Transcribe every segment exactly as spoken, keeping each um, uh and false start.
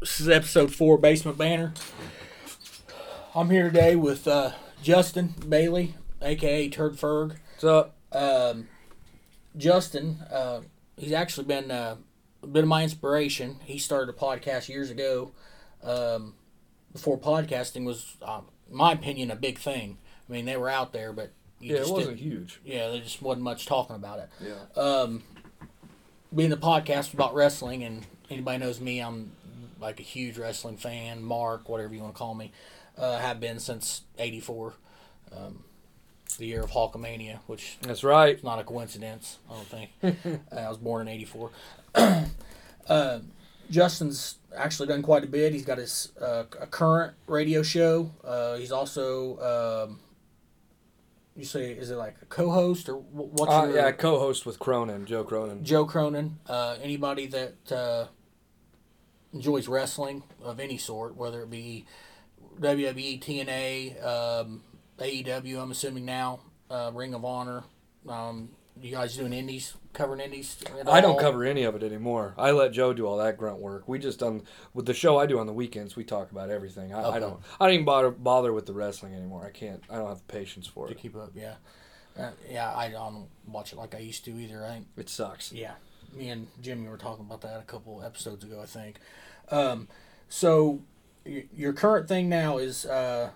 This is episode four, Basement Banner. I'm here today with uh, Justin Bailey, a k a. Turd Ferg. What's up? Um, Justin, uh, he's actually been uh, a bit of my inspiration. He started a podcast years ago, um, before podcasting was, uh, in my opinion, a big thing. I mean, they were out there, but... You yeah, just it wasn't huge. Yeah, there just wasn't much talking about it. Yeah. Um, being the podcast about wrestling, and anybody knows me, I'm like a huge wrestling fan, Mark, whatever you want to call me. Uh, have been since eighty-four, um, the year of Hulkamania, which that's right. It's not a coincidence, I don't think. uh, I was born in eighty-four. uh, Justin's actually done quite a bit. He's got his uh, a current radio show. Uh, he's also... Um, You say, is it like a co-host or what's uh, your... Yeah, co-host with Cronin, Joe Cronin. Joe Cronin. Uh, anybody that uh, enjoys wrestling of any sort, whether it be W W E, T N A, um, A E W, I'm assuming now, uh, Ring of Honor. Um, you guys doing indies, covering indies? I don't cover any of it anymore. I let Joe do all that grunt work. We just done... With the show I do on the weekends, we talk about everything. I, okay. I don't I don't even bother, bother with the wrestling anymore. I can't. I don't have the patience for to it. To keep up, yeah. Uh, yeah, I don't watch it like I used to either. I think it sucks. Yeah. Me and Jimmy were talking about that a couple episodes ago, I think. Um, so, y- your current thing now is uh,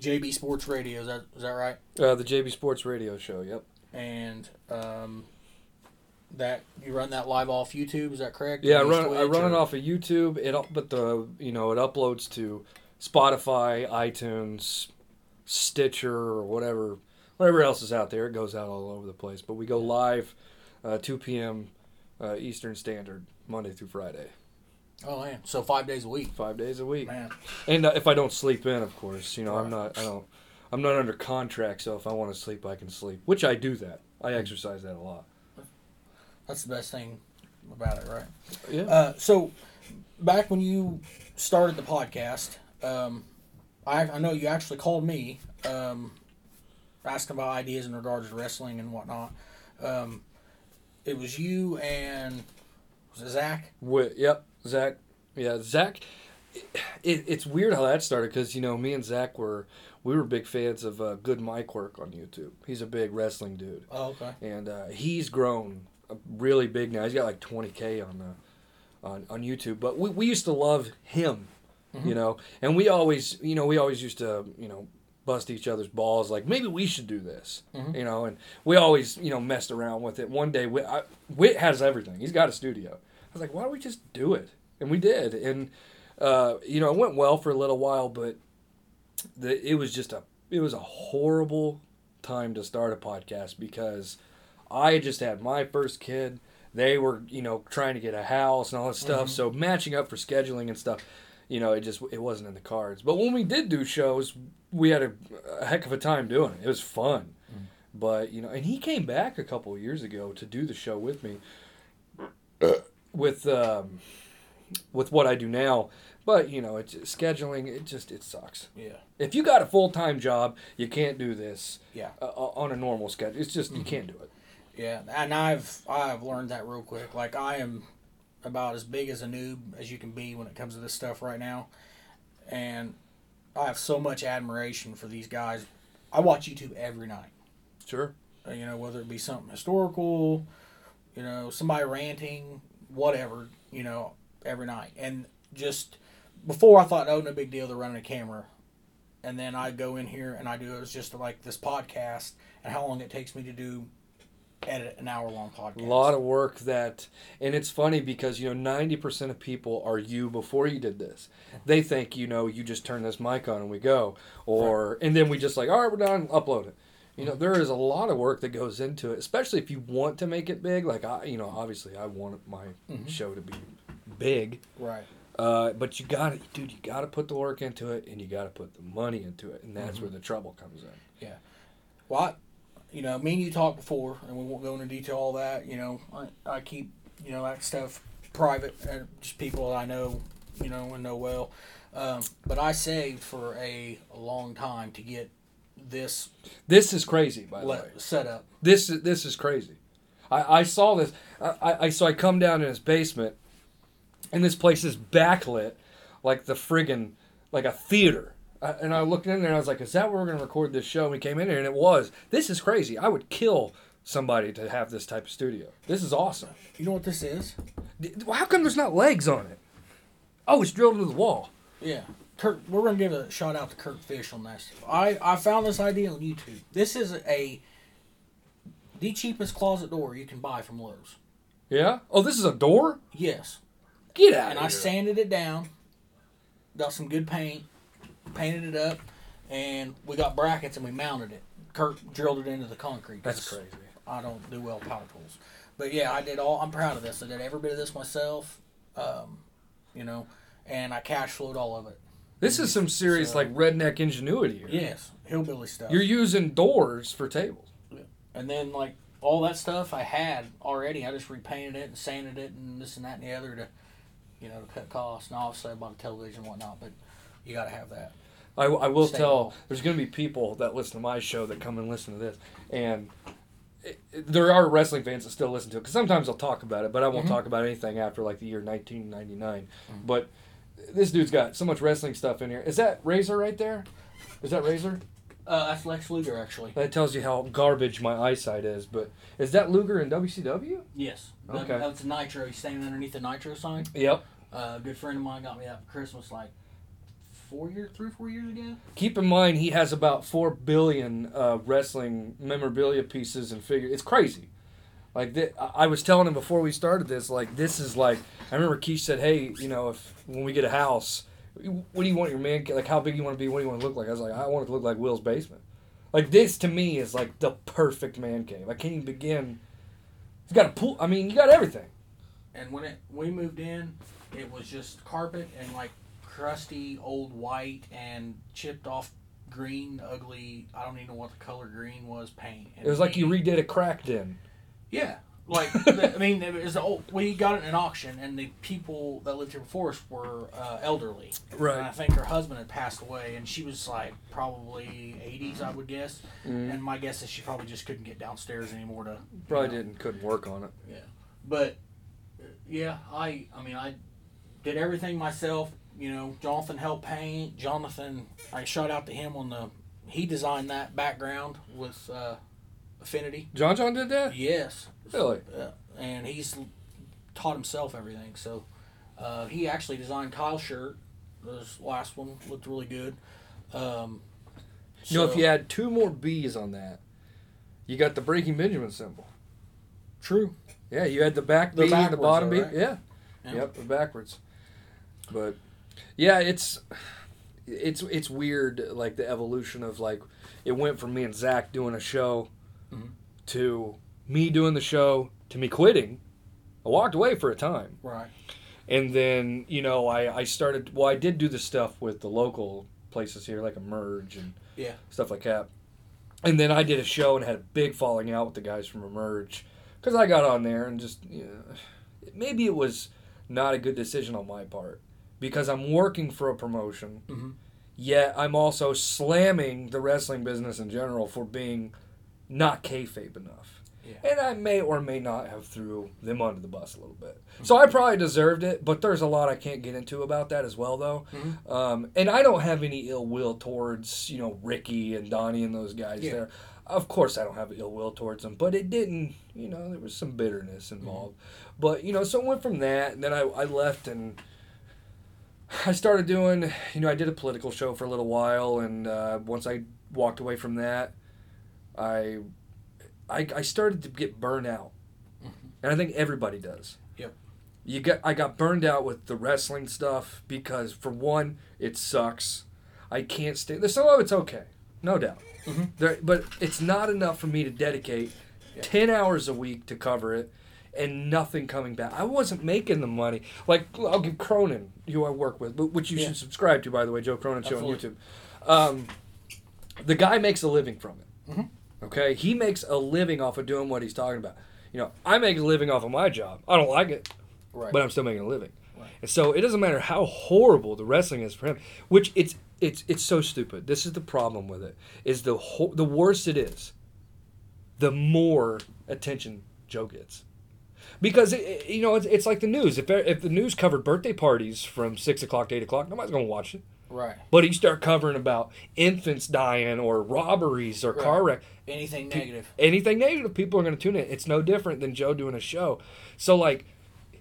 J B Sports Radio. Is that, is that right? Uh, the J B Sports Radio show, yep. And... Um, That you run that live off YouTube, is that correct? Yeah, I run Twitch I run or? it off of YouTube. It but the you know it uploads to Spotify, iTunes, Stitcher, or whatever whatever else is out there. It goes out all over the place. But we go live, uh, two p.m. Uh, Eastern Standard, Monday through Friday. Oh man, so five days a week. Five days a week, man. And uh, if I don't sleep in, of course, you know right. I'm not I don't I'm not under contract. So if I want to sleep, I can sleep, which I do that. I exercise that a lot. That's the best thing about it, right? Yeah. Uh, so, back when you started the podcast, um, I, I know you actually called me, um, asking about ideas in regards to wrestling and whatnot. Um, it was you and was it Zach? Whit, yep, Zach. Yeah, Zach. It, it's weird how that started because you know me and Zach were we were big fans of uh, Good Mic Work on YouTube. He's a big wrestling dude. Oh, okay. And uh, he's grown. Really big now. He's got like twenty K on the on, on YouTube. But we, we used to love him, mm-hmm. you know. And we always, you know, we always used to, you know, bust each other's balls. Like maybe we should do this, mm-hmm. you know. And we always, you know, messed around with it. One day, Whit, I, Whit has everything. He's got a studio. I was like, why don't we just do it? And we did. And uh, you know, it went well for a little while, but the, it was just a it was a horrible time to start a podcast because. I just had my first kid. They were, you know, trying to get a house and all that stuff. Mm-hmm. So matching up for scheduling and stuff, you know, it just it wasn't in the cards. But when we did do shows, we had a, a heck of a time doing it. It was fun. Mm-hmm. But, you know, and he came back a couple of years ago to do the show with me with um, with what I do now. But, you know, it's scheduling, it just, it sucks. Yeah. If you got a full-time job, you can't do this yeah. uh, on a normal schedule. It's just, mm-hmm. you can't do it. Yeah, and I've I've learned that real quick. Like, I am about as big as a noob as you can be when it comes to this stuff right now. And I have so much admiration for these guys. I watch YouTube every night. Sure. You know, whether it be something historical, you know, somebody ranting, whatever, you know, every night. And just before I thought, oh, no big deal, they're running a camera. And then I go in here and I do it. It's just like this podcast and how long it takes me to do edit an hour-long podcast. A lot of work that... And it's funny because, you know, ninety percent of people are you before you did this. They think, you know, you just turn this mic on and we go. Or... And then we just like, all right, we're done. Upload it. You know, there is a lot of work that goes into it, especially if you want to make it big. Like, I, you know, obviously I want my mm-hmm. show to be big. Right. Uh, but you got to... Dude, you got to put the work into it and you got to put the money into it. And that's mm-hmm. where the trouble comes in. Yeah. Well, I, You know, me and you talked before, and we won't go into detail all that. You know, I, I keep, you know, that stuff private, and just people that I know, you know, and know well. Um, but I saved for a long time to get this. This is crazy, by the way. Set up. This, this is crazy. I, I saw this. I, I So I come down in his basement, and this place is backlit like the friggin' like a theater. Uh, and I looked in there and I was like, is that where we're going to record this show? And we came in here and it was. This is crazy. I would kill somebody to have this type of studio. This is awesome. You know what this is? How come there's not legs on it? Oh, it's drilled into the wall. Yeah. Kirk, we're going to give a shout out to Kirk Fish on that. I, I found this idea on YouTube. This is a the cheapest closet door you can buy from Lowe's. Yeah? Oh, this is a door? Yes. Get out of here. And I sanded it down, got some good paint, painted it up, and we got brackets and we mounted it. Kirk drilled it into the concrete. That's crazy. I don't do well power tools. But yeah, I did all, I'm proud of this. I did every bit of this myself, um, you know, and I cash flowed all of it. This is some serious, so, like, redneck ingenuity here. Yes, hillbilly stuff. You're using doors for tables. Yeah. And then, like, all that stuff I had already, I just repainted it and sanded it and this and that and the other to, you know, to cut costs. And obviously I bought a television and whatnot, but you got to have that. I, I will Stay tell, on. There's going to be people that listen to my show that come and listen to this. And it, it, there are wrestling fans that still listen to it. Because sometimes I'll talk about it, but I won't mm-hmm. talk about anything after, like, the year nineteen ninety-nine. Mm-hmm. But this dude's got so much wrestling stuff in here. Is that Razor right there? Is that Razor? Uh, that's Lex Luger, actually. That tells you how garbage my eyesight is. But is that Luger in W C W? Yes. Okay. That's a Nitro. He's standing underneath the Nitro sign. Yep. Uh, a good friend of mine got me that for Christmas, like, Four years, three or four years ago. Keep in mind, he has about four billion uh, wrestling memorabilia pieces and figures. It's crazy. Like th- I was telling him before we started this, like this is like. I remember Keith said, "Hey, you know, if when we get a house, what do you want your man? Like how big you want to be? What do you want to look like?" I was like, "I want it to look like Will's basement." Like this to me is like the perfect man cave. I can't even begin. He's got a pool. I mean, you got everything. And when it we moved in, it was just carpet and like. Crusty, old white, and chipped off green, ugly, I don't even know what the color green was, paint. And it was paint. Like you redid a crack den. Yeah. Like, the, I mean, it was old, we got it in an auction, and the people that lived here before us were uh, elderly. Right. And I think her husband had passed away, and she was, like, probably eighties, I would guess. Mm-hmm. And my guess is she probably just couldn't get downstairs anymore to... Probably you know, didn't, couldn't work on it. Yeah. But, yeah, I, I mean, I did everything myself. You know, Jonathan helped paint. Jonathan, I shout out to him on the, he designed that background with uh, Affinity. John John did that? Yes. Really? Uh, and he's taught himself everything. So uh, he actually designed Kyle's shirt. This last one looked really good. Um, you so, know, if you add two more B's on that, you got the Breaking Benjamin symbol. True. Yeah, you had the back B and the bottom though, right? B. Yeah. yeah. Yep, the backwards. But... Yeah, it's it's it's weird, like, the evolution of, like, it went from me and Zach doing a show mm-hmm. to me doing the show to me quitting. I walked away for a time. Right. And then, you know, I, I started, well, I did do the stuff with the local places here, like Emerge and yeah. stuff like that. And then I did a show and had a big falling out with the guys from Emerge because I got on there and just, you know, maybe it was not a good decision on my part. Because I'm working for a promotion, mm-hmm. yet I'm also slamming the wrestling business in general for being not kayfabe enough. Yeah. And I may or may not have threw them under the bus a little bit. Mm-hmm. So I probably deserved it, but there's a lot I can't get into about that as well, though. Mm-hmm. Um, and I don't have any ill will towards, you know, Ricky and Donnie and those guys yeah. there. Of course I don't have ill will towards them, but it didn't, you know, there was some bitterness involved. Mm-hmm. But, you know, so it went from that, and then I, I left and... I started doing, you know, I did a political show for a little while, and uh, once I walked away from that, I, I, I started to get burned out, mm-hmm. and I think everybody does. Yep. You got, I got burned out with the wrestling stuff because, for one, it sucks. I can't stand. Some of it's okay, no doubt, mm-hmm. there, but it's not enough for me to dedicate yeah. ten hours a week to cover it. And nothing coming back. I wasn't making the money. Like, I'll give Cronin, who I work with, which you yeah. should subscribe to, by the way, Joe Cronin Show on YouTube. Um, the guy makes a living from it. Mm-hmm. Okay? He makes a living off of doing what he's talking about. You know, I make a living off of my job. I don't like it, right. but I'm still making a living. Right. And so it doesn't matter how horrible the wrestling is for him, which it's it's it's so stupid. This is the problem with it, is the ho- the worse it is, the more attention Joe gets. Because, it, you know, it's, it's like the news. If if the news covered birthday parties from six o'clock to eight o'clock, nobody's going to watch it. Right. But you start covering about infants dying or robberies or right. car wreck. Anything Pe- negative. Anything negative, people are going to tune in. It's no different than Joe doing a show. So, like,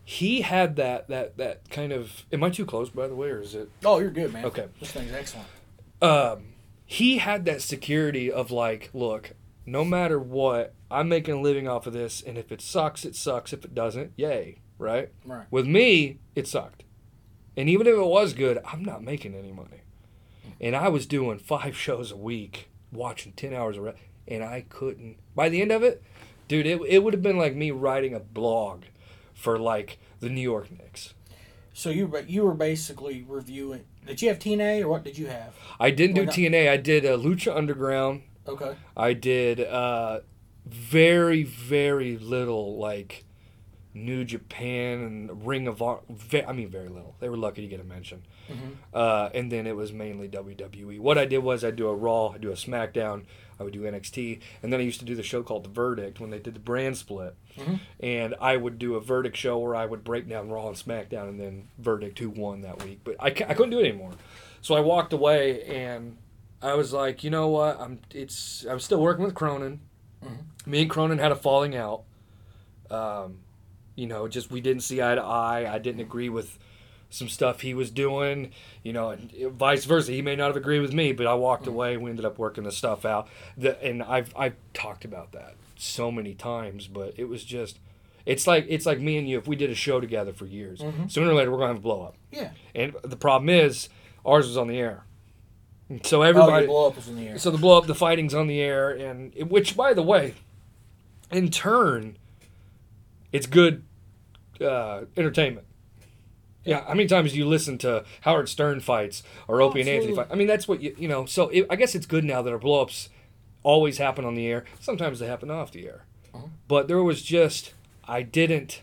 he had that that that kind of... Am I too close, by the way, or is it... Oh, you're good, man. Okay. This thing's excellent. Um, he had that security of, like, look, no matter what, I'm making a living off of this, and if it sucks, it sucks. If it doesn't, yay, right? Right. With me, it sucked. And even if it was good, I'm not making any money. And I was doing five shows a week, watching ten hours of rest, and I couldn't. By the end of it, dude, it it would have been like me writing a blog for, like, the New York Knicks. So you you were basically reviewing. Did you have T N A, or what did you have? I didn't do T N A. I did uh, Lucha Underground. Okay. I did uh, very, very little, like, New Japan and Ring of Honor. I mean, very little. They were lucky to get a mention. Mm-hmm. Uh, and then it was mainly W W E. What I did was I'd do a Raw, I'd do a SmackDown, I would do N X T, and then I used to do the show called The Verdict when they did the brand split. Mm-hmm. And I would do a Verdict show where I would break down Raw and SmackDown and then Verdict who won that week. But I, I couldn't do it anymore. So I walked away, and I was like, you know what? I'm it's I was still working with Cronin. Mm-hmm. Me and Cronin had a falling out. Um... You know, just we didn't see eye to eye. I didn't agree with some stuff he was doing, you know, and vice versa. He may not have agreed with me, but I walked mm-hmm. away. We ended up working the stuff out. The, and I've I've talked about that so many times, but it was just, it's like it's like me and you, if we did a show together for years, mm-hmm. sooner or later we're going to have a blow up. Yeah. And the problem is, ours was on the air. So everybody. Oh, the blow up was on the air. So the blow up, the fighting's on the air, and which, by the way, in turn, it's good uh, entertainment. Yeah, how many times do you listen to Howard Stern fights or Opie oh, and Anthony fights? I mean, that's what you you know. So it, I guess it's good now that our blowups always happen on the air. Sometimes they happen off the air, uh-huh. but there was just I didn't.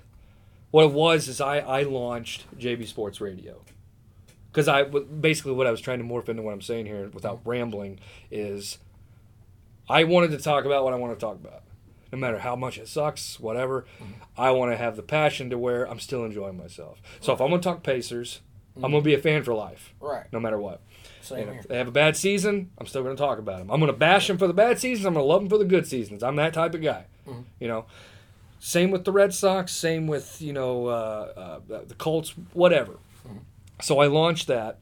What it was is I, I launched J B Sports Radio because I basically what I was trying to morph into what I'm saying here without rambling is I wanted to talk about what I want to talk about. No matter how much it sucks, whatever, mm-hmm. I want to have the passion to where I'm still enjoying myself. So right. if I'm going to talk Pacers, mm-hmm. I'm going to be a fan for life. Right. No matter what. Same here. If they have a bad season, I'm still going to talk about them. I'm going to bash them for the bad seasons. I'm going to love them for the good seasons. I'm that type of guy. Mm-hmm. You know, same with the Red Sox, same with, you know, uh, uh, the Colts, whatever. Mm-hmm. So I launched that,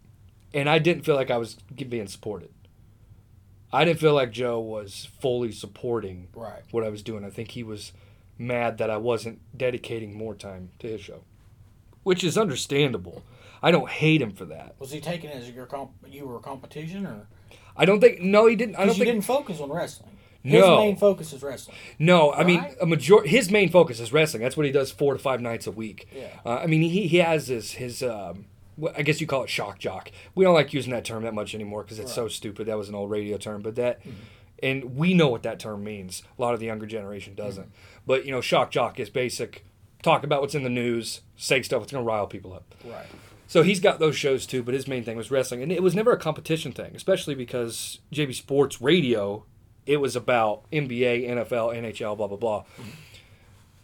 and I didn't feel like I was being supported. I didn't feel like Joe was fully supporting right. what I was doing. I think he was mad that I wasn't dedicating more time to his show, which is understandable. I don't hate him for that. Was he taking it as your comp- you were a competition, or? I don't think. No, he didn't. I don't think you didn't focus on wrestling. His no. main focus is wrestling. No, I right? mean, a major- his main focus is wrestling. That's what he does four to five nights a week. Yeah. Uh, I mean, he he has his his. Um, I guess you call it shock jock. We don't like using that term that much anymore because it's right. so stupid. That was an old radio term, but that, mm-hmm. and we know what that term means. A lot of the younger generation doesn't. Mm-hmm. But you know, shock jock is basic. Talk about what's in the news, say stuff that's gonna rile people up. Right. So he's got those shows too, but his main thing was wrestling, and it was never a competition thing, especially because J B Sports Radio, it was about N B A, N F L, N H L, blah blah blah. Mm-hmm.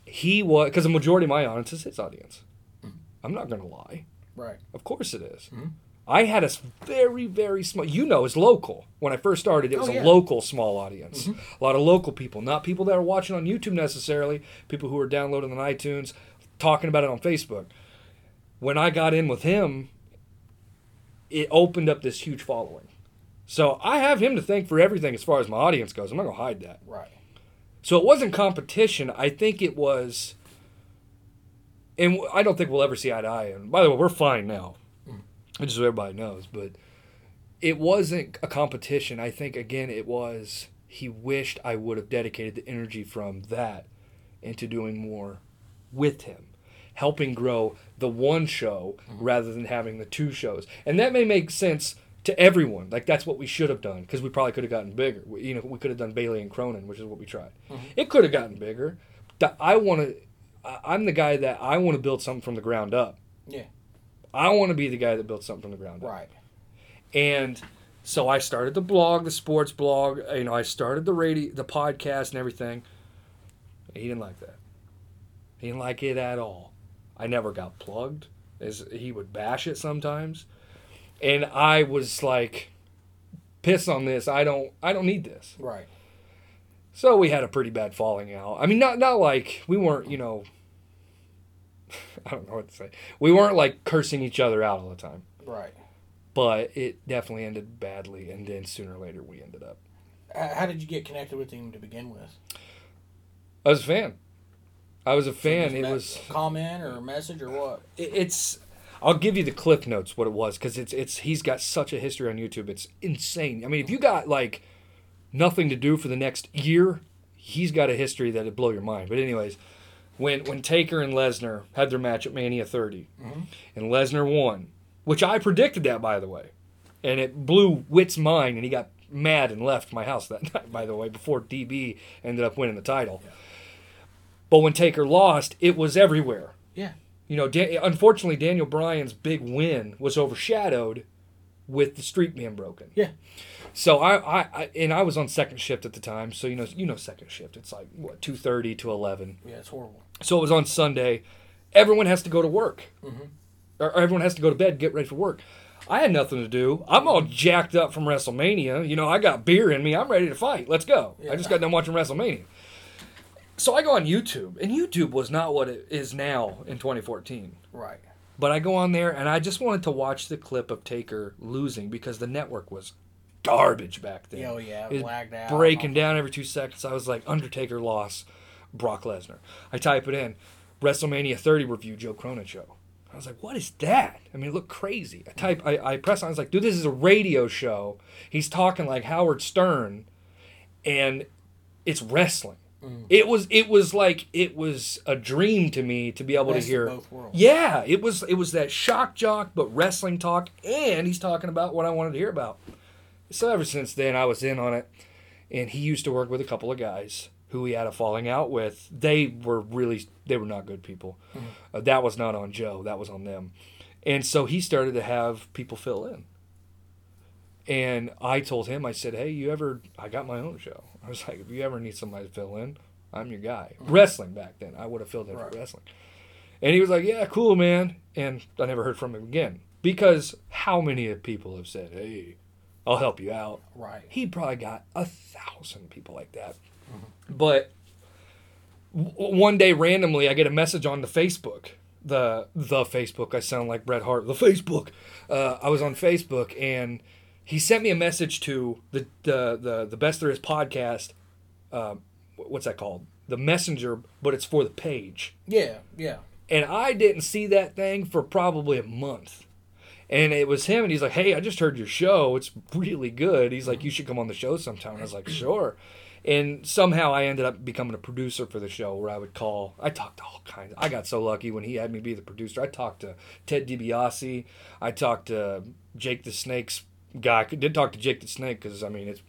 He was because the majority of my audience is his audience. Mm-hmm. I'm not gonna lie. Right. Of course it is. Mm-hmm. I had a very, very small... You know, it's local. When I first started, it was oh, yeah. a local small audience. Mm-hmm. A lot of local people. Not people that are watching on YouTube necessarily. People who are downloading on iTunes, talking about it on Facebook. When I got in with him, it opened up this huge following. So I have him to thank for everything as far as my audience goes. I'm not going to hide that. Right. So it wasn't competition. I think it was... And I don't think we'll ever see eye to eye. And by the way, we're fine now. Just so everybody knows. But it wasn't a competition. I think, again, it was he wished I would have dedicated the energy from that into doing more with him. Helping grow the one show mm-hmm. rather than having the two shows. And that may make sense to everyone. Like, that's what we should have done. Because we probably could have gotten bigger. We, you know, we could have done Bailey and Cronin, which is what we tried. Mm-hmm. It could have gotten bigger. I want to... I'm the guy that I want to build something from the ground up. Yeah. I want to be the guy that builds something from the ground up. Right. And so I started the blog, the sports blog. You know, I started the radio, the podcast and everything. He didn't like that. He didn't like it at all. I never got plugged. As he would bash it sometimes. And I was like, piss on this. I don't I don't need this. Right. So we had a pretty bad falling out. I mean, not not like we weren't, you know, I don't know what to say. We weren't like cursing each other out all the time. Right. But it definitely ended badly, and then sooner or later we ended up. How did you get connected with him to begin with? I was a fan. I was a fan. So it was a comment or a message or what? It's. I'll give you the cliff notes what it was, because it's it's he's got such a history on YouTube. It's insane. I mean, if you got like nothing to do for the next year, he's got a history that'd blow your mind. But anyways, when when Taker and Lesnar had their match at Mania thirty, mm-hmm. and Lesnar won, which I predicted that, by the way, and it blew Whit's mind, and he got mad and left my house that night. By the way, before D B ended up winning the title. Yeah. But when Taker lost, it was everywhere. Yeah. You know, Dan- unfortunately, Daniel Bryan's big win was overshadowed with the streak being broken. Yeah. So I, I, I, and I was on second shift at the time. So, you know, you know, second shift, it's like, what, two thirty to eleven. Yeah, it's horrible. So it was on Sunday. Everyone has to go to work. Mm-hmm. Or everyone has to go to bed, get ready for work. I had nothing to do. I'm all jacked up from WrestleMania. You know, I got beer in me. I'm ready to fight. Let's go. Yeah. I just got done watching WrestleMania. So I go on YouTube, and YouTube was not what it is now in twenty fourteen. Right. But I go on there, and I just wanted to watch the clip of Taker losing, because the network was garbage back then. Oh, yeah. It lagged out. Breaking down every two seconds. I was like, Undertaker loss, Brock Lesnar. I type it in, WrestleMania thirty review, Joe Cronin show. I was like, what is that? I mean, it looked crazy. I type, I, I press on, I was like, dude, this is a radio show. He's talking like Howard Stern, and it's wrestling. Mm. It was it was like it was a dream to me to be able Best to hear. Of both worlds. Yeah, it was it was that shock jock but wrestling talk, and he's talking about what I wanted to hear about. So ever since then I was in on it, and he used to work with a couple of guys who he had a falling out with. They were really they were not good people. Mm. Uh, that was not on Joe, that was on them. And so he started to have people fill in. And I told him, I said, hey, you ever I got my own show. I was like, if you ever need somebody to fill in, I'm your guy. Mm-hmm. Wrestling back then. I would have filled in right. for wrestling. And he was like, yeah, cool, man. And I never heard from him again. Because how many people have said, hey, I'll help you out. Right. He probably got a thousand people like that. Mm-hmm. But w- one day, randomly, I get a message on the Facebook. The, the Facebook. I sound like Bret Hart. The Facebook. Uh, I was on Facebook, and he sent me a message to the the the, the Best There Is podcast. Uh, what's that called? The Messenger, but it's for the page. Yeah, yeah. And I didn't see that thing for probably a month. And it was him, and he's like, hey, I just heard your show. It's really good. He's like, you should come on the show sometime. And I was like, sure. And somehow I ended up becoming a producer for the show, where I would call. I talked to all kinds. I got so lucky when he had me be the producer. I talked to Ted DiBiase. I talked to Jake the Snake's guy. I did talk to Jake the Snake, because I mean, it's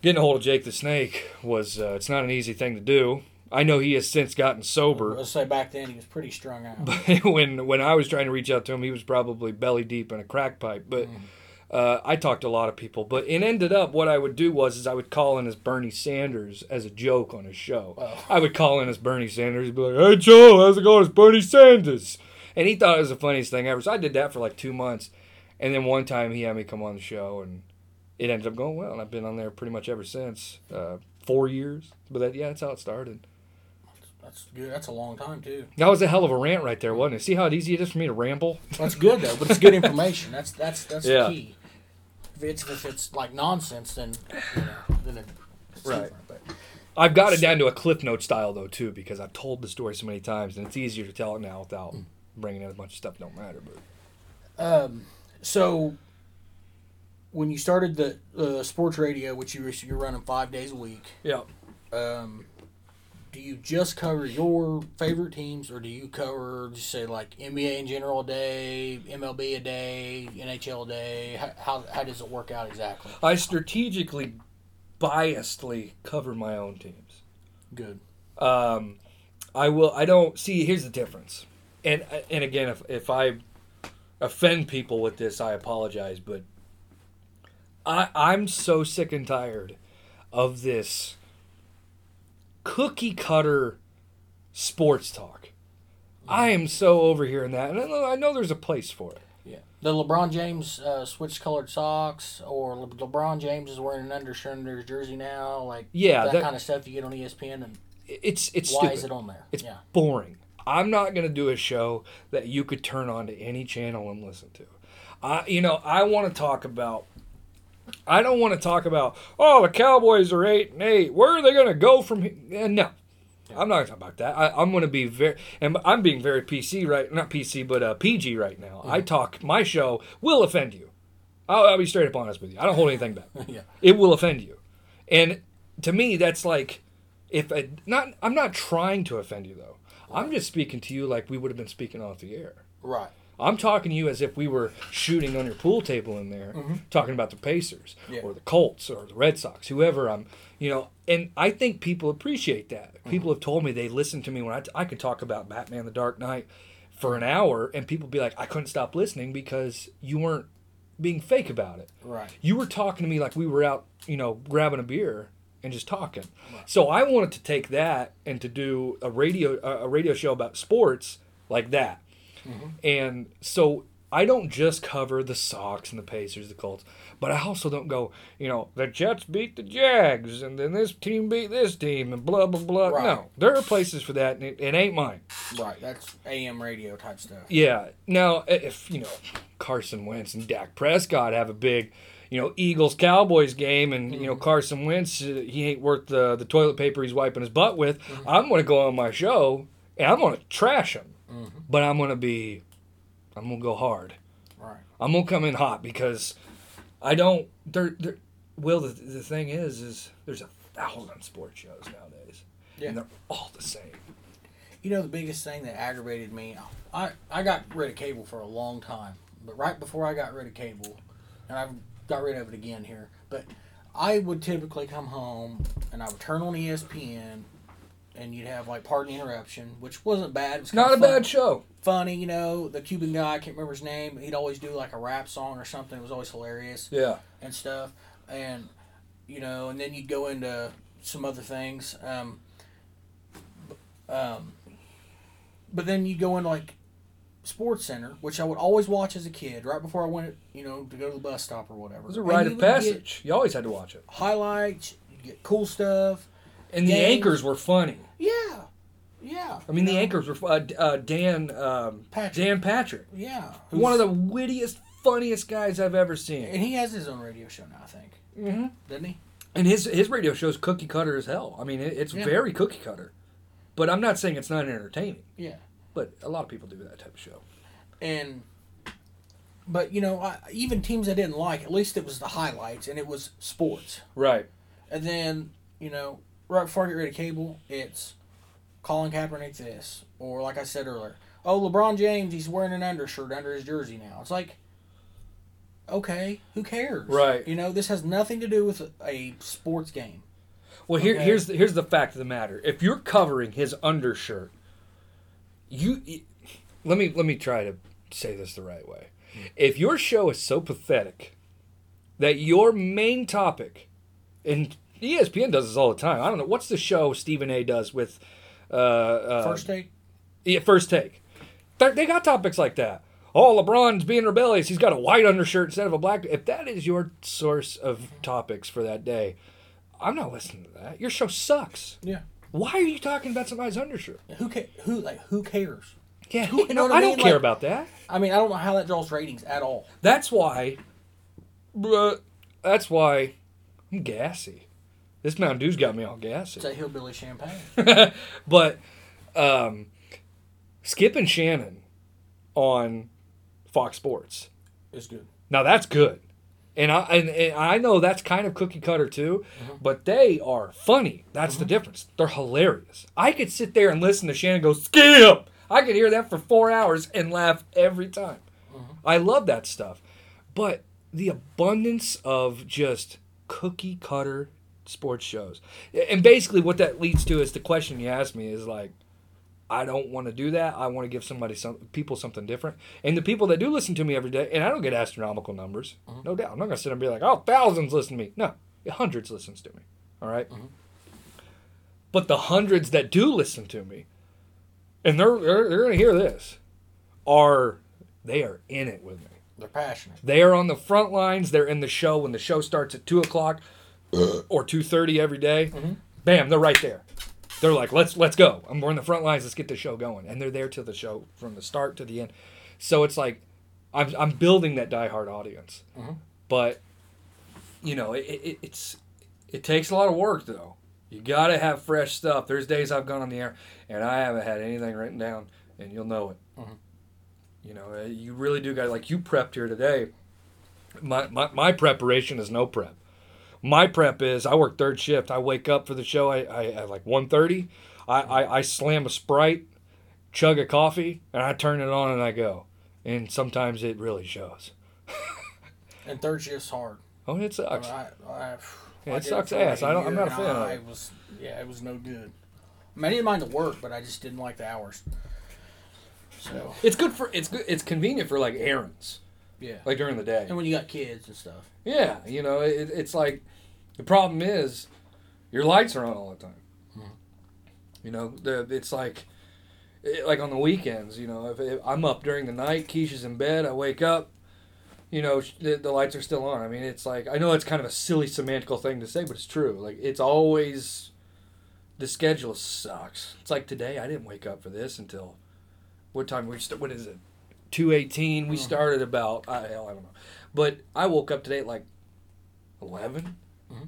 getting a hold of Jake the Snake was uh, it's not an easy thing to do. I know he has since gotten sober. Let's say back then he was pretty strung out. But when when I was trying to reach out to him, he was probably belly deep in a crack pipe. But mm. uh, I talked to a lot of people. But it ended up what I would do was is I would call in as Bernie Sanders as a joke on his show. Oh. I would call in as Bernie Sanders. He'd be like, "Hey Joe, how's it going? It's Bernie Sanders." And he thought it was the funniest thing ever. So I did that for like two months. And then one time he had me come on the show, and it ended up going well, and I've been on there pretty much ever since, uh, four years. But that, yeah, that's how it started. That's good. That's a long time, too. That was a hell of a rant right there, wasn't it? See how easy it is for me to ramble? That's good, though, but it's good information. That's that's that's yeah. the key. If it's, if it's like nonsense, then, you know, then it's right. different. But I've got it down to a Cliff Note style, though, too, because I've told the story so many times, and it's easier to tell it now without mm. bringing in a bunch of stuff that don't matter. But Um... So, when you started the uh, sports radio, which you were, you're running five days a week, yeah, um, do you just cover your favorite teams, or do you cover, just say, like N B A in general a day, M L B a day, N H L a day? How, how how does it work out exactly? I strategically, biasedly cover my own teams. Good. Um, I will. I don't see. Here's the difference, and and again, if if I offend people with this, I apologize, but I, I'm so sick and tired of this cookie cutter sports talk. Yeah. I am so over here in that, and I know there's a place for it. Yeah, the LeBron James uh, switch colored socks, or Le- LeBron James is wearing an undershirt under his jersey now, like yeah, that, that kind of stuff you get on E S P N. And it's it's why stupid. Is it on there? It's yeah. boring. I'm not going to do a show that you could turn on to any channel and listen to. I, you know, I want to talk about. I don't want to talk about. Oh, the Cowboys are eight and eight. Where are they going to go from here? No, I'm not going to talk about that. I, I'm going to be very, and I'm being very P C right, not P C, but uh, P G right now. Mm-hmm. I talk. My show will offend you. I'll, I'll be straight up honest with you. I don't hold anything back. yeah. It will offend you, and to me, that's like, if I, not, I'm not trying to offend you though. Right. I'm just speaking to you like we would have been speaking off the air. Right. I'm talking to you as if we were shooting on your pool table in there, mm-hmm. talking about the Pacers yeah. or the Colts or the Red Sox, whoever I'm, you know. And I think people appreciate that. Mm-hmm. People have told me they listen to me when I, t- I could talk about Batman the Dark Knight for an hour, and people be like, I couldn't stop listening because you weren't being fake about it. Right. You were talking to me like we were out, you know, grabbing a beer and just talking. Right. So I wanted to take that and to do a radio uh, a radio show about sports like that. Mm-hmm. And so I don't just cover the Sox and the Pacers, the Colts, but I also don't go, you know, the Jets beat the Jags, and then this team beat this team, and blah, blah, blah. Right. No, there are places for that, and it, it ain't mine. Right, that's A M radio type stuff. Yeah. Now, if, you know, Carson Wentz and Dak Prescott have a big, you know, Eagles-Cowboys game, and, mm-hmm. you know, Carson Wentz, he ain't worth the, the toilet paper he's wiping his butt with, mm-hmm. I'm going to go on my show, and I'm going to trash him. Mm-hmm. But I'm going to be, I'm going to go hard. Right. I'm going to come in hot because I don't, there, there, Will, the, the thing is, is there's a thousand sports shows nowadays. Yeah. And they're all the same. You know, the biggest thing that aggravated me, I, I got rid of cable for a long time. But right before I got rid of cable, and I got rid of it again here, but I would typically come home and I would turn on E S P N. And you'd have, like, Pardon the Interruption, which wasn't bad. It was not a bad show. Funny, you know, the Cuban guy, I can't remember his name, but he'd always do, like, a rap song or something. It was always hilarious. Yeah. And stuff. And, you know, and then you'd go into some other things. Um, um, but then you'd go into, like, Sports Center, which I would always watch as a kid, right before I went, you know, to go to the bus stop or whatever. It was a rite of passage. You always had to watch it. Highlights, you'd get cool stuff. And the Games. Anchors were funny. Yeah, yeah. I mean, the know. anchors were uh, uh, Dan um, Patrick. Dan Patrick. Yeah, who's one of the wittiest, funniest guys I've ever seen. And he has his own radio show now, I think. Mm-hmm. Doesn't he? And his his radio show is cookie cutter as hell. I mean, it, it's yeah. very cookie cutter. But I'm not saying it's not entertaining. Yeah. But a lot of people do that type of show. And, but you know, I, even teams I didn't like, at least it was the highlights and it was sports. Right. And then you know. Right before I get rid of cable, it's Colin Kaepernick this. Or like I said earlier, oh, LeBron James, he's wearing an undershirt under his jersey now. It's like, okay, who cares? Right. You know, this has nothing to do with a sports game. Well, here, okay? here's, the, here's the fact of the matter. If you're covering his undershirt, you, you let me let me try to say this the right way. If your show is so pathetic that your main topic, and E S P N does this all the time. I don't know. What's the show Stephen A. does with... Uh, uh, First Take? Yeah, First Take. They're, they got topics like that. Oh, LeBron's being rebellious. He's got a white undershirt instead of a black... If that is your source of topics for that day, I'm not listening to that. Your show sucks. Yeah. Why are you talking about somebody's undershirt? Yeah, who, ca- who, like, who cares? Yeah, who, you know what I, I mean? don't care like, about that. I mean, I don't know how that draws ratings at all. That's why... Uh, that's why I'm gassy. This Mountain Dew's got me all gassy. It's a hillbilly champagne. But um, Skip and Shannon on Fox Sports is good. Now that's good, and I and, and I know that's kind of cookie cutter too, mm-hmm. but they are funny. That's mm-hmm. the difference. They're hilarious. I could sit there and listen to Shannon go Skip. I could hear that for four hours and laugh every time. Mm-hmm. I love that stuff, but the abundance of just cookie cutter sports shows. And basically what that leads to is the question you asked me is like, I don't want to do that. I want to give somebody some people something different. And the people that do listen to me every day, and I don't get astronomical numbers, mm-hmm. no doubt. I'm not going to sit and be like, oh, thousands listen to me. No, hundreds listens to me. All right? Mm-hmm. But the hundreds that do listen to me, and they're they're, they're going to hear this, are they are in it with me. They're passionate. They are on the front lines. They're in the show when the show starts at two o'clock or two thirty every day. Mm-hmm. Bam, they're right there. They're like, let's let's go. I'm we're in the front lines. Let's get this show going. And they're there till the show from the start to the end. So it's like, I'm I'm building that diehard audience. Mm-hmm. But you know, it, it it's it takes a lot of work though. You got to have fresh stuff. There's days I've gone on the air and I haven't had anything written down, and you'll know it. Mm-hmm. You know, you really do got, like you prepped here today. My, my my preparation is no prep. My prep is I work third shift. I wake up for the show. I, I at like one thirty. I, I I slam a Sprite, chug a coffee, and I turn it on and I go. And sometimes it really shows. And third shift's hard. Oh, it sucks. I, I, I, yeah, it sucks it ass. I don't. I'm not a fan. I, of it. was yeah. It was no good. I, mean, I didn't mind the work, but I just didn't like the hours. So it's good for it's good. It's convenient for like errands. Yeah. Like during the day. And when you got kids and stuff. Yeah, you know, it, it's like the problem is your lights are on all the time. Mm-hmm. You know, the, it's like it, like on the weekends. You know, if, if I'm up during the night, Keisha's in bed. I wake up. You know, the, the lights are still on. I mean, it's like, I know it's kind of a silly semantical thing to say, but it's true. Like, it's always, the schedule sucks. It's like today, I didn't wake up for this until, what time? We st- What is it? two eighteen. We mm-hmm. started about, I, hell, I don't know. But I woke up today at like eleven. Mm-hmm.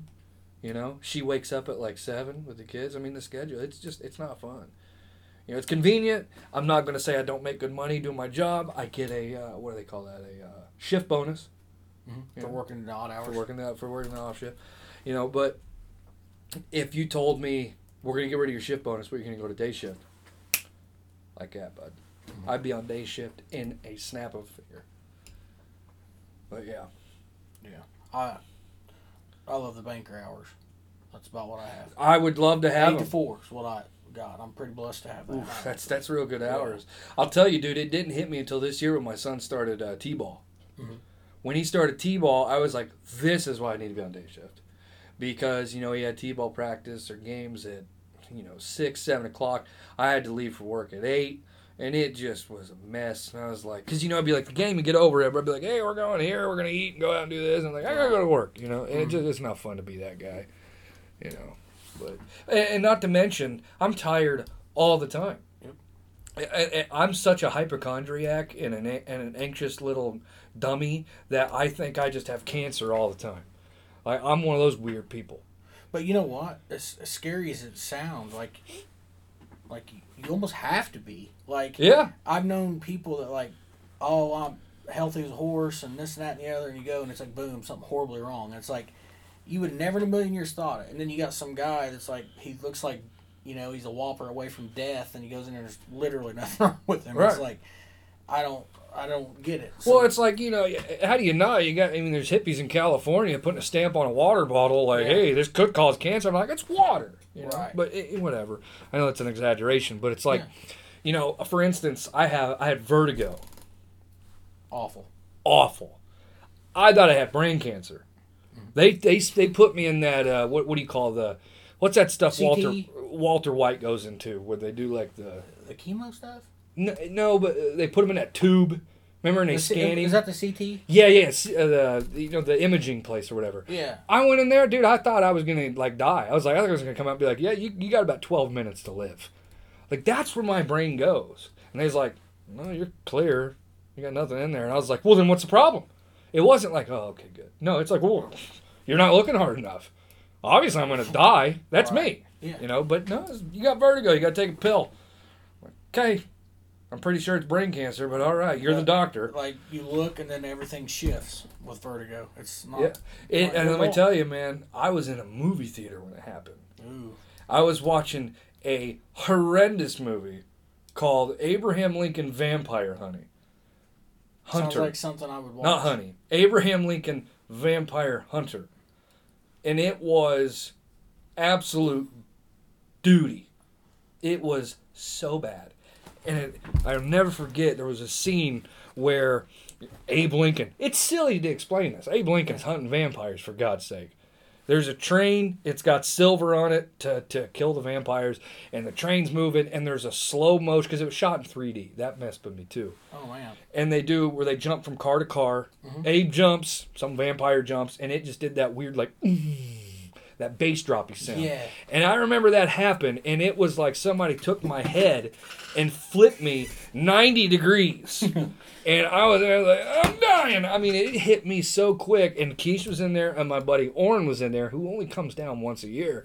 You know, she wakes up at like seven with the kids. I mean, the schedule, it's just, it's not fun. You know, it's convenient. I'm not going to say I don't make good money doing my job. I get a, uh, what do they call that? A uh, shift bonus. Mm-hmm. For know, working the odd hours. For working the, for working the off shift. You know, but if you told me, we're going to get rid of your shift bonus, but you're going to go to day shift. Like that, bud. Mm-hmm. I'd be on day shift in a snap of a finger. But yeah. Yeah. I I love the banker hours. That's about what I have. I would love to have them. Eight to four is what I... God, I'm pretty blessed to have that. Oof, that's that's real good hours. Yeah. I'll tell you, dude, it didn't hit me until this year when my son started uh, T-ball. Mm-hmm. When he started T-ball, I was like, this is why I need to be on day shift. Because, you know, he had T-ball practice or games at, you know, six, seven o'clock. I had to leave for work at eight, and it just was a mess. And I was like, because, you know, I'd be like, the game, you get over it. But I'd be like, hey, we're going here, we're going to eat and go out and do this. And I'm like, I got to go to work, you know. And mm-hmm. it just, it's not fun to be that guy, you know. But, and not to mention, I'm tired all the time. Yep. I, I, I'm such a hypochondriac and an, and an anxious little dummy that I think I just have cancer all the time. Like, I'm one of those weird people. But you know what? As, as scary as it sounds, like, like you, you almost have to be. Like, yeah. I've known people that like, oh, I'm healthy as a horse and this and that and the other, and you go and it's like, boom, something horribly wrong. And it's like, you would never in a million years thought it. And then you got some guy that's like, he looks like, you know, he's a whopper away from death, and he goes in there and there's literally nothing wrong with him. Right. It's like, I don't I don't get it. So. Well, it's like, you know, how do you know? You got, I mean, there's hippies in California putting a stamp on a water bottle like, yeah. hey, this could cause cancer. I'm like, it's water. You know? Right. But it, whatever. I know it's an exaggeration, but it's like, yeah. you know, for instance, I have I had vertigo. Awful. Awful. I thought I had brain cancer. They they they put me in that uh, what what do you call the what's that stuff C T E? Walter Walter White goes into where they do like the the chemo stuff? No, no, but they put him in that tube. Remember, and they the, scan him. Is that the C T? Yeah, yeah, uh, the you know the imaging place or whatever. Yeah. I went in there, dude. I thought I was gonna like die. I was like, I think I was gonna come out and be like, yeah, you you got about twelve minutes to live. Like that's where my brain goes. And they was like, no, you're clear. You got nothing in there. And I was like, well, then what's the problem? It wasn't like, oh, okay, good. No, it's like, whoa, you're not looking hard enough. Obviously, I'm going to die. That's right. me. Yeah. You know, but no, you got vertigo. You got to take a pill. Okay. I'm pretty sure it's brain cancer, but all right, you're yeah. the doctor. Like, you look, and then everything shifts with vertigo. It's not. Yeah. It, not and let me tell you, man, I was in a movie theater when it happened. Ooh. I was watching a horrendous movie called Abraham Lincoln Vampire Hunter. Hunter. Sounds like something I would watch. Not Honey. Abraham Lincoln Vampire Hunter. And it was absolute duty. It was so bad. And it, I'll never forget, there was a scene where Abe Lincoln... It's silly to explain this. Abe Lincoln's hunting vampires, for God's sake. There's a train. It's got silver on it to, to kill the vampires. And the train's moving. And there's a slow motion. Because it was shot in three D. That messed with me too. Oh, man. And they do where they jump from car to car. Mm-hmm. Abe jumps. Some vampire jumps. And it just did that weird like... that bass droppy sound. Yeah. And I remember that happened, and it was like somebody took my head and flipped me ninety degrees. And I was, I was like, I'm dying. I mean, it hit me so quick. And Keish was in there, and my buddy Orrin was in there, who only comes down once a year.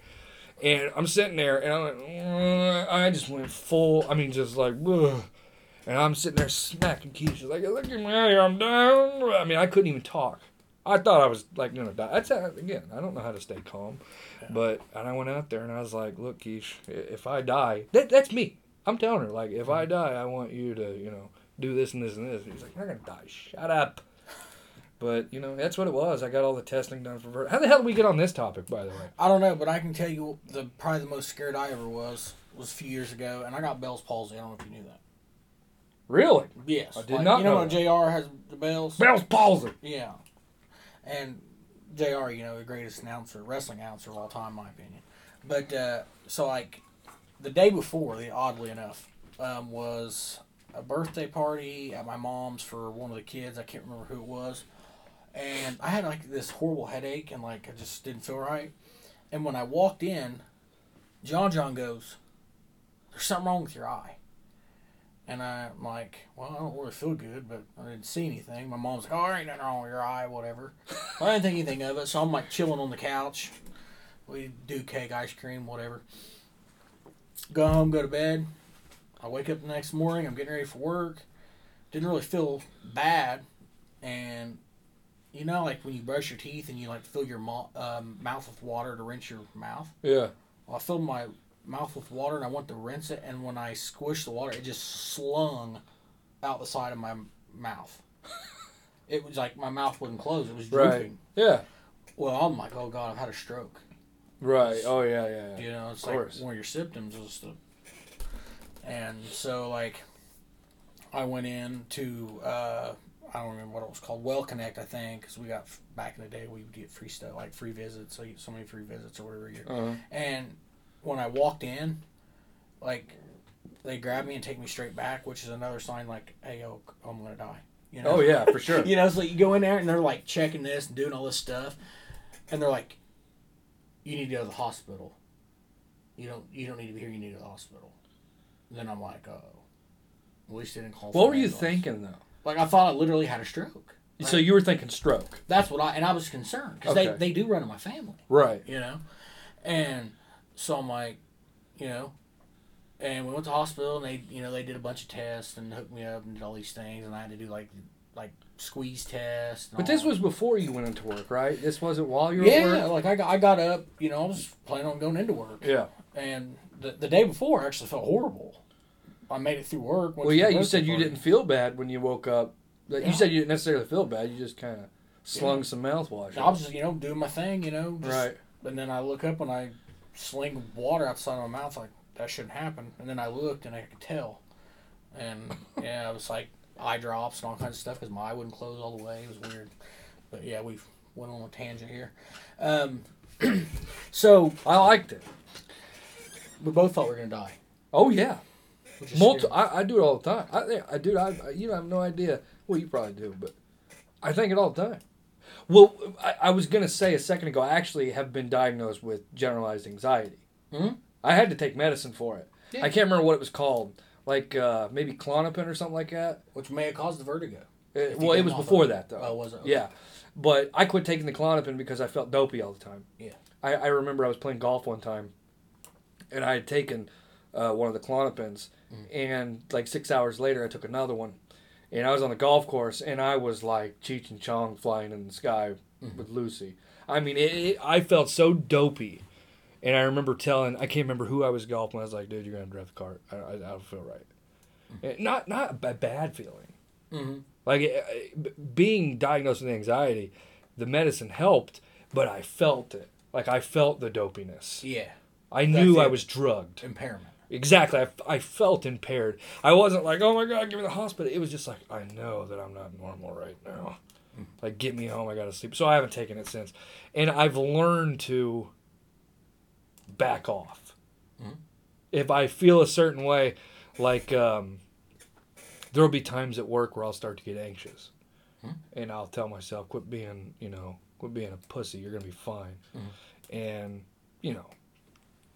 And I'm sitting there, and I'm like, I just went full, I mean, just like, ugh. And I'm sitting there smacking Keish. Like, look at me out here, I'm dying. I mean, I couldn't even talk. I thought I was, like, going to die. That's how, again, I don't know how to stay calm. Yeah. But, and I went out there, and I was like, look, Keish, if I die, that, that's me. I'm telling her, like, if I die, I want you to, you know, do this and this and this. And he's like, you're not going to die. Shut up. But, you know, that's what it was. I got all the testing done for her. How the hell did we get on this topic, by the way? I don't know, but I can tell you the probably the most scared I ever was was a few years ago, and I got Bell's palsy. I don't know if you knew that. Really? Yes. I did like, not you know. You know when J R has the Bell's? Bell's palsy. Yeah. And J R, you know, the greatest announcer, wrestling announcer of all time, in my opinion. But, uh, so, like, the day before, the, oddly enough, um, was a birthday party at my mom's for one of the kids. I can't remember who it was. And I had, like, this horrible headache, and, like, I just didn't feel right. And when I walked in, John John goes, there's something wrong with your eye. And I'm like, well, I don't really feel good, but I didn't see anything. My mom's like, oh, there ain't nothing wrong with your eye, whatever. I didn't think anything of it, so I'm, like, chilling on the couch. We do cake, ice cream, whatever. Go home, go to bed. I wake up the next morning. I'm getting ready for work. Didn't really feel bad. And, you know, like, when you brush your teeth and you, like, fill your mo- um, mouth with water to rinse your mouth? Yeah. Well, I filled my... mouth with water, and I went to rinse it, and when I squished the water, it just slung out the side of my mouth. It was like my mouth wouldn't close. It was drooping. Right. Yeah. Well, I'm like, oh, God, I've had a stroke. Right. Oh, yeah, yeah, yeah. You know, it's of like course. One of your symptoms was the... And so, like, I went in to, uh, I don't remember what it was called, Well Connect, I think, because we got, back in the day, we would get free stuff, like free visits, so you get so many free visits or whatever. You, uh-huh. And... when I walked in, like, they grabbed me and take me straight back, which is another sign, like, hey, yo, I'm going to die. You know? Oh, yeah, for sure. You know, so you go in there, and they're, like, checking this and doing all this stuff, and they're like, you need to go to the hospital. You don't you don't need to be here. You need to go to the hospital. And then I'm like, uh-oh. At least they didn't call for What were ambulance. You thinking, though? Like, I thought I literally had a stroke. Like, so you were thinking stroke. That's what I... And I was concerned, because okay. they, they do run in my family. Right. You know? And... so I'm like, you know, and we went to the hospital, and they, you know, they did a bunch of tests and hooked me up and did all these things, and I had to do like, like squeeze tests. But this was before you went into work, right? This wasn't while you were at work? Yeah, like I got, I got up, you know, I was planning on going into work. Yeah. And the the day before, I actually felt horrible. I made it through work. Well, yeah, you said you didn't feel bad when you woke up. You said you didn't necessarily feel bad. You just kind of slung some mouthwash. I was just, you know, doing my thing, you know. Just, right. And then I look up and I... sling water outside of my mouth, like, that shouldn't happen. And then I looked, and I could tell. And, yeah, it was like eye drops and all kinds of stuff, because my eye wouldn't close all the way. It was weird. But, yeah, we went on a tangent here. Um, so... I liked it. We both thought we were going to die. Oh, yeah. Multi- I, I do it all the time. I, I Dude, I, I, you have no idea. Well, you probably do, but I think it all the time. Well, I, I was going to say a second ago, I actually have been diagnosed with generalized anxiety. Mm-hmm. I had to take medicine for it. Yeah. I can't remember what it was called. Like, uh, maybe Klonopin or something like that. Which may have caused the vertigo. It, well, it was before that, though. Oh, was it? Okay. Yeah. But I quit taking the Klonopin because I felt dopey all the time. Yeah. I, I remember I was playing golf one time, and I had taken uh, one of the Klonopins, mm-hmm. and like six hours later, I took another one. And I was on the golf course, and I was like Cheech and Chong flying in the sky mm-hmm. with Lucy. I mean, it, it, I felt so dopey. And I remember telling, I can't remember who I was golfing. I was like, dude, you're going to drive the cart. I, I, I don't feel right. Mm-hmm. Not not a bad feeling. Mm-hmm. Like, it, it, being diagnosed with anxiety, the medicine helped, but I felt it. Like, I felt the dopiness. Yeah. I That's knew I was drugged. Impairment. Exactly. I, I felt impaired. I wasn't like, oh, my God, give me the hospital. It was just like, I know that I'm not normal right now. Mm-hmm. Like, get me home. I got to sleep. So I haven't taken it since. And I've learned to back off. Mm-hmm. If I feel a certain way, like um, there'll be times at work where I'll start to get anxious. Mm-hmm. And I'll tell myself, quit being, you know, quit being a pussy. You're going to be fine. Mm-hmm. And, you know,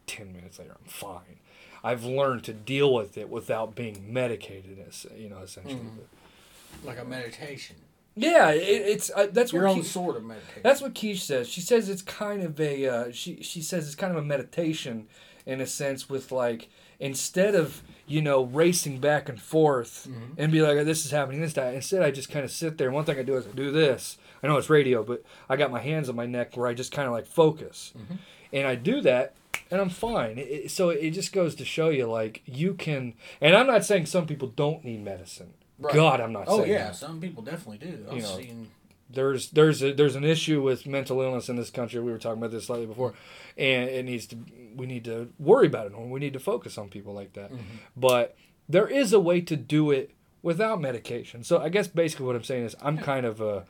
ten minutes later, I'm fine. I've learned to deal with it without being medicated, you know, essentially. Mm-hmm. Like a meditation. Yeah, it, it's uh, that's your what own Keith, sort of meditation. That's what Keith says. She says it's kind of a uh, she. She says it's kind of a meditation in a sense, with like instead of you know racing back and forth mm-hmm. and be like oh, this is happening this time. Instead, I just kind of sit there. And one thing I do is I do this. I know it's radio, but I got my hands on my neck where I just kind of like focus, mm-hmm. and I do that. And I'm fine. It, so it just goes to show you, like, you can... And I'm not saying some people don't need medicine. Right. God, I'm not oh, saying yeah, that. Some people definitely do. I've you know, seen... There's there's a, there's an issue with mental illness in this country. We were talking about this slightly before. And it needs to we need to worry about it. And we need to focus on people like that. Mm-hmm. But there is a way to do it without medication. So I guess basically what I'm saying is I'm yeah. kind of a...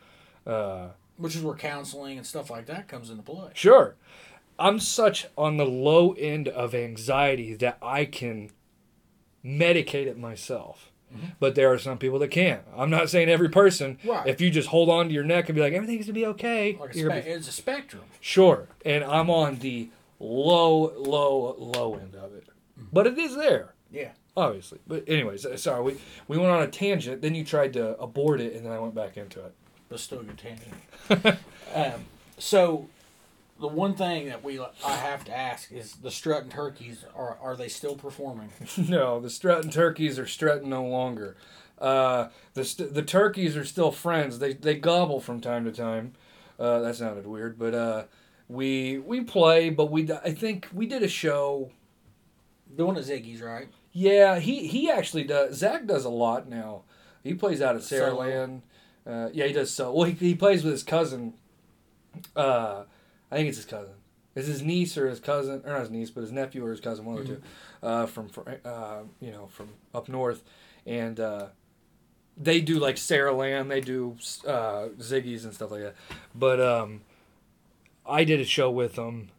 Uh, Which is where counseling and stuff like that comes into play. Sure. I'm such on the low end of anxiety that I can medicate it myself. Mm-hmm. But there are some people that can't. I'm not saying every person. Right. If you just hold on to your neck and be like, everything's going to be okay. Like a spe- be- it's a spectrum. Sure. And I'm on the low, low, low end of it. Mm-hmm. But it is there. Yeah. Obviously. But anyways, sorry. We, we went on a tangent. Then you tried to abort it, and then I went back into it. That's still a good tangent. um, so... The one thing that we I have to ask is the Strut and Turkeys, are are they still performing? No, the Strut and Turkeys are strutting no longer. Uh, the st- the turkeys are still friends. They they gobble from time to time. Uh, that sounded weird, but uh, we we play. But we I think we did a show. The one of Ziggy's, right? Yeah, he he actually does. Zach does a lot now. He plays out at Saraland. Uh, yeah, he does. So well, he he plays with his cousin. Uh. I think it's his cousin. It's his niece or his cousin, or not his niece, but his nephew or his cousin, one of the two, uh, from uh, you know from up north, and uh, they do like Saraland, they do uh, Ziggy's and stuff like that. But um, I did a show with them.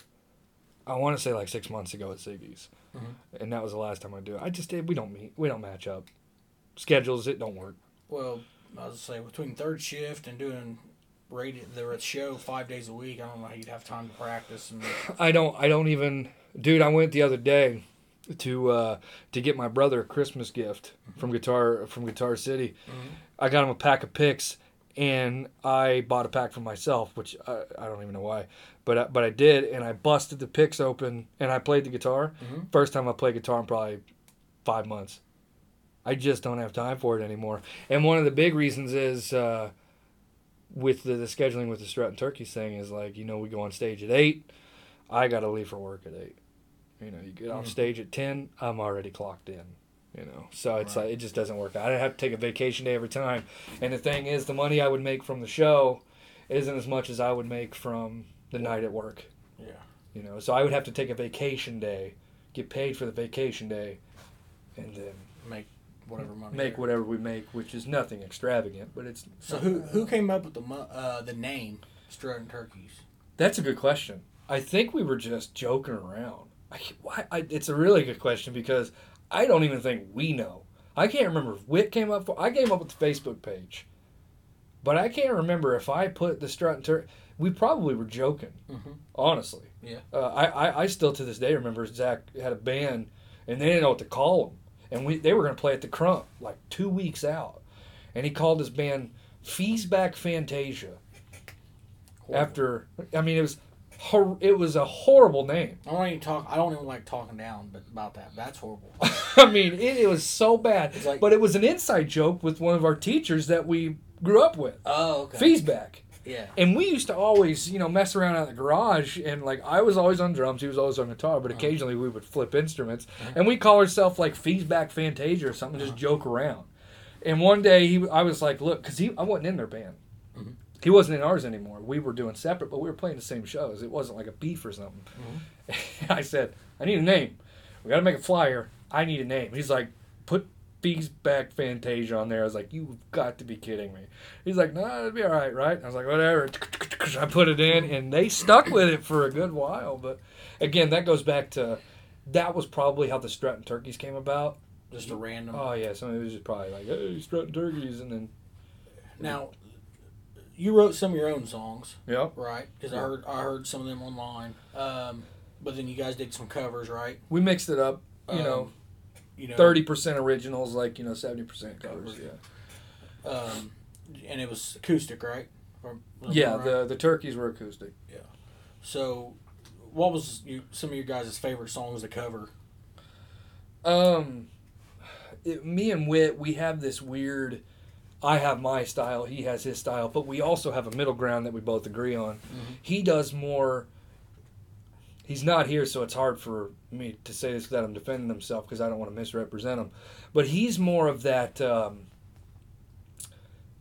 I want to say like six months ago at Ziggy's, mm-hmm. and that was the last time I do it. I just did. We don't meet. We don't match up. Schedules it don't work. Well, I was gonna say between third shift and doing. Rated the show five days a week. I don't know how you'd have time to practice. And... I don't. I don't even, dude. I went the other day to uh, to get my brother a Christmas gift mm-hmm. from Guitar from Guitar City. Mm-hmm. I got him a pack of picks, and I bought a pack for myself, which I, I don't even know why, but I, but I did, and I busted the picks open, and I played the guitar. Mm-hmm. First time I played guitar in probably five months. I just don't have time for it anymore. And one of the big reasons is. Uh, With the, the scheduling with the Strut and Turkeys thing is like, you know, we go on stage at eight. I got to leave for work at eight. You know, you get off mm-hmm. stage at ten. I'm already clocked in, you know. So it's right. like, it just doesn't work out. I have to take a vacation day every time. And the thing is, the money I would make from the show isn't as much as I would make from the night at work. Yeah. You know, so I would have to take a vacation day, get paid for the vacation day, and then make. Whatever money make there. Whatever we make, which is nothing extravagant, but it's so. Who who came up with the uh, the name Strut and Turkeys? That's a good question. I think we were just joking around. I, why, I, it's a really good question because I don't even think we know. I can't remember if Whit came up. For, I came up with the Facebook page, but I can't remember if I put the Strut and Turkey. We probably were joking, mm-hmm. honestly. Yeah. Uh, I, I I still to this day remember Zach had a band and they didn't know what to call him. And we they were going to play at the Crump, like, two weeks out. And he called his band Feesback Fantasia. Horrible. After, I mean, it was hor- it was a horrible name. I don't even talk. I don't even like talking down but about that. That's horrible. I mean, it, it was so bad. It's like, but it was an inside joke with one of our teachers that we grew up with. Oh, okay. Feesback. Yeah. And we used to always, you know, mess around out in the garage. And, like, I was always on drums. He was always on guitar. But uh-huh. occasionally we would flip instruments. Uh-huh. And we'd call ourselves, like, Feesback Fantasia or something. Uh-huh. Just joke around. And one day he, I was like, look, because I wasn't in their band. Mm-hmm. He wasn't in ours anymore. We were doing separate, but we were playing the same shows. It wasn't like a beef or something. Mm-hmm. I said, I need a name. We got to make a flyer. I need a name. He's like, put beast back Fantasia on there. I was like, you've got to be kidding me. He's like, no, nah, it'll be all right, right? I was like, whatever. I put it in, and they stuck with it for a good while. But, again, that goes back to that was probably how the Stratton Turkeys came about. Just a random. Oh, yeah. Somebody was just probably like, hey, Stratton Turkeys. And then. Now, you wrote some of your own songs. Yep. Right? Because yep. I heard I heard some of them online. Um, but then you guys did some covers, right? We mixed it up, you um, know. You know, thirty percent originals, like, you know, seventy percent covers. Yeah. Um, and it was acoustic, right? Or yeah, right? the the turkeys were acoustic. Yeah. So, what was you, some of your guys' favorite songs to cover? Um, it, me and Whit, we have this weird, I have my style, he has his style, but we also have a middle ground that we both agree on. Mm-hmm. He does more... He's not here, so it's hard for me to say this without him defending himself because I don't want to misrepresent him. But he's more of that um,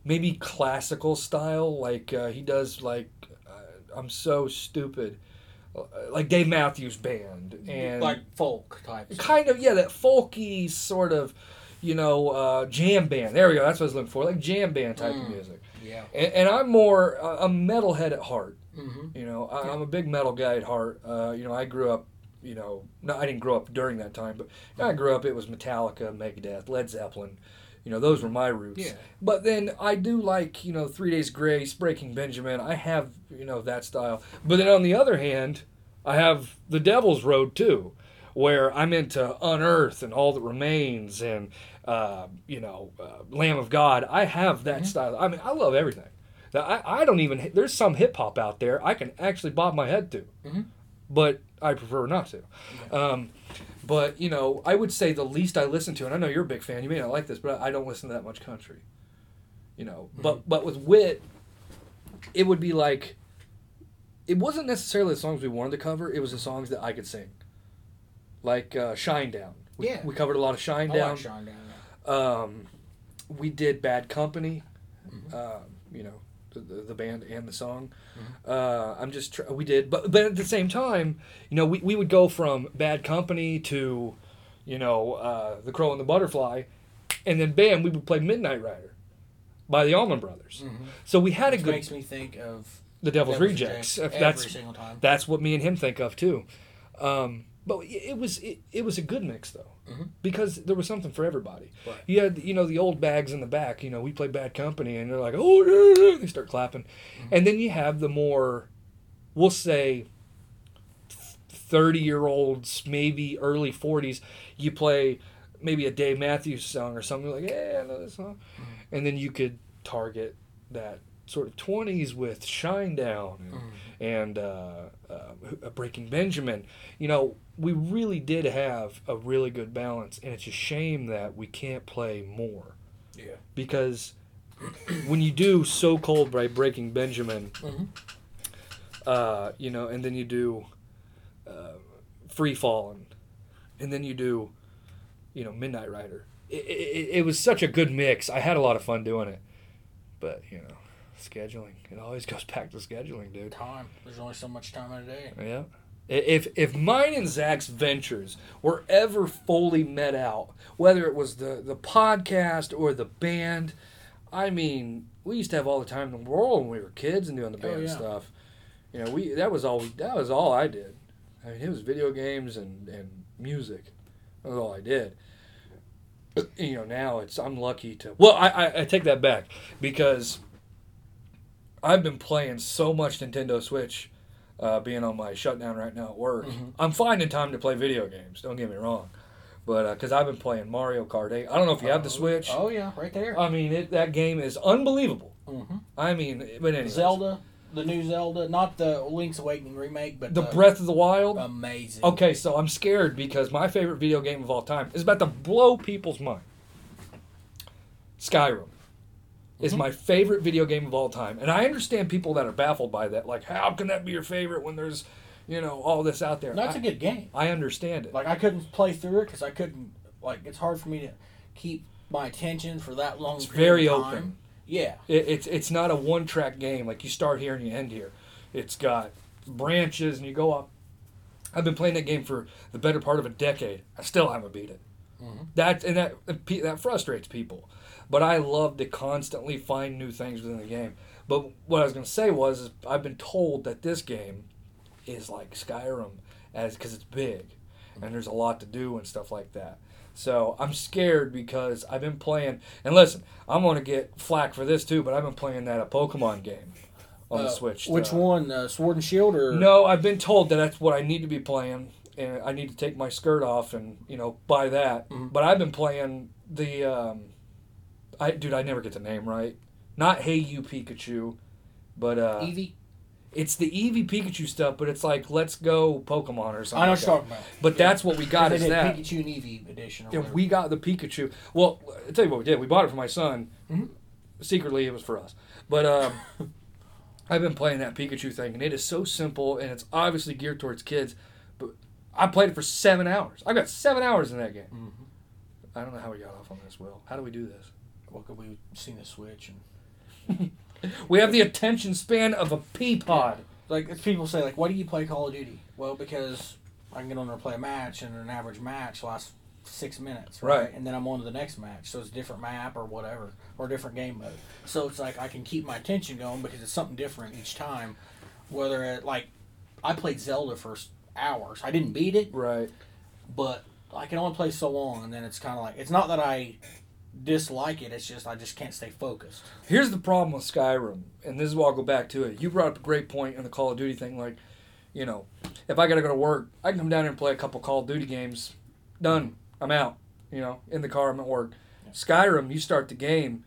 maybe classical style. Like uh, he does like, uh, I'm so stupid. Uh, like Dave Matthews Band. And like folk type. Kind of, yeah, that folky sort of, you know, uh, jam band. There we go, that's what I was looking for. Like jam band type mm, of music. Yeah. And, and I'm more, I'm metalhead at heart. Mm-hmm. You know, I, yeah. I'm a big metal guy at heart. Uh, you know, I grew up, you know, no, I didn't grow up during that time, but when I grew up, it was Metallica, Megadeth, Led Zeppelin. You know, those were my roots. Yeah. But then I do like, you know, Three Days Grace, Breaking Benjamin. I have, you know, that style. But then on the other hand, I have the Devil's Road, too, where I'm into Unearth and All That Remains and, uh, you know, uh, Lamb of God. I have that mm-hmm. style. I mean, I love everything. Now, I, I don't even... There's some hip-hop out there I can actually bob my head to. Mm-hmm. But I prefer not to. Yeah. Um, but, you know, I would say the least I listen to, and I know you're a big fan, you may not like this, but I don't listen to that much country. You know, mm-hmm. but, but with Whit, it would be like... It wasn't necessarily the songs we wanted to cover. It was the songs that I could sing. Like uh, Shinedown. We, yeah. We covered a lot of Shinedown. I like Shinedown, yeah. Um, we did Bad Company. Mm-hmm. Uh, you know... The, the band and the song. Mm-hmm. Uh, I'm just, tr- we did, but but at the same time, you know, we, we would go from Bad Company to, you know, uh, The Crow and the Butterfly, and then bam, we would play Midnight Rider by the Allman Brothers. Mm-hmm. So we had Which a good... makes me think of... The Devil's, Devil's Rejects. Rejects. Every that's, single time. That's what me and him think of, too. Um, but it was it, it was a good mix, though, mm-hmm. because there was something for everybody. Right. You had, you know, the old bags in the back. You know, we play Bad Company, and they're like, oh, yeah, yeah. They start clapping. Mm-hmm. And then you have the more, we'll say, thirty-year-olds, maybe early forties. You play maybe a Dave Matthews song or something. You're like, yeah, I know that song. Mm-hmm. And then you could target that sort of twenties with Shinedown and, mm. and uh, uh, Breaking Benjamin. You know, we really did have a really good balance, and it's a shame that we can't play more. Yeah. Because when you do So Cold by Breaking Benjamin, mm-hmm. uh, you know, and then you do uh, Free Fallin', and then you do, you know, Midnight Rider. It, it, it was such a good mix. I had a lot of fun doing it. But, you know. Scheduling. It always goes back to scheduling, dude. Time. There's only so much time in a day. Yeah. If if mine and Zach's ventures were ever fully met out, whether it was the, the podcast or the band, I mean, we used to have all the time in the world when we were kids and doing the band oh, yeah. stuff. You know, we that was all that was all I did. I mean, it was video games and, and music. That was all I did. But, you know, now it's I'm lucky to. Well, I I, I take that back because. I've been playing so much Nintendo Switch, uh, being on my shutdown right now at work. Mm-hmm. I'm finding time to play video games, don't get me wrong. But because uh, I've been playing Mario Kart eight. I don't know if you have the Switch. Oh, yeah, right there. I mean, it, that game is unbelievable. Mm-hmm. I mean, but anyways. Zelda, the new Zelda, not the Link's Awakening remake, but the, the Breath of the Wild. Amazing. Okay, so I'm scared because my favorite video game of all time is about to blow people's mind. Skyrim. Is my favorite video game of all time. And I understand people that are baffled by that. Like, how can that be your favorite when there's, you know, all this out there? That's I, a good game. I understand it. Like, I couldn't play through it because I couldn't, like, it's hard for me to keep my attention for that long period of time. It's very open. Yeah. It, it's, it's not a one-track game. Like, you start here and you end here. It's got branches and you go up. I've been playing that game for the better part of a decade. I still haven't beat it. Mm-hmm. That and that that frustrates people. But I love to constantly find new things within the game. But what I was going to say was is I've been told that this game is like Skyrim as because it's big mm-hmm. and there's a lot to do and stuff like that. So I'm scared because I've been playing. And listen, I'm going to get flack for this too, but I've been playing that a Pokemon game on uh, the Switch. Which uh, one? Uh, Sword and Shield? Or No, I've been told that that's what I need to be playing. And I need to take my skirt off and, you know, buy that. Mm-hmm. But I've been playing the, um, I dude, I never get the name right. Not Hey You Pikachu, but... Uh, Eevee? It's the Eevee Pikachu stuff, but it's like Let's Go Pokemon or something. I know what you're talking about. But yeah. That's what we got is that. Pikachu and Eevee edition. Yeah, whatever. We got the Pikachu. Well, I'll tell you what we did. We bought it for my son. Mm-hmm. Secretly, it was for us. But um, I've been playing that Pikachu thing, and it is so simple, and it's obviously geared towards kids. I played it for seven hours. I got seven hours in that game. Mm-hmm. I don't know how we got off on this, Will. How do we do this? Well, could we seen the Switch and we have the attention span of a pea pod. Yeah. Like people say, like, why do you play Call of Duty? Well, because I can get on there and play a match, and an average match lasts six minutes, right? right? And then I'm on to the next match, so it's a different map or whatever, or a different game mode. So it's like I can keep my attention going because it's something different each time. Whether it like I played Zelda first. Hours. I didn't beat it. Right. But I can only play so long, and then it's kind of like, it's not that I dislike it, it's just I just can't stay focused. Here's the problem with Skyrim, and this is why I'll go back to it. You brought up a great point on the Call of Duty thing, like, you know, if I gotta go to work, I can come down here and play a couple Call of Duty games. Done. I'm out. You know, in the car, I'm at work. Yeah. Skyrim, you start the game,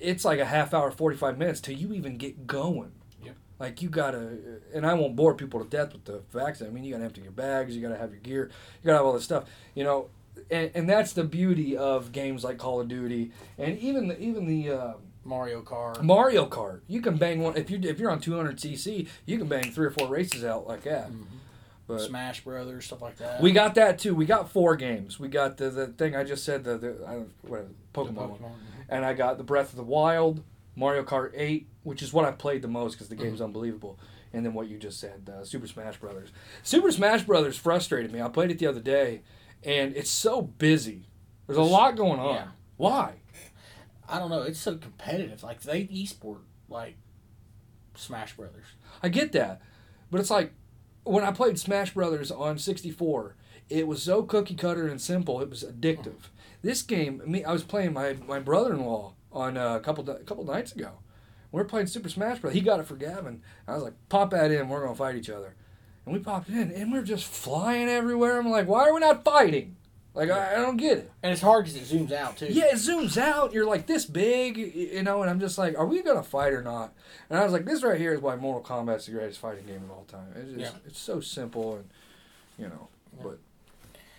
it's like a half hour, forty-five minutes till you even get going. Like, you gotta, and I won't bore people to death with the facts. I mean, you gotta empty your bags, you gotta have your gear, you gotta have all this stuff, you know, and, and that's the beauty of games like Call of Duty, and even the, even the, uh, Mario Kart. Mario Kart. You can bang one, if, you, if you're on two hundred c c, you can bang three or four races out like that. Mm-hmm. But Smash Brothers, stuff like that. We got that too. We got four games. We got the, the thing I just said, the, the I don't, whatever, Pokemon, the Pokemon one. And I got the Breath of the Wild, Mario Kart eight, which is what I played the most because the game's mm-hmm. unbelievable. And then what you just said, uh, Super Smash Brothers. Super Smash Brothers frustrated me. I played it the other day, and it's so busy. There's a lot going on. Yeah. Why? I don't know. It's so competitive. Like, they esport, like, Smash Brothers. I get that. But it's like, when I played Smash Brothers on sixty-four, it was so cookie-cutter and simple, it was addictive. Mm-hmm. This game, me, I was playing my, my brother-in-law, on a couple a couple nights ago. We were playing Super Smash Bros. He got it for Gavin. I was like, pop that in. We're going to fight each other. And we popped in, and we were just flying everywhere. I'm like, why are we not fighting? Like, I, I don't get it. And it's hard because it zooms out, too. Yeah, it zooms out. You're like this big, you know, and I'm just like, are we going to fight or not? And I was like, this right here is why Mortal Kombat's the greatest fighting game of all time. It's just, yeah. It's so simple, and, you know, yeah.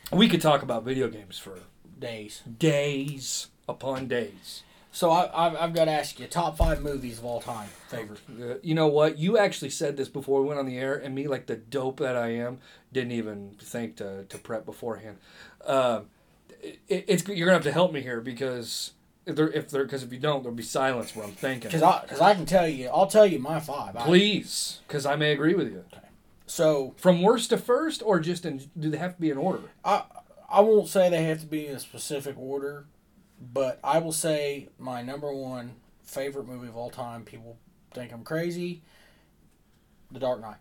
But we could talk about video games for days. Days upon days. So I, I've got to ask you, top five movies of all time, favorite. You know what? You actually said this before we went on the air, and me, like the dope that I am, didn't even think to, to prep beforehand. Uh, it, it's you're gonna have to help me here because if there if there because if you don't, there'll be silence where I'm thinking. Because I because I can tell you, I'll tell you my five. Please, because I may agree with you. Okay. So from worst to first, or just in do they have to be in order? I I won't say they have to be in a specific order. But I will say my number one favorite movie of all time, people think I'm crazy, The Dark Knight.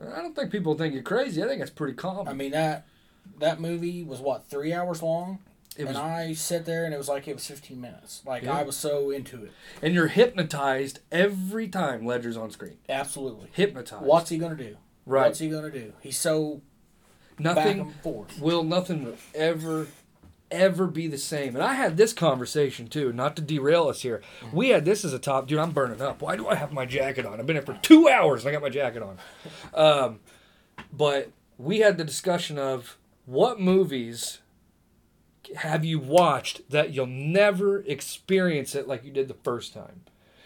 I don't think people think you're crazy. I think it's pretty common. I mean, that that movie was, what, three hours long? It was, and I sat there, and it was like it was fifteen minutes. Like, yeah. I was so into it. And you're hypnotized every time Ledger's on screen. Absolutely. Hypnotized. What's he going to do? Right. What's he going to do? He's so nothing, back and forth. Will, nothing will ever... ever be the same. And I had this conversation too, not to derail us here. We had this as a top, dude, I'm burning up. Why do I have my jacket on? I've been here for two hours and I got my jacket on. Um, but we had the discussion of what movies have you watched that you'll never experience it like you did the first time?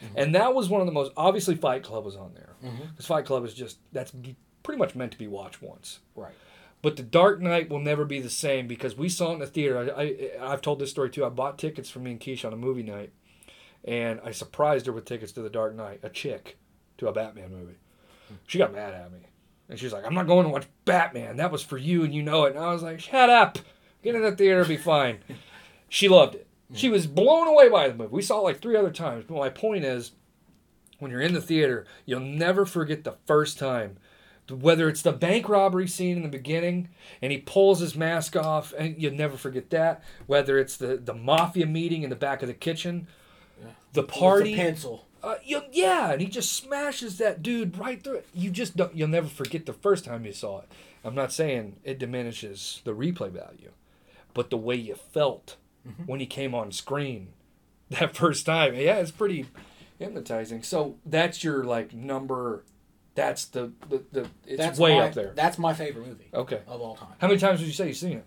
Mm-hmm. And that was one of the most, obviously Fight Club was on there. Because mm-hmm. Fight Club is just, that's pretty much meant to be watched once. Right. But The Dark Knight will never be the same because we saw it in the theater. I, I, I've told this story, too. I bought tickets for me and Keisha on a movie night, and I surprised her with tickets to The Dark Knight, a chick, to a Batman movie. She got mad at me, and she was like, I'm not going to watch Batman. That was for you, and you know it. And I was like, shut up. Get it at the air, it'll be fine. She loved it. She was blown away by the movie. We saw it like three other times. But my point is, when you're in the theater, you'll never forget the first time. Whether it's the bank robbery scene in the beginning, and he pulls his mask off, and you'll never forget that. Whether it's the, the mafia meeting in the back of the kitchen, yeah. the party. With the pencil. Uh, you, yeah, and he just smashes that dude right through it. You just don't, you'll never forget the first time you saw it. I'm not saying it diminishes the replay value, but the way you felt mm-hmm. when he came on screen that first time, yeah, it's pretty hypnotizing. So that's your like number. That's the the, the it's that's way my, up there. That's my favorite movie. Okay, of all time. How many times would you say you've seen it?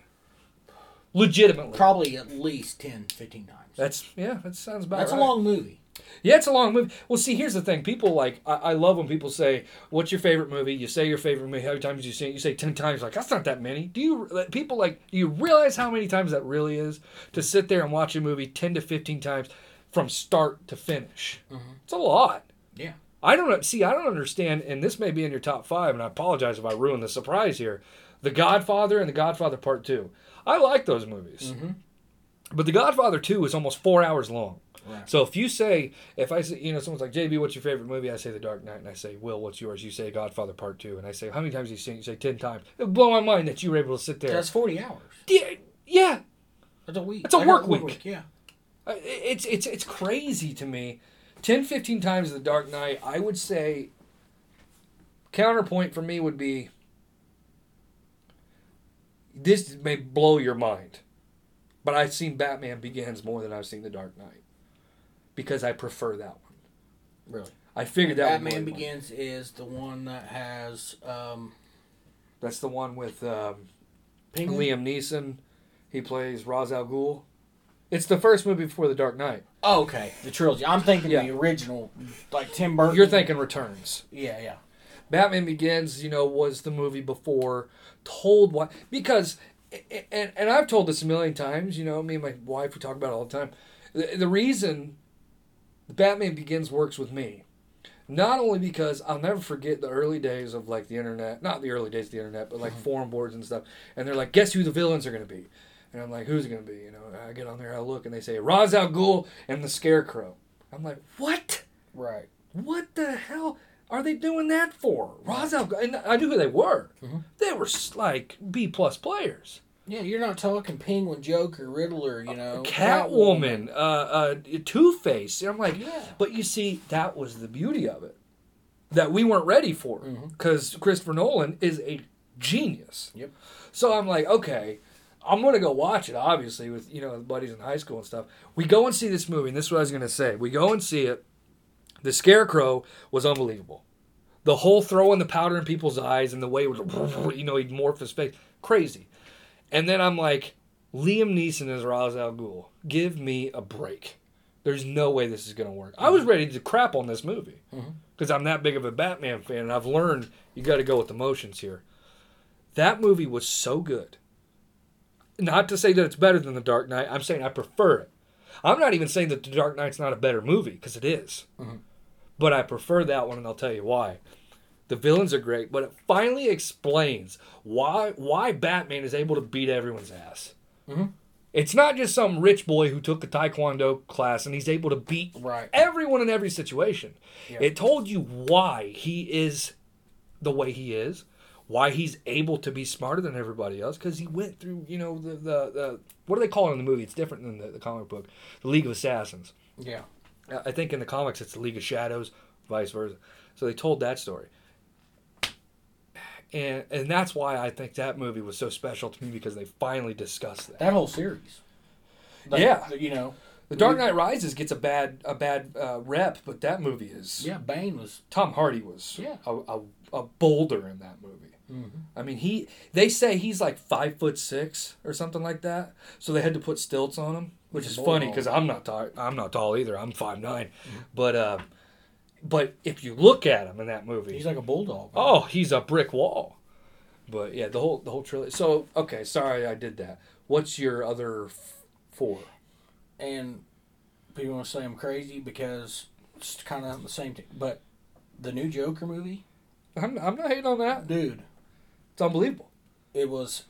Legitimately, probably at least ten, fifteen times. That's yeah, that sounds about. That's right. A long movie. Yeah, it's a long movie. Well, see, here's the thing. People, like, I, I love when people say, what's your favorite movie? You say your favorite movie. How many times have you seen it? You say ten times. Like, that's not that many. Do you, people, like, do you realize how many times that really is? To sit there and watch a movie ten to fifteen times from start to finish. Mm-hmm. It's a lot. Yeah. I don't, see, I don't understand, and this may be in your top five, and I apologize if I ruin the surprise here. The Godfather and The Godfather Part two. I like those movies. Mm-hmm. But The Godfather two is almost four hours long. Right. So if you say, if I say, you know, someone's like, J B, what's your favorite movie? I say The Dark Knight, and I say, Will, what's yours? You say Godfather Part two, and I say, how many times have you seen it? You say ten times. It would blow my mind that you were able to sit there. That's forty hours. Yeah, yeah. That's a week. It's a work, a work week. week. Yeah. It's it's it's crazy to me. ten, fifteen times The Dark Knight. I would say counterpoint for me would be this may blow your mind, but I've seen Batman Begins more than I've seen The Dark Knight. Because I prefer that one. Really? I figured that Batman one. Batman Begins one. Is the one that has... Um, That's the one with um, Liam Neeson. He plays Ra's al Ghul. It's the first movie before The Dark Knight. Oh, okay. The trilogy. I'm thinking yeah. the original, like Tim Burton. You're thinking Returns. Yeah, yeah. Batman Begins, you know, was the movie before. Told why... Because, and, and I've told this a million times, you know, me and my wife, we talk about it all the time. The, the reason... Batman Begins works with me. Not only because I'll never forget the early days of like the internet, not the early days of the internet, but like mm-hmm. forum boards and stuff. And they're like, guess who the villains are going to be? And I'm like, who's it going to be? You know, I get on there, I look, and they say, Ra's al Ghul and the Scarecrow. I'm like, what? Right. What the hell are they doing that for? Ra's al Ghul. And I knew who they were. Mm-hmm. They were like B plus players. Yeah, you're not talking Penguin, Joker, Riddler, you know. Catwoman, Catwoman. Uh, uh, Two-Face. I'm like, yeah. But you see, that was the beauty of it. That we weren't ready for. Because mm-hmm. Christopher Nolan is a genius. Yep. So I'm like, okay, I'm going to go watch it, obviously, with, you know, buddies in high school and stuff. We go and see this movie, and this is what I was going to say. We go and see it. The Scarecrow was unbelievable. The whole throwing the powder in people's eyes and the way, it was, you know, he'd morph his face. Crazy. And then I'm like, Liam Neeson is Ra's al Ghul. Give me a break. There's no way this is going to work. I was ready to crap on this movie because mm-hmm. I'm that big of a Batman fan, and I've learned you got to go with the motions here. That movie was so good. Not to say that it's better than The Dark Knight. I'm saying I prefer it. I'm not even saying that The Dark Knight's not a better movie because it is. Mm-hmm. But I prefer that one, and I'll tell you why. The villains are great, but it finally explains why why Batman is able to beat everyone's ass. Mm-hmm. It's not just some rich boy who took a taekwondo class and he's able to beat right. everyone in every situation. Yeah. It told you why he is the way he is, why he's able to be smarter than everybody else, because he went through, you know, the, the, the... What do they call it in the movie? It's different than the, the comic book. The League of Assassins. Yeah. I think in the comics it's the League of Shadows, vice versa. So they told that story. And and that's why I think that movie was so special to me, because they finally discussed that. That whole series. Like, yeah. You know. The Dark Knight Rises gets a bad a bad uh, rep, but that movie is... Yeah, Bane was... Tom Hardy was yeah. a, a, a boulder in that movie. Mm-hmm. I mean, he they say he's like five foot six or something like that, so they had to put stilts on him, which he's is funny because I'm not tall, I'm not tall either. I'm five nine. Mm-hmm. But... Uh, But if you look at him in that movie... He's like a bulldog. Bro. Oh, he's a brick wall. But yeah, the whole the whole trilogy. So, okay, sorry I did that. What's your other f- four? And people want to say I'm crazy because it's kind of the same thing. But the new Joker movie... I'm, I'm not hating on that. Dude. It's unbelievable. It was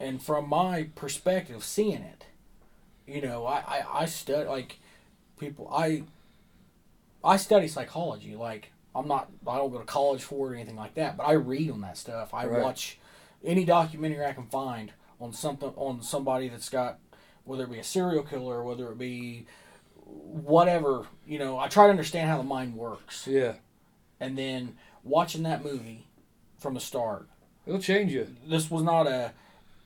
And from my perspective, seeing it, you know, I, I, I study, like, people, I, I study psychology. Like, I'm not, I don't go to college for it or anything like that, but I read on that stuff. I right. watch any documentary I can find on something, on somebody that's got, whether it be a serial killer, whether it be whatever, you know, I try to understand how the mind works. Yeah. And then watching that movie from the start. It'll change you. This was not a,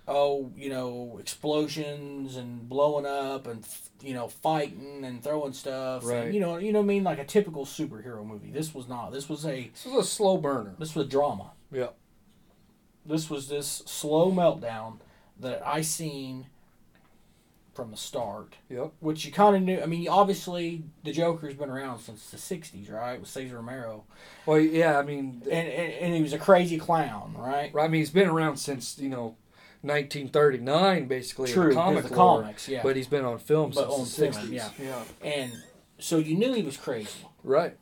oh, you know, explosions and blowing up and, you know, fighting and throwing stuff. Right. And, you know, you know what I mean? Like a typical superhero movie. This was not. This was a... This was a slow burner. This was a drama. Yeah. This was this slow meltdown that I seen from the start. Yep. Which you kind of knew. I mean, obviously, the Joker's been around since the sixties, right? With Cesar Romero. Well, yeah, I mean... And, and, and he was a crazy clown, right? I mean, he's been around since, you know, nineteen thirty-nine, basically. True, the comic the lore, comics, yeah. But he's been on film but since on the sixties. Yeah. yeah. And so you knew he was crazy. Right.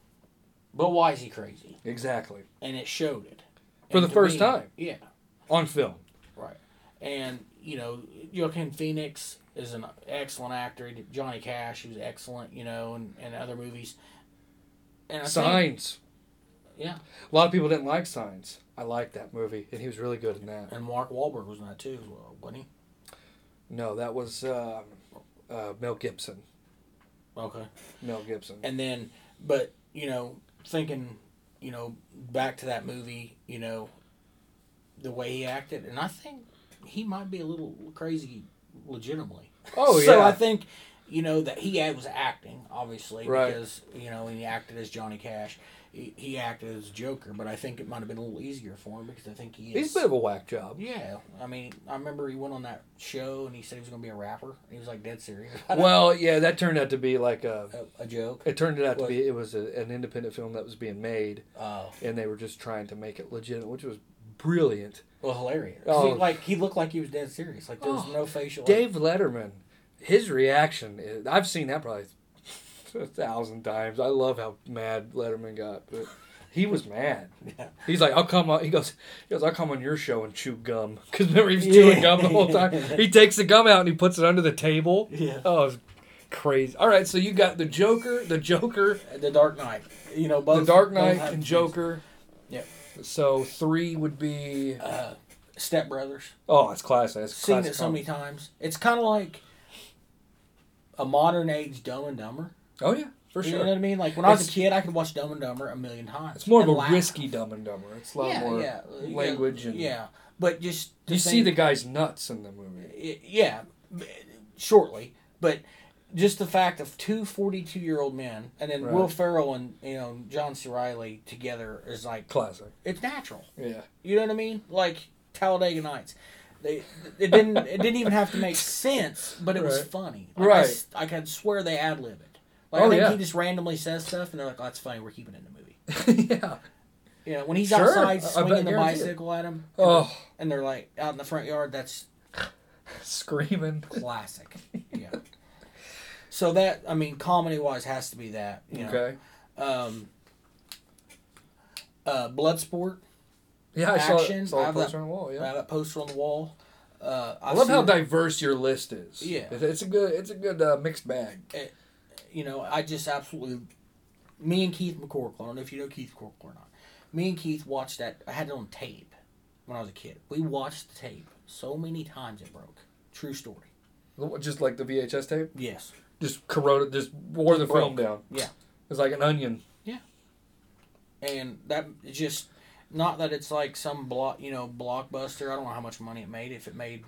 But why is he crazy? Exactly. And it showed it. For and the first me, time. Yeah. On film. Right. And, you know, Joaquin Phoenix is an excellent actor. He did Johnny Cash, he was excellent, you know, and, and other movies. And I Signs. Think, yeah. A lot of people didn't like Signs. I liked that movie, and he was really good in that. And Mark Wahlberg was in that too, wasn't he? No, that was uh, uh, Mel Gibson. Okay. Mel Gibson. And then, but, you know, thinking, you know, back to that movie, you know, the way he acted, and I think he might be a little crazy legitimately. Oh, yeah. So I think, you know, that he was acting, obviously, right. because, you know, he acted as Johnny Cash. He, he acted as Joker, but I think it might have been a little easier for him because I think he is... He's a bit of a whack job. Yeah. I mean, I remember he went on that show and he said he was going to be a rapper. He was like dead serious. Well, know. yeah, that turned out to be like a... A, a joke? It turned out well, to be... It was a, an independent film that was being made. Oh. And they were just trying to make it legitimate, which was brilliant. Well, hilarious. Oh. He, like, he looked like he was dead serious. Like, there was oh, no facial... Dave like, Letterman, his reaction... Is, I've seen that probably... A thousand times. I love how mad Letterman got, but he was mad. Yeah. He's like, I'll come on. He goes, he goes, I'll come on your show and chew gum. Because remember, he was chewing yeah. gum the whole time. He takes the gum out and he puts it under the table. Yeah. Oh, it was crazy. All right, so you got the Joker, the Joker, the Dark Knight. You know, both, the Dark Knight and things. Joker. Yeah. So three would be uh, Step Brothers. Oh, it's classic. It's seen classic it so comedy. Many times. It's kind of like a modern age Dumb and Dumber. Oh, yeah, for sure. You know what I mean? Like, when it's, I was a kid, I could watch Dumb and Dumber a million times. It's more of a laugh. risky Dumb and Dumber. It's a lot yeah, more yeah. language. Yeah, and, yeah, but just... You thing, see the guy's nuts in the movie. Yeah, shortly. But just the fact of two forty-two-year-old men, and then right. Will Ferrell and you know John C. Reilly together is like... Classic. It's natural. Yeah. You know what I mean? Like, Talladega Nights. They It didn't It didn't even have to make sense, but it right. was funny. Like, right. I, I could swear they ad-lib it. Like, oh, I think yeah. he just randomly says stuff, and they're like, oh, that's funny, we're keeping it in the movie. yeah. You know, when he's sure. outside swinging the bicycle at him, and, oh. and they're like, out in the front yard, that's... Screaming. Classic. yeah. So that, I mean, comedy-wise has to be that. You know? Okay. Um, uh, Bloodsport. Yeah, I action. saw, it, saw I have a poster that, on the wall. Yeah, I have that poster on the wall. Uh, I, I love how diverse your list is. Yeah. It's a good, it's a good uh, mixed bag. It, You know, I just absolutely... Me and Keith McCorkle, I don't know if you know Keith McCorkle or not. Me and Keith watched that. I had it on tape when I was a kid. We watched the tape so many times it broke. True story. Just like the V H S tape? Yes. Just corroded, just wore the film down. Yeah. It's like an onion. Yeah. And that just... Not that it's like some block, you know, blockbuster. I don't know how much money it made, if it made...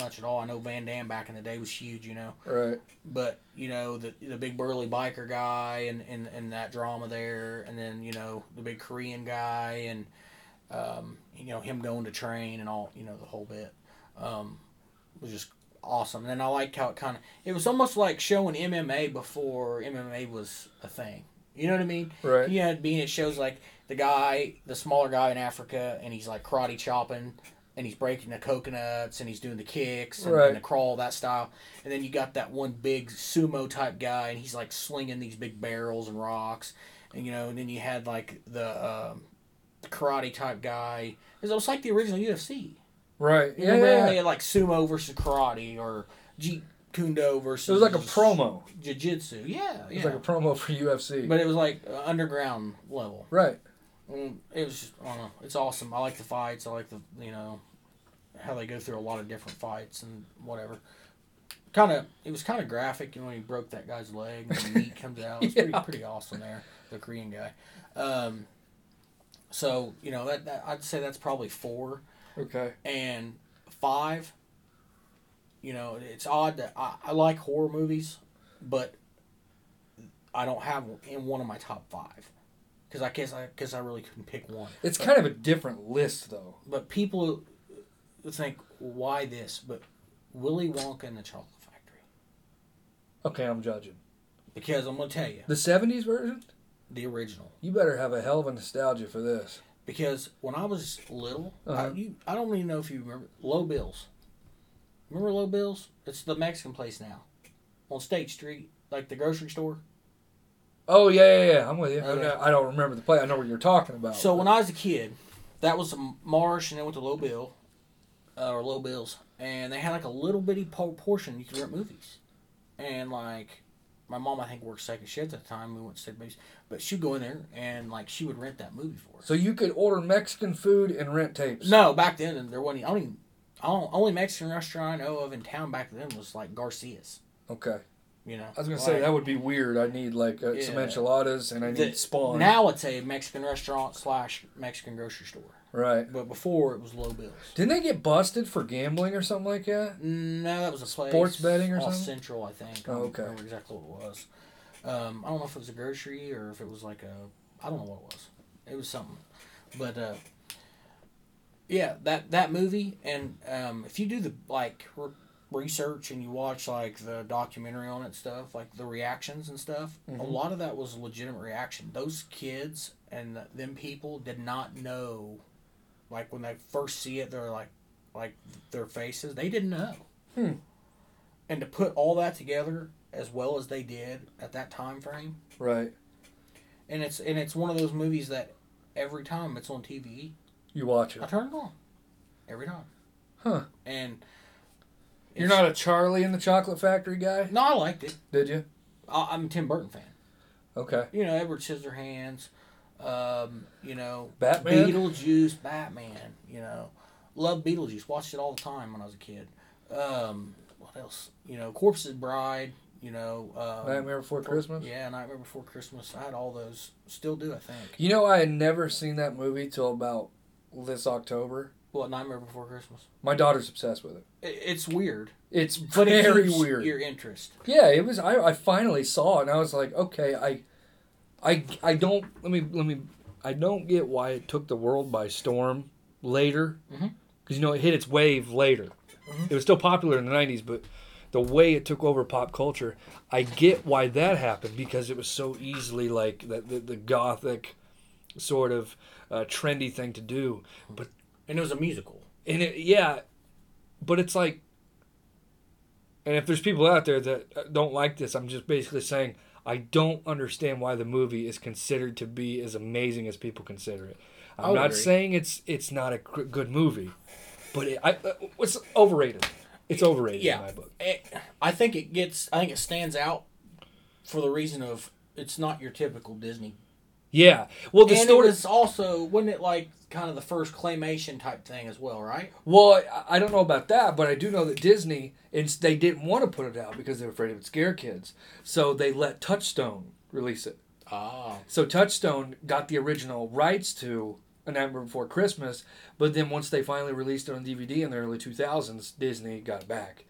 much at all. I know Van Damme back in the day was huge, you know. Right. But, you know, the the big burly biker guy and, and, and that drama there, and then, you know, the big Korean guy and, um, you know, him going to train and all, you know, the whole bit. Um, was just awesome. And then I liked how it kind of, it was almost like showing M M A before M M A was a thing. You know what I mean? Right. You know, being it shows like the guy, the smaller guy in Africa, and he's like karate chopping. And he's breaking the coconuts, and he's doing the kicks, and, right. and the crawl, that style. And then you got that one big sumo-type guy, and he's, like, slinging these big barrels and rocks. And, you know, and then you had, like, the um, karate-type guy. It was almost like the original U F C. Right. You yeah, remember yeah. they had like sumo versus karate or jeet kundo versus. It was like a promo. Jiu-jitsu. Yeah. It was yeah. like a promo for U F C. But it was like underground level. Right. And it was just, I don't know. It's awesome. I like the fights. I like the, you know, how they go through a lot of different fights and whatever. Kind of, it was kind of graphic, you know, when he broke that guy's leg and the meat comes out. It's yeah. pretty, pretty awesome there, the Korean guy. Um, so, you know, that, that I'd say that's probably four. Okay. And five, you know, it's odd that I, I like horror movies, but I don't have in one of my top five. Because I guess I, cause I really couldn't pick one. It's but, kind of a different list, though. But people think, why this? But Willy Wonka and the Chocolate Factory. Okay, I'm judging. Because I'm going to tell you. The seventies version? The original. You better have a hell of a nostalgia for this. Because when I was little, uh-huh. I, you, I don't even know if you remember, Low Bills. Remember Low Bills? It's the Mexican place now. On State Street, like the grocery store. Oh, yeah, yeah, yeah. I'm with you. Okay. I don't remember the place. I know what you're talking about. So but. When I was a kid, that was Marsh and then went to Low Bill, uh, or Low Bills. And they had like a little bitty portion you could rent movies. And like, my mom, I think, worked second shift at the time. We went to sick movies. But she'd go in there and like, she would rent that movie for us. So you could order Mexican food and rent tapes? No, back then, there wasn't. I don't even, I don't, only Mexican restaurant I know of in town back then was like Garcia's. Okay. You know? I was going like, to say, that would be weird. I need like uh, yeah, some enchiladas and I need the, Spawn. Now it's a Mexican restaurant slash Mexican grocery store. Right. But before, it was Low Bills. Didn't they get busted for gambling or something like that? No, that was a place. Sports betting or something? Central, I think. Oh, okay. I don't remember exactly what it was. Um, I don't know if it was a grocery or if it was like a... I don't know what it was. It was something. But, uh, yeah, that, that movie, and um, if you do the, like, re- research and you watch, like, the documentary on it stuff, like the reactions and stuff, mm-hmm. a lot of that was a legitimate reaction. Those kids and the, them people did not know... Like, when they first see it, they're like, like their faces. They didn't know. Hmm. And to put all that together as well as they did at that time frame. Right. And it's and it's one of those movies that every time it's on T V. You watch it. I turn it on. Every time. Huh. And. You're not a Charlie and the Chocolate Factory guy? No, I liked it. Did you? I, I'm a Tim Burton fan. Okay. You know, Edward Scissorhands. Um, you know, Batman? Beetlejuice, Batman, you know, love Beetlejuice, watched it all the time when I was a kid. Um, what else? You know, Corpse's Bride, you know, um, Nightmare Before Christmas? Yeah, Nightmare Before Christmas. I had all those, still do, I think. You know, I had never seen that movie till about this October. What, Nightmare Before Christmas? My daughter's obsessed with it. It's weird. It's but very it weird. Your interest. Yeah, it was, I, I finally saw it and I was like, okay, I, I, I don't let me let me I don't get why it took the world by storm later, because mm-hmm. you know it hit its wave later. Mm-hmm. It was still popular in the nineties, but the way it took over pop culture, I get why that happened because it was so easily like the the, the gothic sort of uh, trendy thing to do. But and it was a musical. And it, yeah, but it's like, and if there's people out there that don't like this, I'm just basically saying. I don't understand why the movie is considered to be as amazing as people consider it. I'm not agree. saying it's it's not a c- good movie, but it, I, uh, it's overrated. It's overrated yeah. in my book. It, I think it gets. I think it stands out for the reason of it's not your typical Disney. Yeah. Well, the and story is also wasn't it like kind of the first claymation type thing as well, right? Well, I, I don't know about that, but I do know that Disney and they didn't want to put it out because they were afraid it would scare kids, so they let Touchstone release it. Ah. So Touchstone got the original rights to A Nightmare Before Christmas, but then once they finally released it on D V D in the early two thousands, Disney got it back.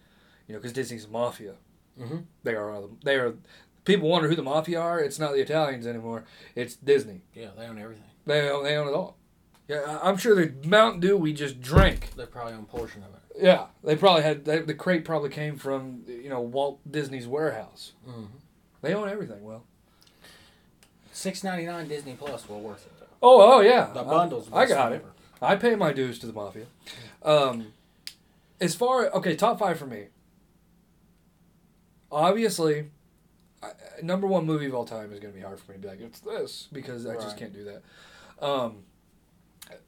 You know, because Disney's mafia. Mm-hmm. They are. They are. People wonder who the mafia are. It's not the Italians anymore. It's Disney. Yeah, they own everything. They own, they own it all. Yeah, I'm sure the Mountain Dew we just drank. They probably own a portion of it. Yeah, they probably had they, the crate probably came from you know Walt Disney's warehouse. Mm-hmm. They own everything. Well, six ninety-nine Disney Plus, well worth it. Though. Oh, oh yeah, the bundles. I, I got it. Ever. I pay my dues to the mafia. Um, as far okay, top five for me. Obviously. Number one movie of all time is going to be hard for me to be like, it's this, because I right. just can't do that. Um,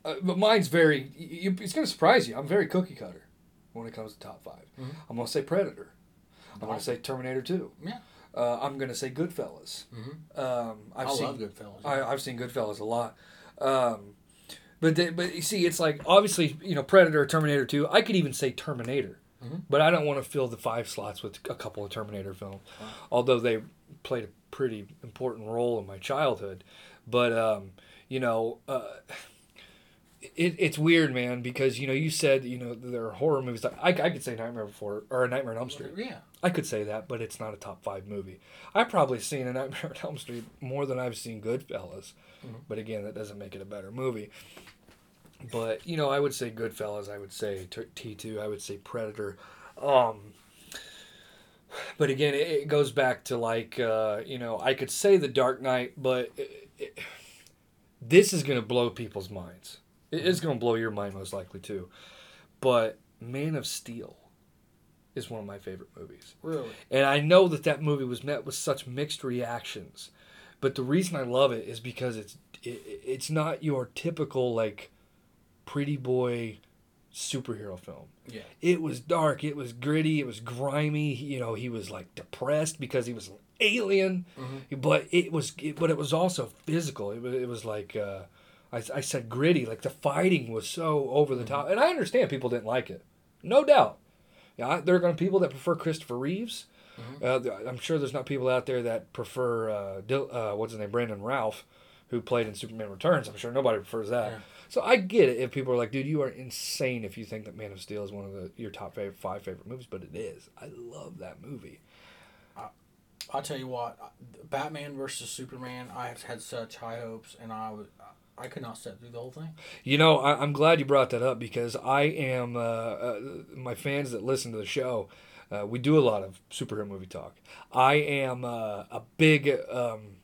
uh, but mine's very, you, it's going to surprise you. I'm very cookie cutter when it comes to top five. Mm-hmm. I'm going to say Predator. I'm wow. going to say Terminator two. Yeah. Uh, I'm going to say Goodfellas. Mm-hmm. Um, I've I seen, love Goodfellas. Yeah. I, I've seen Goodfellas a lot. Um, but they, but you see, it's like, obviously, you know, Predator, Terminator two. I could even say Terminator. Mm-hmm. But I don't want to fill the five slots with a couple of Terminator films. Wow. Although they played a pretty important role in my childhood. But, um, you know... Uh, It, it's weird, man, because, you know, you said, you know, there are horror movies. Like, I, I could say Nightmare Before, or A Nightmare on Elm Street. Yeah. I could say that, but it's not a top five movie. I've probably seen A Nightmare on Elm Street more than I've seen Goodfellas. Mm-hmm. But again, that doesn't make it a better movie. But, you know, I would say Goodfellas. I would say T two. I would say Predator. Um, but again, it, it goes back to, like, uh, you know, I could say The Dark Knight, but it, it, this is going to blow people's minds. It is going to blow your mind, most likely, too. But Man of Steel is one of my favorite movies. Really? And I know that that movie was met with such mixed reactions. But the reason I love it is because it's it, it's not your typical, like, pretty boy superhero film. Yeah. It was dark. It was gritty. It was grimy. You know, he was, like, depressed because he was an alien. Mm-hmm. But it was it, but it was also physical. It was, it was like... Uh, I, I said gritty, like the fighting was so over the top. And I understand people didn't like it. No doubt. Yeah, there are going to be people that prefer Christopher Reeves. Mm-hmm. Uh, I'm sure there's not people out there that prefer, uh, Dil- uh, what's his name, Brandon Routh, who played in Superman Returns. I'm sure nobody prefers that. Yeah. So I get it if people are like, dude, you are insane if you think that Man of Steel is one of the, your top fav- five favorite movies, but it is. I love that movie. I, I'll tell you what, Batman versus Superman, I have had such high hopes, and I was... I could not sit through the whole thing. You know, I, I'm glad you brought that up because I am, uh, uh, my fans that listen to the show, uh, we do a lot of superhero movie talk. I am uh, a big, um,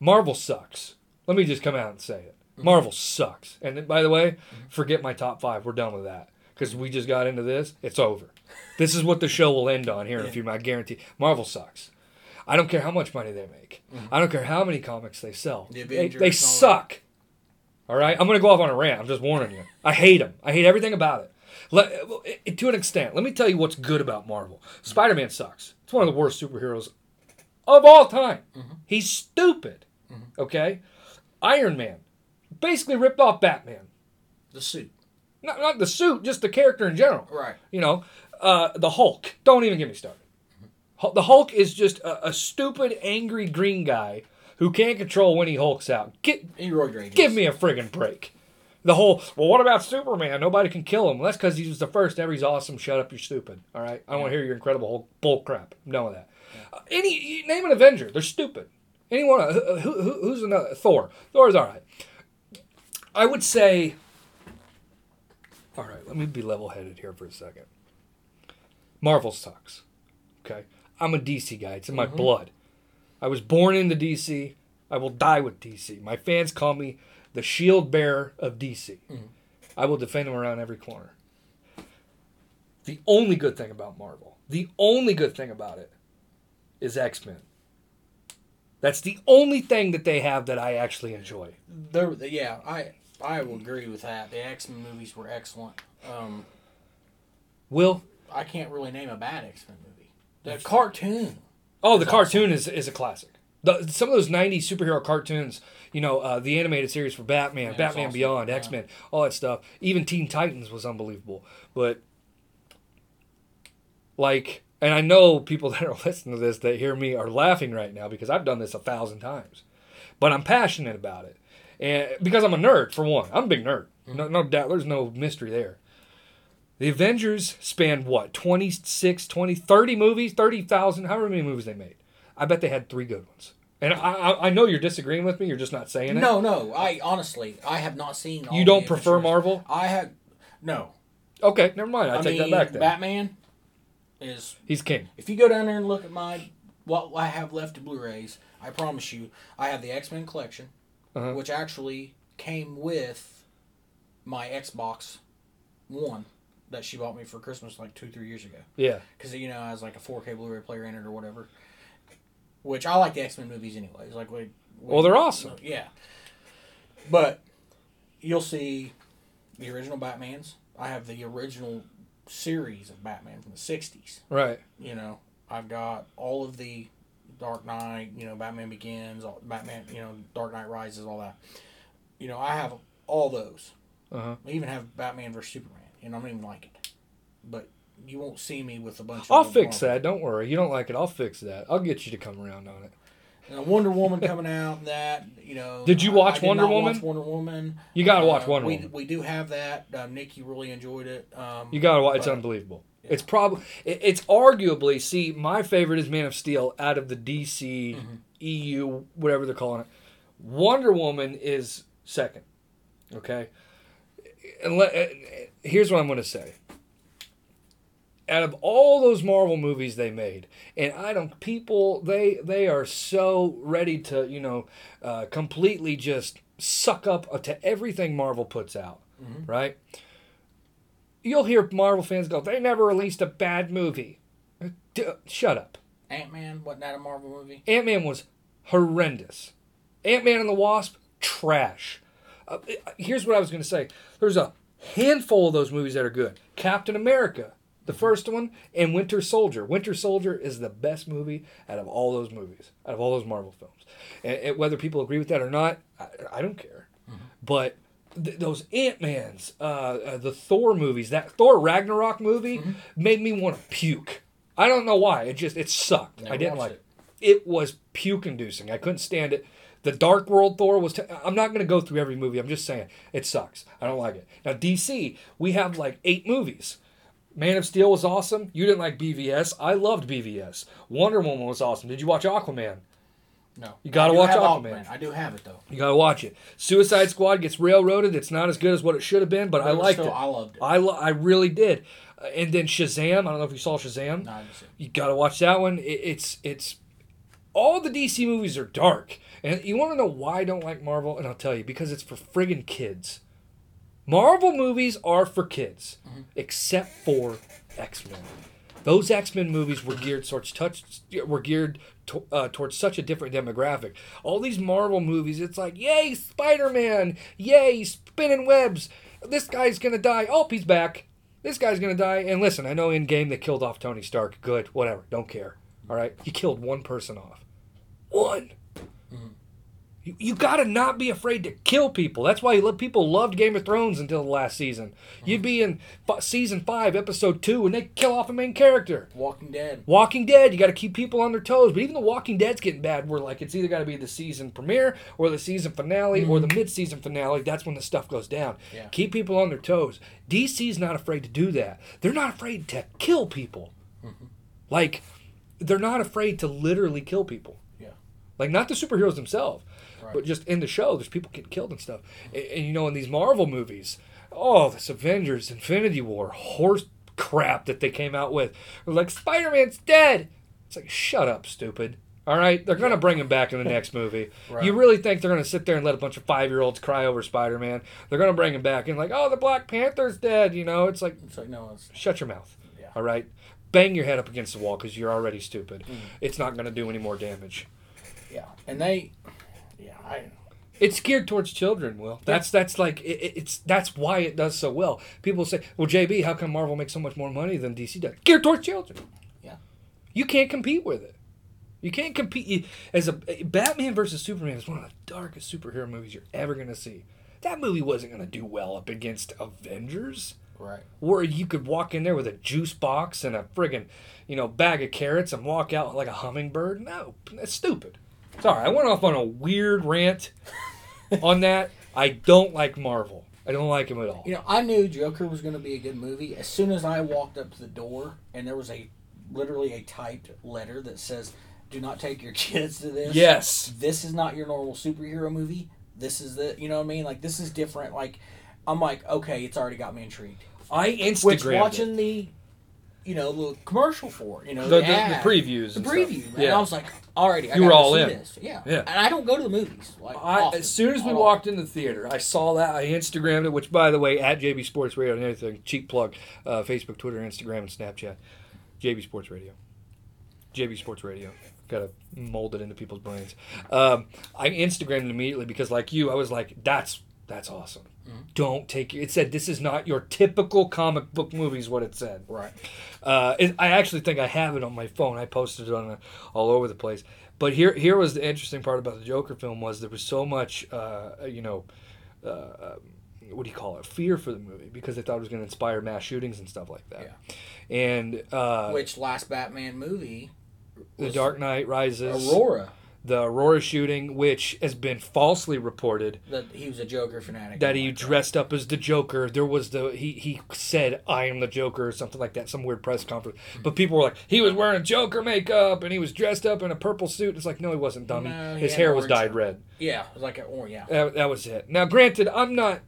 Marvel sucks. Let me just come out and say it. Mm-hmm. Marvel sucks. And then, by the way, mm-hmm. forget my top five. We're done with that because we just got into this. It's over. This is what the show will end on here in a few minutes. I guarantee Marvel sucks. I don't care how much money they make. Mm-hmm. I don't care how many comics they sell. The they they suck. All right? I'm going to go off on a rant. I'm just warning you. I hate them. I hate everything about it. Let, it to an extent. Let me tell you what's good about Marvel. Spider-Man sucks. It's one of the worst superheroes of all time. Mm-hmm. He's stupid. Mm-hmm. Okay? Iron Man basically ripped off Batman. The suit. Not, not the suit, just the character in general. Right. You know, uh, the Hulk. Don't even get me started. The Hulk is just a, a stupid, angry green guy who can't control when he hulks out. Get, give me a friggin' break. The whole, well, what about Superman? Nobody can kill him. Well, that's because he was the first ever. He's awesome. Shut up. You're stupid. All right? I don't yeah. want to hear your Incredible Hulk bull crap. I'm done with that. Yeah. Uh, any name an Avenger. They're stupid. Anyone uh, who, who, who's another? Thor. Thor's all right. I would say, all right, let me be level-headed here for a second. Marvel sucks. Okay? I'm a D C guy. It's in my mm-hmm. blood. I was born into D C. I will die with D C. My fans call me the shield bearer of D C. Mm-hmm. I will defend them around every corner. The only good thing about Marvel, the only good thing about it is X-Men. That's the only thing that they have that I actually enjoy. There, yeah, I I will agree with that. The X-Men movies were excellent. Um, Will? I can't really name a bad X-Men movie. The cartoon. Oh, the cartoon awesome. is, is a classic. The, some of those nineties superhero cartoons, you know, uh, the animated series for Batman, Man, Batman awesome. Beyond, yeah. X-Men, all that stuff. Even Teen Titans was unbelievable. But, like, and I know people that are listening to this that hear me are laughing right now because I've done this a thousand times. But I'm passionate about it. And because I'm a nerd, for one. I'm a big nerd. Mm-hmm. No, no doubt. There's no mystery there. The Avengers spanned, what, twenty-six, twenty, thirty movies, thirty thousand, however many movies they made. I bet they had three good ones. And I, I, I know you're disagreeing with me. You're just not saying it. No, no. I honestly, I have not seen all You don't prefer Avengers. Marvel? I have, no. Okay, never mind. I, I take mean, that back then. Batman is... He's king. If you go down there and look at my, what I have left of Blu-rays, I promise you, I have the X-Men collection, uh-huh. which actually came with my Xbox One. That she bought me for Christmas like two, three years ago. Yeah. Because, you know, I was like a four K Blu-ray player in it or whatever. Which, I like the X-Men movies anyways. Like, we, we, well, they're awesome. Yeah. But you'll see the original Batmans. I have the original series of Batman from the sixties. Right. You know, I've got all of the Dark Knight, you know, Batman Begins, all, Batman, you know, Dark Knight Rises, all that. You know, I have all those. Uh-huh. I even have Batman versus Superman, and I don't even like it. But you won't see me with a bunch of... I'll fix that. Don't worry. You don't like it. I'll fix that. I'll get you to come around on it. And Wonder Woman coming out, that, you know... Did you watch I, I did Wonder Woman? I watch Wonder Woman. You got to uh, watch Wonder we, Woman. We do have that. Uh, Nikki really enjoyed it. Um, you got to watch. It's unbelievable. Yeah. It's probably... It, it's arguably... See, my favorite is Man of Steel out of the D C, mm-hmm. E U, whatever they're calling it. Wonder Woman is second. Okay? And let, uh, here's what I'm going to say. Out of all those Marvel movies they made, and I don't, people, they they are so ready to, you know, uh, completely just suck up to everything Marvel puts out, mm-hmm. right? You'll hear Marvel fans go, they never released a bad movie. D- shut up. Ant-Man wasn't that a Marvel movie? Ant-Man was horrendous. Ant-Man and the Wasp, trash. Uh, here's what I was going to say. There's a handful of those movies that are good. Captain America, the first one, and Winter Soldier. Winter Soldier is the best movie out of all those movies, out of all those Marvel films. And, and whether people agree with that or not, I, I don't care. Mm-hmm. But th- those Ant-Mans, uh, uh, the Thor movies, that Thor Ragnarok movie mm-hmm. made me want to puke. I don't know why. It just, it sucked. Never I didn't like it. it. It was puke-inducing. I couldn't stand it. The Dark World Thor was... T- I'm not going to go through every movie. I'm just saying. It sucks. I don't like it. Now, D C, we have like eight movies. Man of Steel was awesome. You didn't like B V S. I loved B V S. Wonder Woman was awesome. Did you watch Aquaman? No. You got to watch Aquaman. Aquaman. I do have it, though. You got to watch it. Suicide Squad gets railroaded. It's not as good as what it should have been, but I liked it. I loved it. I, lo- I really did. Uh, and then Shazam. I don't know if you saw Shazam. No, I didn't see it. You got to watch that one. It, it's it's all the D C movies are dark. And you want to know why I don't like Marvel? And I'll tell you. Because it's for friggin' kids. Marvel movies are for kids, mm-hmm. except for X-Men. Those X-Men movies were geared towards touch, were geared to, uh, towards such a different demographic. All these Marvel movies, it's like, yay, Spider-Man! Yay, spinning webs! This guy's gonna die. Oh, he's back. This guy's gonna die. And listen, I know in game they killed off Tony Stark. Good, whatever. Don't care. All right? You killed one person off. One! Mm-hmm. You, you gotta not be afraid to kill people. That's why you, people loved Game of Thrones until the last season. Mm-hmm. You'd be in f- season five, episode two, and they kill off a main character. Walking Dead. Walking Dead. You gotta keep people on their toes. But even the Walking Dead's getting bad. Where like it's either gotta be the season premiere or the season finale mm-hmm. or the mid-season finale. That's when the stuff goes down. Yeah. Keep people on their toes. D C's not afraid to do that. They're not afraid to kill people. Mm-hmm. Like they're not afraid to literally kill people. Yeah. Like not the superheroes themselves. Right. But just in the show, there's people getting killed and stuff. And, and, you know, in these Marvel movies, oh, this Avengers, Infinity War, horse crap that they came out with. They're like, Spider-Man's dead. It's like, shut up, stupid. All right? They're going to bring him back in the next movie. Right. You really think they're going to sit there and let a bunch of five-year-olds cry over Spider-Man? They're going to bring him back and like, oh, the Black Panther's dead. You know, it's like, it's like no, it's... shut your mouth. Yeah. All right? Bang your head up against the wall because you're already stupid. Mm. It's not going to do any more damage. Yeah. And they... Yeah, I. It's geared towards children, Will. That's that's like it, it's that's why it does so well. People say, "Well, J B, how come Marvel makes so much more money than D C does?" Geared towards children. Yeah. You can't compete with it. You can't compete as a Batman versus Superman is one of the darkest superhero movies you're ever gonna see. That movie wasn't gonna do well up against Avengers. Right. Or you could walk in there with a juice box and a friggin', you know, bag of carrots and walk out like a hummingbird. No, that's stupid. Sorry, I went off on a weird rant on that. I don't like Marvel. I don't like him at all. You know, I knew Joker was going to be a good movie. As soon as I walked up to the door and there was a literally a typed letter that says, do not take your kids to this. Yes. This is not your normal superhero movie. This is the, you know what I mean? Like, this is different. Like, I'm like, okay, it's already got me intrigued. I Instagrammed Which, watching it. the... You know, the commercial for you know the, the, ad, the previews, the preview. And yeah. I was like, already, I you were all in. This. Yeah. yeah, And I don't go to the movies. Like I, as soon as we walked in the theater, I saw that. I Instagrammed it, which, by the way, at J B Sports Radio and everything. Cheap plug: uh, Facebook, Twitter, Instagram, and Snapchat. J B Sports Radio. J B Sports Radio. Got to mold it into people's brains. Um, I Instagrammed it immediately because, like you, I was like, that's that's awesome. Mm-hmm. Don't take it. It said this is not your typical comic book movie is what it said. Right. Uh, it, I actually think I have it on my phone. I posted it on a, all over the place. But here, here was the interesting part about the Joker film was there was so much, uh, you know, uh, what do you call it? Fear for the movie because they thought it was going to inspire mass shootings and stuff like that. Yeah. And uh, which last Batman movie? The Dark Knight Rises. Aurora. The Aurora shooting, which has been falsely reported, that he was a Joker fanatic. That he dressed up as the Joker. There was the he he said, "I am the Joker," or something like that, some weird press conference. Mm-hmm. But people were like, he was wearing Joker makeup and he was dressed up in a purple suit. It's like, no, he wasn't, dummy. No, he His hair was dyed red. Yeah, it was like an orange. Yeah, that, that was it. Now, granted, I'm not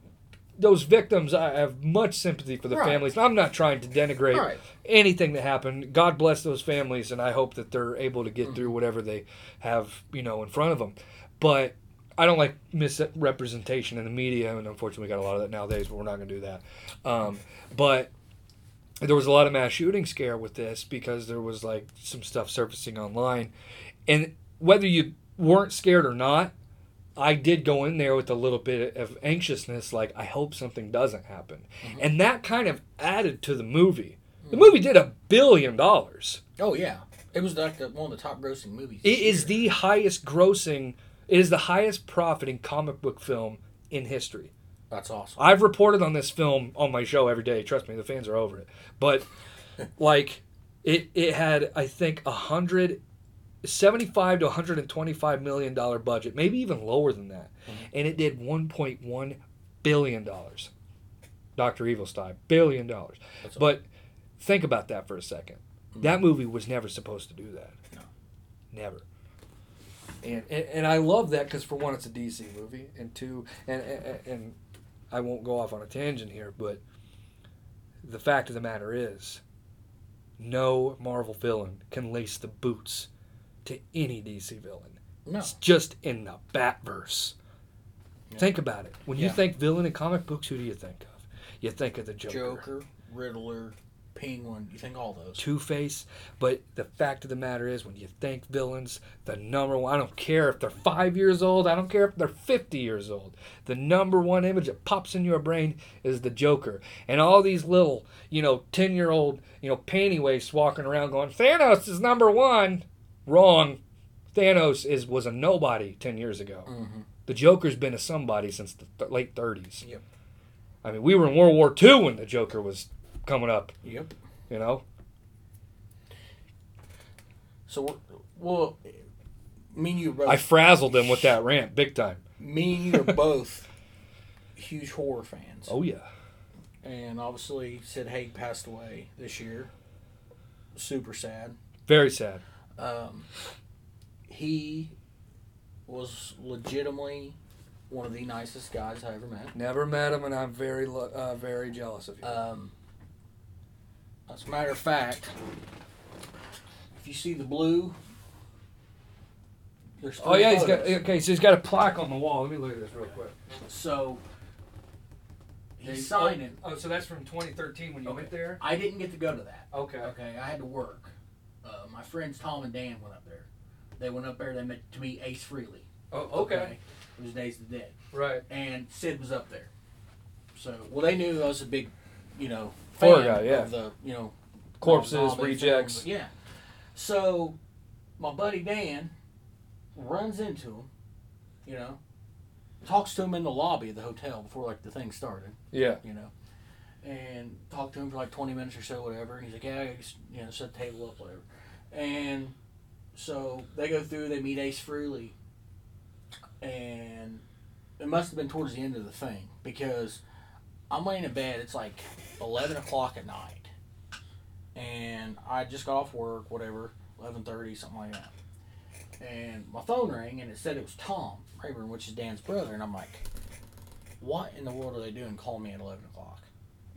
those victims. I have much sympathy for the right. families. I'm not trying to denigrate right. anything that happened. God bless those families, and I hope that they're able to get mm-hmm. through whatever they have, you know, in front of them. But I don't like misrepresentation in the media, and unfortunately we got a lot of that nowadays, but we're not going to do that. Um, but there was a lot of mass shooting scare with this because there was, like, some stuff surfacing online. And whether you weren't scared or not, I did go in there with a little bit of anxiousness, like, I hope something doesn't happen. Mm-hmm. And that kind of added to the movie. Mm-hmm. The movie did a billion dollars. Oh, yeah. It was like the, one of the top grossing movies. It year. is the highest grossing, it is the highest profiting comic book film in history. That's awesome. I've reported on this film on my show every day. Trust me, the fans are over it. But, like, it, it had, I think, a hundred... seventy-five to one hundred twenty-five million dollars budget, maybe even lower than that. Mm-hmm. And it did one point one billion dollars. Doctor Evil style, billion dollars. That's but awesome. Think about that for a second. Mm-hmm. That movie was never supposed to do that. No. Never. And and, and I love that because, for one, it's a D C movie, and two, and, and and I won't go off on a tangent here, but the fact of the matter is, no Marvel villain can lace the boots to any D C villain. No. It's just in the Batverse. Yeah. Think about it. When you yeah. think villain in comic books, who do you think of? You think of the Joker. Joker, Riddler, Penguin. You think all those. Two-Face. But the fact of the matter is, when you think villains, the number one, I don't care if they're five years old, I don't care if they're fifty years old, the number one image that pops in your brain is the Joker. And all these little, you know, ten-year-old, you know, panty waifs walking around going, Thanos is number one. Wrong. Thanos is was a nobody ten years ago. Mm-hmm. The Joker's been a somebody since the th- late thirties. Yep. I mean, we were in World War Two when the Joker was coming up. Yep. You know? So, well, me and you both... I frazzled him with that rant, big time. Me and you are both huge horror fans. Oh, yeah. And obviously, Sid Haig passed away this year. Super sad. Very sad. Um, he was legitimately one of the nicest guys I ever met. Never met him, and I'm very, uh, very jealous of you. Um, as a matter of fact, if you see the blue, there's three oh yeah, photos. He's got okay. So he's got a plaque on the wall. Let me look at this real quick. So he they, signed it. Oh, so that's from twenty thirteen when you okay. went there. I didn't get to go to that. Okay. Okay, I had to work. Uh, my friends Tom and Dan went up there. They went up there. They met to meet Ace Frehley. Oh, okay. okay. It was Days of the Dead. Right. And Sid was up there. So, well, they knew I was a big, you know, fan guy, yeah. of the, you know, corpses, rejects. Films. Yeah. So, my buddy Dan runs into him. You know, talks to him in the lobby of the hotel before like the thing started. Yeah. You know. And talked to him for like twenty minutes or so, whatever. And he's like, yeah, I just, you know, set the table up, whatever. And so they go through, they meet Ace Frehley. And it must have been towards the end of the thing because I'm laying in bed. It's like eleven o'clock at night. And I just got off work, whatever, eleven thirty, something like that. And my phone rang, and it said it was Tom Rayburn, which is Dan's brother. And I'm like, what in the world are they doing calling me at eleven o'clock?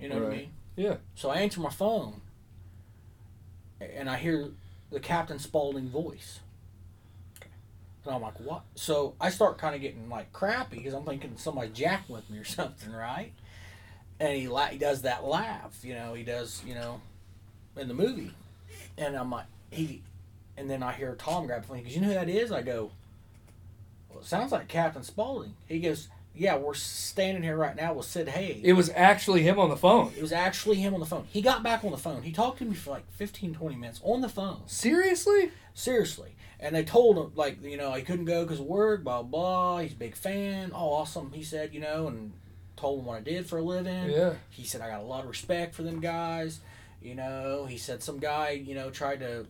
You know right. what I mean? Yeah. So I answer my phone, and I hear the Captain Spaulding voice. Okay. And I'm like, what? So I start kind of getting, like, crappy because I'm thinking somebody jacked with me or something, right? And he, la- he does that laugh, you know, he does, you know, in the movie. And I'm like, he, and then I hear Tom grab the phone because you know who that is? I go, well, it sounds like Captain Spaulding. He goes, yeah, we're standing here right now with Sid Haig. It was actually him on the phone. It was actually him on the phone. He got back on the phone. He talked to me for like fifteen, twenty minutes on the phone. Seriously? Seriously. And they told him, like, you know, he couldn't go because of work, blah, blah. He's a big fan. Oh, awesome, he said, you know, and told him what I did for a living. Yeah. He said, I got a lot of respect for them guys. You know, he said some guy, you know, tried to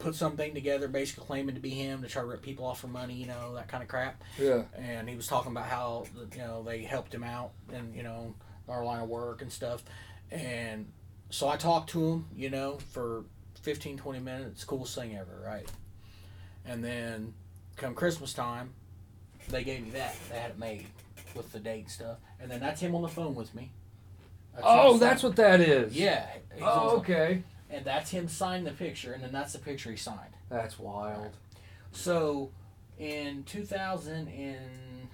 put something together basically claiming to be him to try to rip people off for money, you know, that kind of crap. Yeah. And he was talking about how, you know, they helped him out and, you know, our line of work and stuff. And so I talked to him, you know, for fifteen, twenty minutes. Coolest thing ever, right? And then come Christmas time, they gave me that. They had it made with the date and stuff. And then that's him on the phone with me. That's oh, that's what that is. Yeah. Oh, okay. And that's him signing the picture, and then that's the picture he signed. That's wild. So, in two thousand and...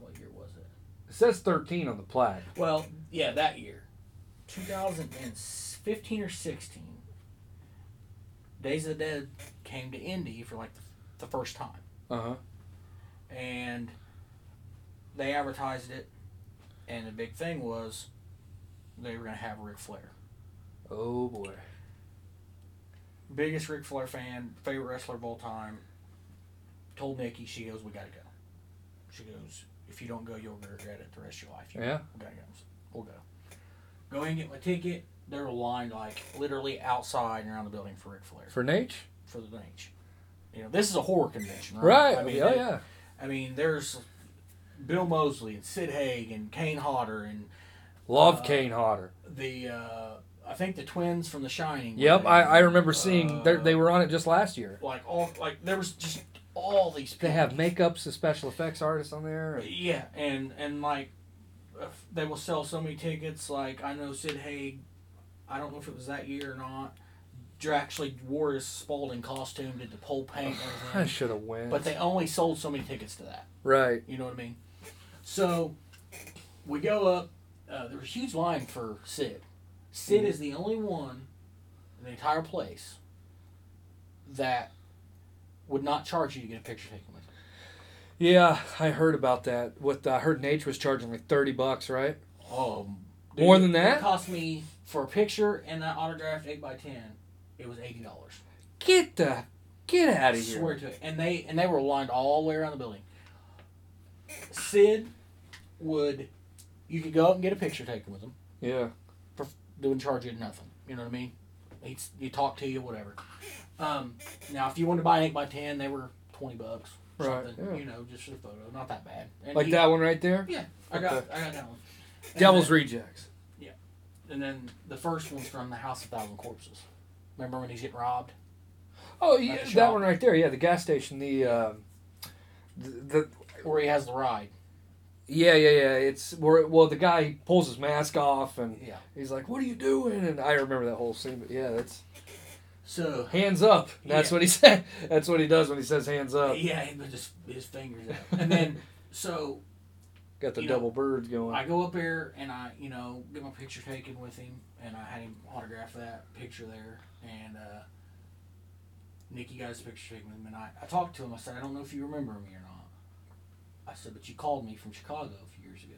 what year was it? It says thirteen on the plaque. Well, yeah, that year. two thousand fifteen or sixteen, Days of the Dead came to Indy for, like, the, the first time. Uh-huh. And they advertised it, and the big thing was they were going to have Ric Flair. Oh, boy. Biggest Ric Flair fan, favorite wrestler of all time, told Nikki, she goes, we got to go. She goes, if you don't go, you'll regret it the rest of your life. You yeah. We got to go. We'll go. Go ahead and get my ticket. They're lined, like, literally outside and around the building for Ric Flair. For N H? For the N H. You know, this is a horror convention, right? Right. I mean, oh, they, yeah. I mean, there's Bill Moseley and Sid Haig and Kane Hodder and... Love uh, Kane Hodder. The... Uh, I think the twins from The Shining. Yep, I, I remember seeing uh, they were on it just last year. Like all, like there was just all these people. They have makeups, the special effects artists on there. And yeah, and and like they will sell so many tickets. Like I know Sid Haig, I don't know if it was that year or not. Actually wore his Spalding costume, did the pole paint. Oh, and everything. I should have went. But they only sold so many tickets to that. Right. You know what I mean? So we go up. Uh, there was a huge line for Sid. Sid is the only one in the entire place that would not charge you to get a picture taken with him. Yeah, I heard about that. What I heard Nate was charging like thirty bucks, right? Oh, dude, more than that. It cost me for a picture and an autographed eight by ten. It was eighty dollars. Get the get out of here! I swear to it. And they and they were lined all the way around the building. Sid would, you could go up and get a picture taken with him. Yeah. They wouldn't charge you nothing. You know what I mean? He'd, he'd talk to you, whatever. Um, now, if you wanted to buy an eight by ten, they were twenty bucks or right, something. Yeah. You know, just for the photo. Not that bad. And like he, that one right there? Yeah. I got okay. I got that one. And Devil's then, Rejects. Yeah. And then the first one's from the House of Thousand Corpses. Remember when he's getting robbed? Oh, yeah. That one right there. Yeah, the gas station. The, uh, the, the Where he has the ride. Yeah, yeah, yeah. It's where well, the guy pulls his mask off and yeah. he's like, "What are you doing?" And I remember that whole scene. But yeah, that's so hands up. That's yeah. what he said. That's what he does when he says hands up. Yeah, he just his fingers out. And then so got the double know, birds going. I go up there and I, you know, get my picture taken with him, and I had him autograph that picture there. And uh, Nikki got his picture taken with him, and I, I talked to him. I said, "I don't know if you remember me or not." I said, but you called me from Chicago a few years ago.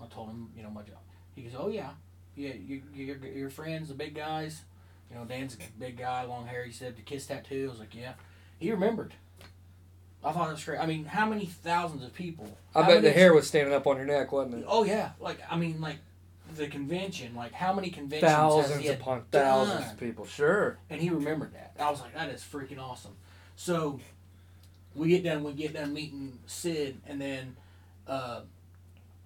I told him, you know, my job. He goes, oh, yeah. Yeah, you, your, your friends, the big guys. You know, Dan's a big guy, long hair. He said, the Kiss tattoo. I was like, yeah. He remembered. I thought it was great. I mean, how many thousands of people? I bet the hair was standing up on your neck, wasn't it? Oh, yeah. Like, I mean, like, the convention. Like, how many conventions has he had upon thousands of people, sure. And he remembered that. I was like, that is freaking awesome. So... We get done. We get done meeting Sid, and then uh,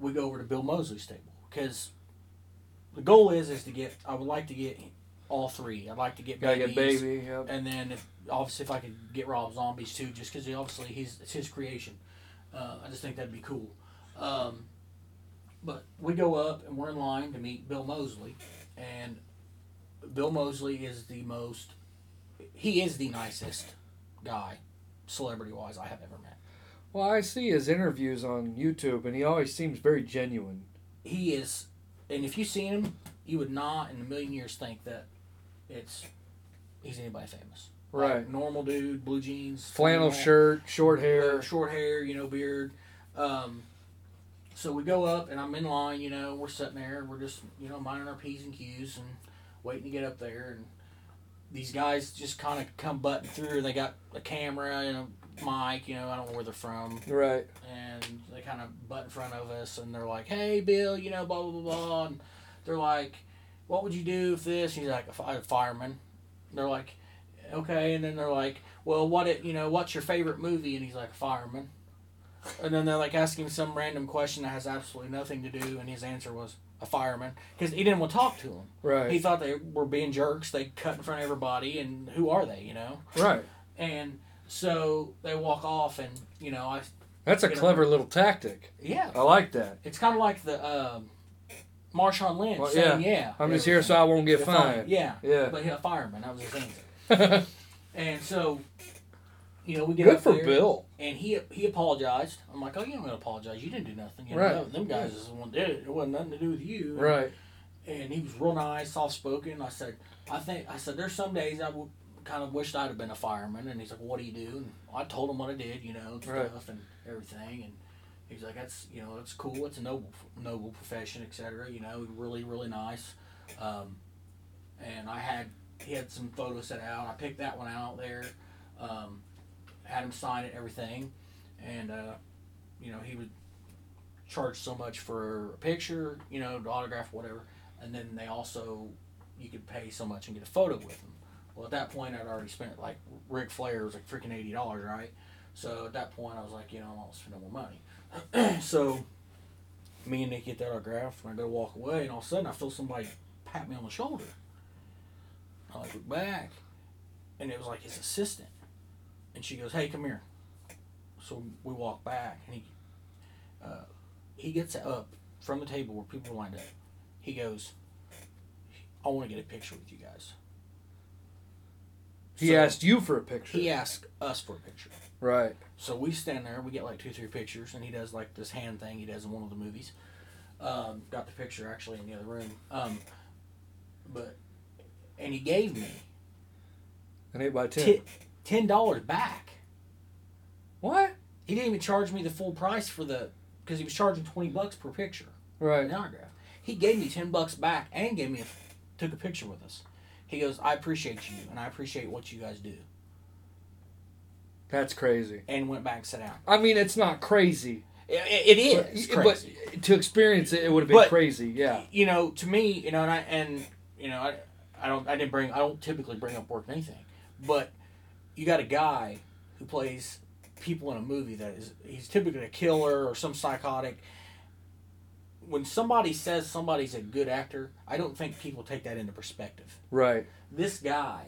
we go over to Bill Moseley's table because the goal is is to get. I would like to get all three. I'd like to get. Gotta babies, get baby. Yep. And then if, obviously if I could get Rob Zombies too, just because obviously he's it's his creation. Uh, I just think that'd be cool. Um, but we go up and we're in line to meet Bill Moseley, and Bill Moseley is the most. He is the nicest guy. Celebrity-wise, I have ever met. Well, I see his interviews on YouTube, and he always seems very genuine. He is, and if you've seen him, you would not in a million years think that it's he's anybody famous. Right. Like, normal dude, blue jeans. Flannel, flannel shirt, short hair. Short hair, you know, beard. Um, So we go up, and I'm in line, you know, we're sitting there, we're just, you know, minding our P's and Q's and waiting to get up there, and these guys just kind of come butting through. They got a camera and a mic, you know, I don't know where they're from. Right. And they kind of butt in front of us, and they're like, hey, Bill, you know, blah, blah, blah, blah. And they're like, what would you do if this? And he's like, a fireman. And they're like, okay. And then they're like, well, what it, you know, what's your favorite movie? And he's like, fireman. And then they're like asking some random question that has absolutely nothing to do, and his answer was a fireman because he didn't want to talk to them. Right. He thought they were being jerks. They cut in front of everybody, and who are they? You know. Right. And so they walk off, and you know, I. That's a clever know, little tactic. Yeah. I like that. It's kind of like the um, Marshawn Lynch well, saying, "Yeah, yeah I'm just here so I won't get fined." Fine. Yeah. Yeah. But he's a fireman. That was his answer. And so. You know, we get Good for there, Bill. And he he apologized. I'm like, oh, you don't really apologize. You didn't do nothing. You right. know, them guys is the one did it. It wasn't nothing to do with you. Right. And, and he was real nice, soft spoken. I said, I think I said there's some days I w- kind of wished I'd have been a fireman. And he's like, well, what do you do? And I told him what I did, you know, and right. stuff and everything. And he's like, that's you know, it's cool. It's a noble noble profession, et cetera. You know, really really nice. Um, and I had he had some photos set out. I picked that one out there. Um, had him sign it, everything, and uh, you know, he would charge so much for a picture, you know, to autograph, whatever, and then they also, you could pay so much and get a photo with him. Well, at that point, I'd already spent, like, Ric Flair was like freaking eighty dollars, right? So at that point, I was like, you know, I don't spend no more money. So me and Nick get that autograph, and I go to walk away, and all of a sudden, I feel somebody pat me on the shoulder. I like, look back, and it was like his assistant. And she goes, hey, come here. So we walk back, and he uh, he gets up from the table where people lined up. He goes, I want to get a picture with you guys. He so asked you for a picture. He asked us for a picture. Right. So we stand there, we get like two, three pictures, and he does like this hand thing he does in one of the movies. Um, got the picture actually in the other room. Um, but and he gave me an eight by ten. T- Ten dollars back. What? He didn't even charge me the full price for the, because he was charging twenty bucks per picture. Right. An autograph. He gave me ten bucks back and gave me a, took a picture with us. He goes, I appreciate you and I appreciate what you guys do. That's crazy. And went back and sat down. I mean, it's not crazy. It, it is. But, crazy. But to experience it, it would have been but, crazy. Yeah. You know, to me, you know, and I and you know, I, I don't, I didn't bring, I don't typically bring up work or anything, but. You got a guy who plays people in a movie that is, he's typically a killer or some psychotic. When somebody says somebody's a good actor, I don't think people take that into perspective. Right. This guy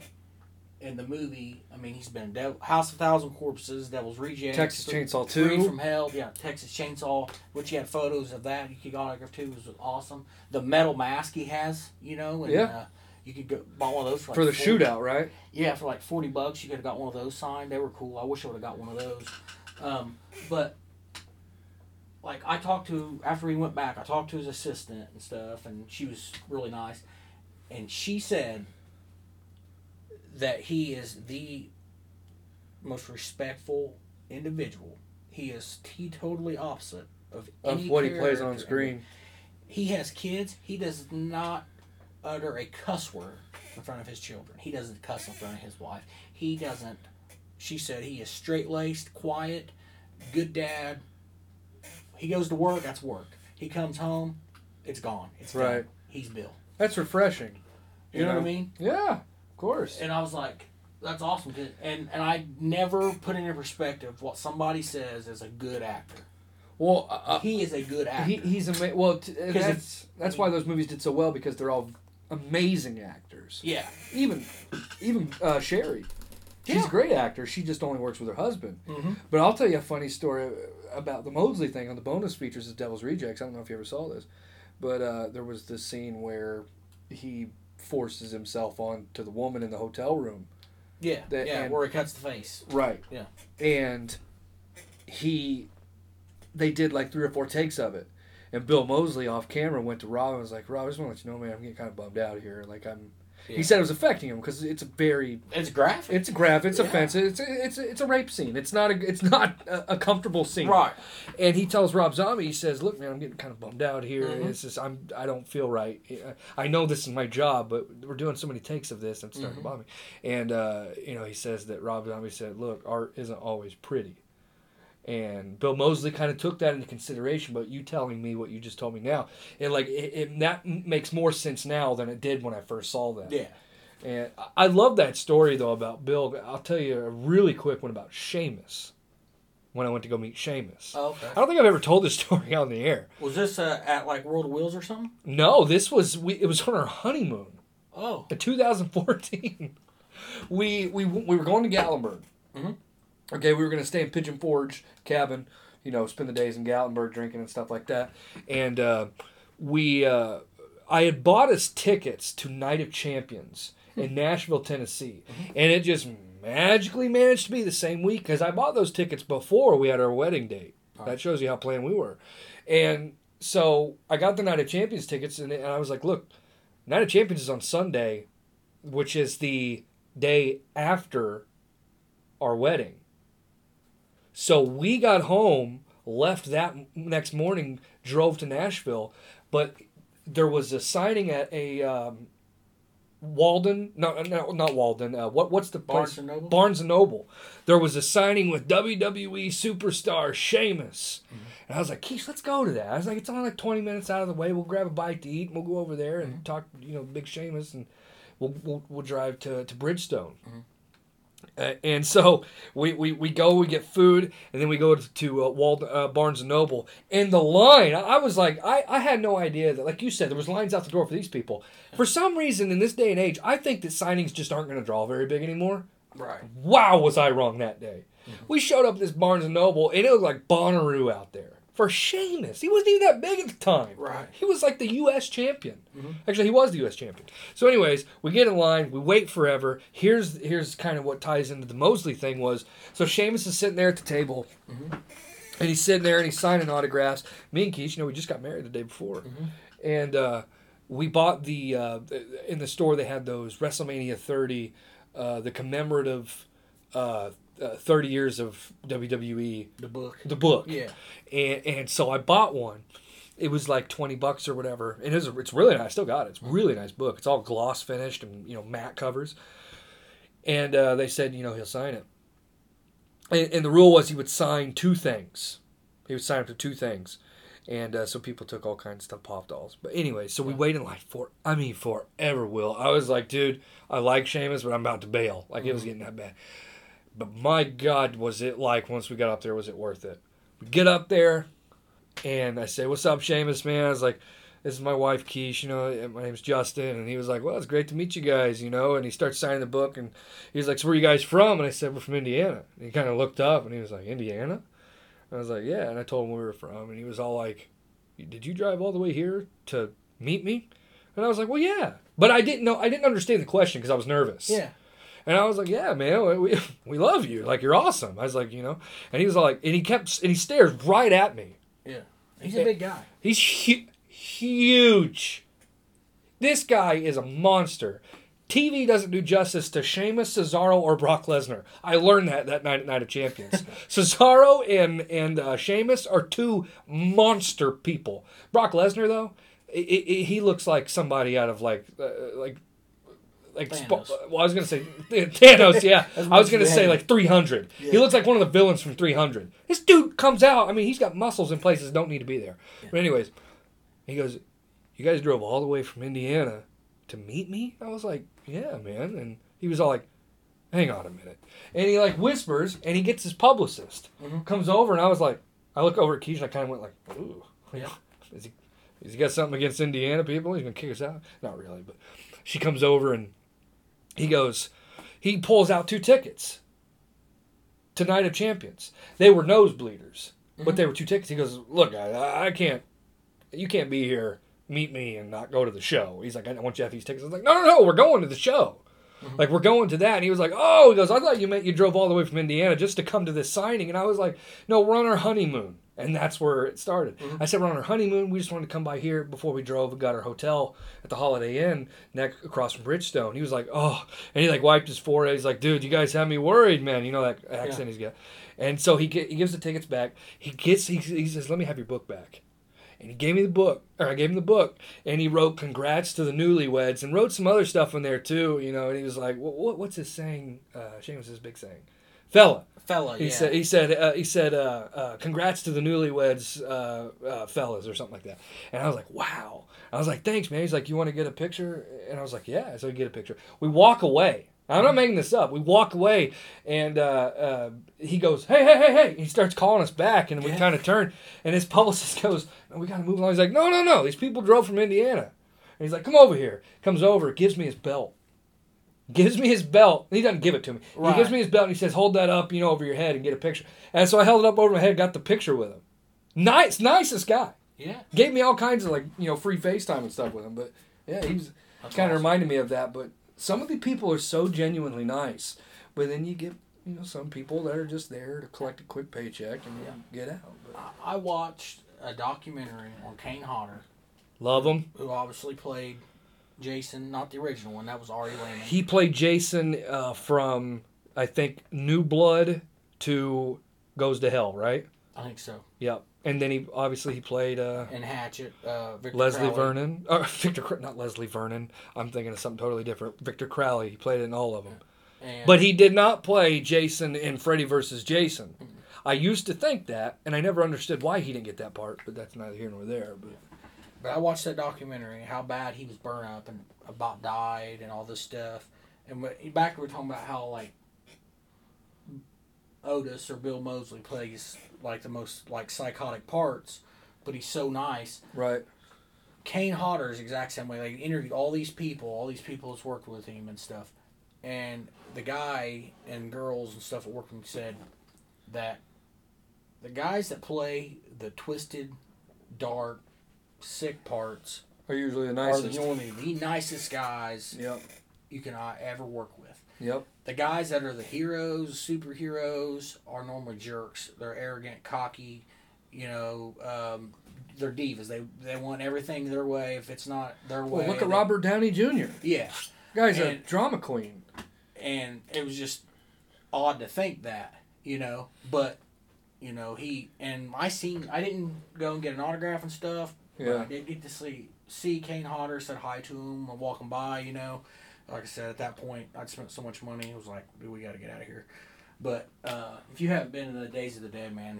in the movie, I mean, he's been Devil, House of Thousand Corpses, Devil's Rejects. Texas Chainsaw two. Free from Hell, yeah, Texas Chainsaw, which he had photos of that. You could autograph too, was awesome. The metal mask he has, you know. And, yeah. Uh, You could go buy one of those for, like for the forty shootout, right? Yeah, for like forty bucks, you could have got one of those signed. They were cool. I wish I would have got one of those. Um, but like I talked to after he went back, I talked to his assistant and stuff, and she was really nice. And she said that he is the most respectful individual. He is teetotally opposite of any of what character. He plays on screen. He has kids. He does not utter a cuss word in front of his children. He doesn't cuss in front of his wife. He doesn't. She said he is straight-laced, quiet, good dad. He goes to work, that's work. He comes home, it's gone. It's right. Done. He's Bill. That's refreshing. You, you know, know what I mean? Yeah, of course. And I was like, that's awesome. And, and I never put into perspective what somebody says is a good actor. Well, uh, he is a good actor. He, he's amazing. Well, t- that's, that's why those movies did so well, because they're all amazing actors. Yeah. Even even uh, Sherry. She's yeah. a great actor. She just only works with her husband. Mm-hmm. But I'll tell you a funny story about the Moseley thing on the bonus features of Devil's Rejects. I don't know if you ever saw this. But uh, there was this scene where he forces himself on to the woman in the hotel room. Yeah, that, yeah, and, where he cuts the face. Right. Yeah. And he... They did like three or four takes of it. And Bill Moseley off camera went to Rob and was like, Rob, I just want to let you know, man, I'm getting kind of bummed out here. Like, I'm, Yeah. He said it was affecting him because it's a very it's graphic. It's graphic. It's yeah. offensive. It's a, it's a, it's a rape scene. It's not a it's not a, a comfortable scene. Right. And he tells Rob Zombie, he says, "Look, man, I'm getting kind of bummed out here. Mm-hmm. It's just I'm I don't feel right. I know this is my job, but we're doing so many takes of this. I'm starting mm-hmm. to bother me." And uh, you know, he says that Rob Zombie said, "Look, art isn't always pretty." And Bill Moseley kind of took that into consideration, but you telling me what you just told me now, and like it, it, that makes more sense now than it did when I first saw that. Yeah, and I love that story though about Bill. I'll tell you a really quick one about Sheamus. When I went to go meet Sheamus, oh, okay. I don't think I've ever told this story on the air. Was this uh, at like World of Wheels or something? No, this was we. It was on our honeymoon. Oh, in two thousand fourteen, we we we were going to Gatlinburg. Mm-hmm. Okay, we were going to stay in Pigeon Forge cabin, you know, spend the days in Gatlinburg drinking and stuff like that. And uh, we, uh, I had bought us tickets to Night of Champions in Nashville, Tennessee. And it just magically managed to be the same week because I bought those tickets before we had our wedding date. All right. That shows you how planned we were. And so I got the Night of Champions tickets, and, and I was like, look, Night of Champions is on Sunday, which is the day after our wedding. So we got home, left that next morning, drove to Nashville, but there was a signing at a um, Walden, no, no, not Walden, uh, what, what's the place? Barnes and Noble? Barnes and Noble. There was a signing with W W E superstar Sheamus. Mm-hmm. And I was like, Keith, let's go to that. I was like, it's only like twenty minutes out of the way. We'll grab a bite to eat, and we'll go over there and mm-hmm. talk, you know, big Sheamus, and we'll we'll, we'll drive to, to Bridgestone. Mm-hmm. Uh, and so we, we, we go, we get food, and then we go to, to uh, Wald, uh, Barnes and Noble. And the line, I, I was like, I, I had no idea that, like you said, there was lines out the door for these people. For some reason, in this day and age, I think that signings just aren't going to draw very big anymore. Right. Wow, was I wrong that day. Mm-hmm. We showed up at this Barnes and Noble, and it was like Bonnaroo out there. For Sheamus. He wasn't even that big at the time. Right. He was like the U S champion. Mm-hmm. Actually, he was the U S champion. So anyways, we get in line. We wait forever. Here's here's kind of what ties into the Moseley thing was, so Sheamus is sitting there at the table. Mm-hmm. And he's sitting there and he's signing autographs. Me and Keith, you know, we just got married the day before. Mm-hmm. And uh, we bought the, uh, in the store they had those WrestleMania thirty, uh, the commemorative uh Uh, thirty years of W W E. The book. The book. Yeah. And and so I bought one. It was like twenty bucks or whatever. And it was, it's really nice. I still got it. It's a really nice book. It's all gloss finished and, you know, matte covers. And uh, they said, you know, he'll sign it. And, and the rule was he would sign two things. He would sign up to two things. And uh, so people took all kinds of stuff, Pop Dolls. But anyway, so we yeah. waited like for, I mean, forever, Will. I was like, dude, I like Sheamus, but I'm about to bail. Like, mm-hmm. it was getting that bad. But my God, was it like once we got up there, was it worth it? We get up there, and I say, what's up, Sheamus, man? I was like, this is my wife, Keish, you know, my name's Justin. And he was like, well, it's great to meet you guys, you know. And he starts signing the book, and he was like, so where are you guys from? And I said, we're from Indiana. And he kind of looked up, and he was like, Indiana? And I was like, yeah. And I told him where we were from, and he was all like, did you drive all the way here to meet me? And I was like, well, yeah. But I didn't know, I didn't understand the question because I was nervous. Yeah. And I was like, yeah, man, we we love you. Like, you're awesome. I was like, you know. And he was like, and he kept, and he stared right at me. Yeah. He's a big guy. He's hu- huge. This guy is a monster. T V doesn't do justice to Sheamus, Cesaro, or Brock Lesnar. I learned that that night at Night of Champions. Cesaro and, and uh, Sheamus are two monster people. Brock Lesnar, though, it, it, he looks like somebody out of, like, uh, like, Like Sp- well, I was gonna say Thanos. Yeah, I was gonna say like three hundred. Yeah. He looks like one of the villains from three hundred. This dude comes out. I mean, he's got muscles in places that don't need to be there. Yeah. But anyways, he goes, "You guys drove all the way from Indiana to meet me?" I was like, "Yeah, man." And he was all like, "Hang on a minute." And he like whispers, and he gets his publicist. Mm-hmm. Comes over, and I was like, I look over at Keisha, and I kind of went like, "Ooh, yeah. Is he? Has he got something against Indiana people? He's gonna kick us out?" Not really, but she comes over and. He goes, he pulls out two tickets to Night of Champions. They were nosebleeders, mm-hmm. but they were two tickets. He goes, look, I, I can't, you can't be here, meet me, and not go to the show. He's like, I don't want you to have these tickets. I was like, no, no, no, we're going to the show. Mm-hmm. Like, we're going to that. And he was like, oh, he goes, I thought you meant you drove all the way from Indiana just to come to this signing. And I was like, no, we're on our honeymoon. And that's where it started. Mm-hmm. I said, we're on our honeymoon. We just wanted to come by here before we drove and got our hotel at the Holiday Inn next across from Bridgestone. He was like, oh. And he like wiped his forehead. He's like, dude, you guys have me worried, man. You know that accent yeah. he's got. And so he get, he gives the tickets back. He gets he, he says, let me have your book back. And he gave me the book, or I gave him the book, and he wrote "Congrats to the Newlyweds" and wrote some other stuff in there too, you know. And he was like, "What? What's his saying? Uh, Seamus' his big saying, fella, fella." He yeah. said, "He said, uh, he said, uh, uh, congrats to the newlyweds, uh, uh, fellas, or something like that." And I was like, "Wow!" I was like, "Thanks, man." He's like, "You want to get a picture?" And I was like, "Yeah." So we get a picture. We walk away. I'm not making this up. We walk away, and uh, uh, he goes, hey, hey, hey, hey. And he starts calling us back, and we yeah. kind of turn. And his publicist goes, no, we got to move along. He's like, no, no, no. These people drove from Indiana. And he's like, come over here. Comes over, gives me his belt. Gives me his belt. He doesn't give it to me. Right. He gives me his belt, and he says, hold that up, you know, over your head and get a picture. And so I held it up over my head, got the picture with him. Nice, nicest guy. Yeah. Gave me all kinds of, like, you know, free FaceTime and stuff with him. But, yeah, he was kind of awesome. Reminded me of that, but. Some of the people are so genuinely nice, but then you get, you know, some people that are just there to collect a quick paycheck and yeah. get out. But. I watched a documentary on Kane Hodder. Love him. Who obviously played Jason, not the original one. That was Ari Lehman. He played Jason uh, from, I think, New Blood to Goes to Hell, right? I think so. Yep. And then he obviously he played uh, and Hatchet, uh, Victor Leslie Crowley. Vernon, or Victor not Leslie Vernon. I'm thinking of something totally different. Victor Crowley. He played in all of them, and but he did not play Jason in Freddy versus Jason. Mm-hmm. I used to think that, and I never understood why he didn't get that part. But that's neither here nor there. But, but I watched that documentary. How bad he was burned up and about died and all this stuff. And back we were talking about how like Otis or Bill Moseley plays. Like the most like psychotic parts, but he's so nice. Right. Kane Hodder is the exact same way. They like, interviewed all these people, all these people that's worked with him and stuff. And the guy and girls and stuff that worked with him said that the guys that play the twisted, dark, sick parts are usually the nicest. Are the, the nicest guys yep. you can uh, ever work with. Yep. The guys that are the heroes, superheroes, are normally jerks. They're arrogant, cocky, you know, um, they're divas. They they want everything their way. If it's not their way. Well, look at they, Robert Downey Junior Yeah. Guy's and, a drama queen. And it was just odd to think that, you know. But, you know, he, and I seen, I didn't go and get an autograph and stuff. Yeah. But I did get to see, see Kane Hodder, said hi to him, walking by, you know. Like I said, at that point, I'd spent so much money. I was like, dude, we got to get out of here. But uh, if you haven't been to the Days of the Dead, man.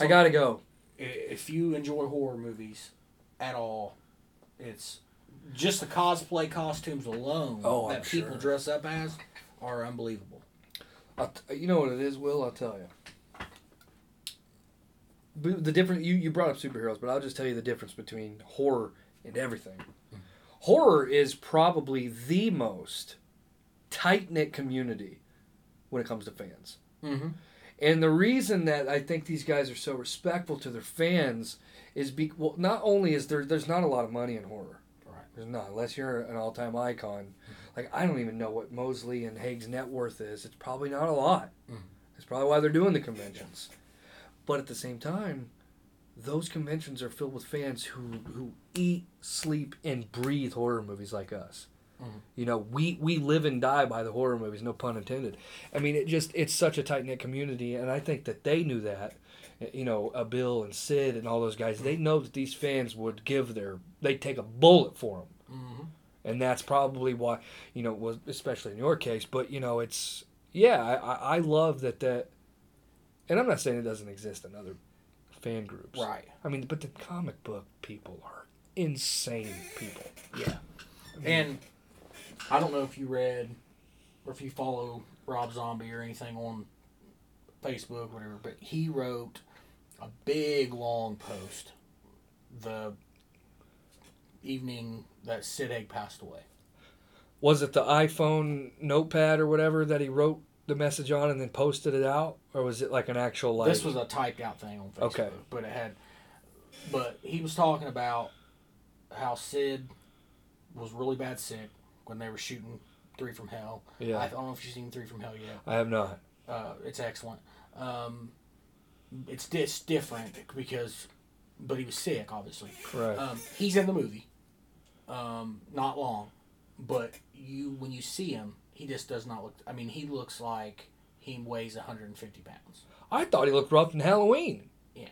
I got to go. If you enjoy horror movies at all, it's just the cosplay costumes alone oh, that I'm people sure. dress up as are unbelievable. I'll t- you know what it is, Will? I'll tell you. The difference, you, you brought up superheroes, but I'll just tell you the difference between horror and everything. Horror is probably the most tight-knit community when it comes to fans. Mm-hmm. And the reason that I think these guys are so respectful to their fans is be, well, not only is there there's not a lot of money in horror. Right. There's not, unless you're an all-time icon. Mm-hmm. Like, I don't even know what Moseley and Haig's net worth is. It's probably not a lot. Mm-hmm. That's probably why they're doing the conventions. But at the same time, those conventions are filled with fans who, who eat, sleep, and breathe horror movies like us. Mm-hmm. You know, we, we live and die by the horror movies, no pun intended. I mean, it just it's such a tight-knit community, and I think that they knew that. You know, uh, Bill and Sid and all those guys, they know that these fans would give their... They'd take a bullet for them. Mm-hmm. And that's probably why, you know, was especially in your case, but, you know, it's... Yeah, I, I love that that... And I'm not saying it doesn't exist in other fan groups. Right. I mean, but the comic book people are insane people. Yeah. I mean, and I don't know if you read or if you follow Rob Zombie or anything on Facebook, whatever, but he wrote a big, long post the evening that Sid Haig passed away. Was it the iPhone notepad or whatever that he wrote the message on and then posted it out? Or was it like an actual like... This was a typed out thing on Facebook. Okay. But it had... But he was talking about how Sid was really bad sick when they were shooting Three from Hell. Yeah. I don't know if you've seen Three from Hell yet. I have not. Uh, it's excellent. Um, it's this different because, but he was sick, obviously. Right. Um, he's in the movie, um, not long, but you when you see him, he just does not look. I mean, he looks like he weighs one hundred fifty pounds. I thought he looked rough in Halloween. Yeah.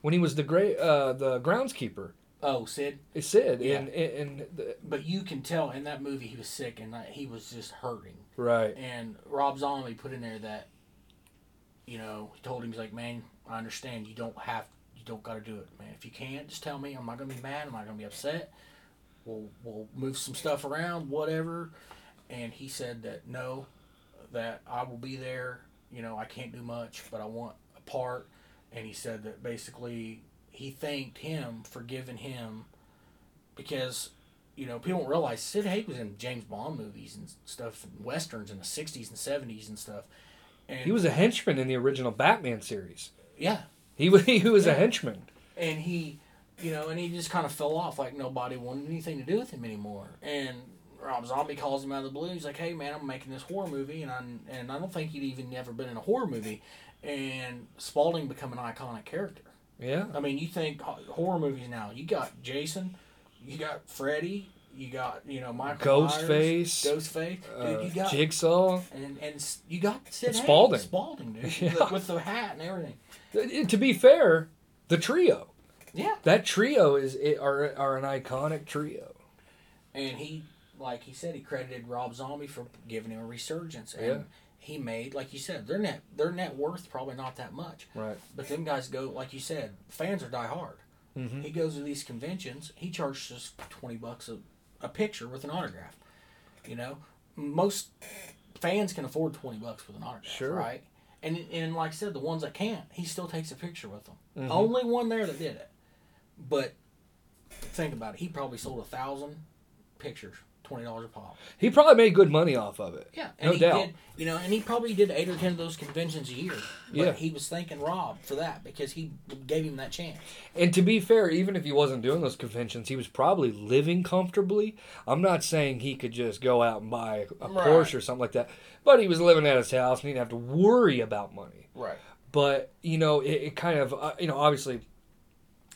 When he was the great uh, the groundskeeper. Oh, Sid? It's Sid. Yeah. And, and, and the, but you can tell in that movie he was sick and that he was just hurting. Right. And Rob Zombie put in there that, you know, he told him, he's like, man, I understand. You don't have, you don't got to do it, man. If you can't, just tell me. I'm not going to be mad. I'm not going to be upset. We'll, we'll move some stuff around, whatever. And he said that, no, that I will be there. You know, I can't do much, but I want a part. And he said that basically... he thanked him for giving him, because, you know, people don't realize Sid Haig was in James Bond movies and stuff, and westerns in the sixties and seventies and stuff. And he was a henchman in the original Batman series. Yeah, he was. He was yeah. a henchman, and he, you know, and he just kind of fell off, like nobody wanted anything to do with him anymore. And Rob Zombie calls him out of the blue. He's like, "Hey, man, I'm making this horror movie, and I and I don't think he'd even ever been in a horror movie." And Spalding become an iconic character. Yeah, I mean, you think horror movies now. You got Jason, you got Freddy, you got you know Michael Ghostface, Ghostface, uh, dude, you got Jigsaw, and and you got Sid Haig, Spalding, Spalding, dude, yeah. with the hat and everything. To be fair, the trio, yeah, that trio is are are an iconic trio. And he, like he said, he credited Rob Zombie for giving him a resurgence. And yeah. He made, like you said, their net their net worth probably not that much. Right. But them guys go, like you said, fans are diehard. Mm-hmm. He goes to these conventions. He charges twenty bucks a, a picture with an autograph. You know, most fans can afford twenty bucks with an autograph. Sure. Right. And and like I said, the ones that can't, he still takes a picture with them. Mm-hmm. Only one there that did it. But think about it. He probably sold a thousand pictures. twenty dollars a pop. He probably made good money off of it. Yeah. And no he doubt. Did, you know, and he probably did eight or ten of those conventions a year. But yeah. he was thanking Rob for that because he gave him that chance. And to be fair, even if he wasn't doing those conventions, he was probably living comfortably. I'm not saying he could just go out and buy a right. Porsche or something like that. But he was living at his house and he didn't have to worry about money. Right. But, you know, it, it kind of, uh, you know, obviously...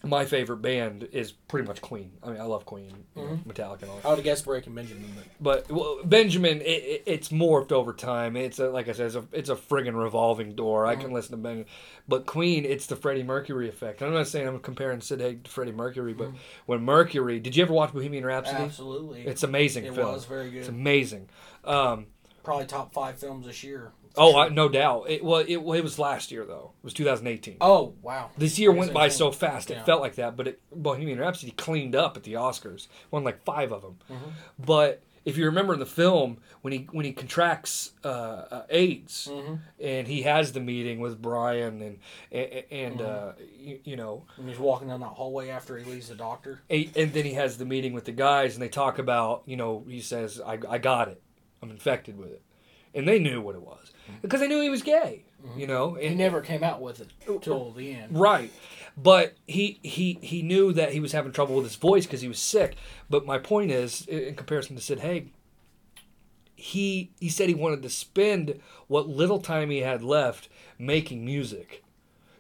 my favorite band is pretty much Queen. I mean, I love Queen, mm-hmm. Metallica, and all that. I would guess Breaking Benjamin, but, but well, Benjamin, it, it, it's morphed over time. It's a, like I said, it's a, it's a friggin' revolving door. Mm-hmm. I can listen to Benjamin, but Queen, it's the Freddie Mercury effect. I'm not saying I'm comparing Sid Haig to Freddie Mercury, but mm-hmm. when Mercury, did you ever watch Bohemian Rhapsody? Absolutely, it's amazing. It film. was very good. It's amazing. Um, Probably top five films this year. Oh, I, no doubt. It well, it well, it was last year though. It was two thousand eighteen. Oh, wow. This year went by so fast. It yeah. felt like that, but it, Bohemian Rhapsody cleaned up at the Oscars. Won like five of them. Mm-hmm. But if you remember in the film when he when he contracts uh, uh, AIDS mm-hmm. and he has the meeting with Brian and and, and mm-hmm. uh, you, you know, and he's walking down that hallway after he leaves the doctor. And, and then he has the meeting with the guys and they talk about, you know, he says I I got it. I'm infected with it. And they knew what it was. Because they knew he was gay, mm-hmm. you know. And he never came out with it till the end. Right. But he he he knew that he was having trouble with his voice because he was sick. But my point is, in comparison to Sid Haig, he, he said he wanted to spend what little time he had left making music.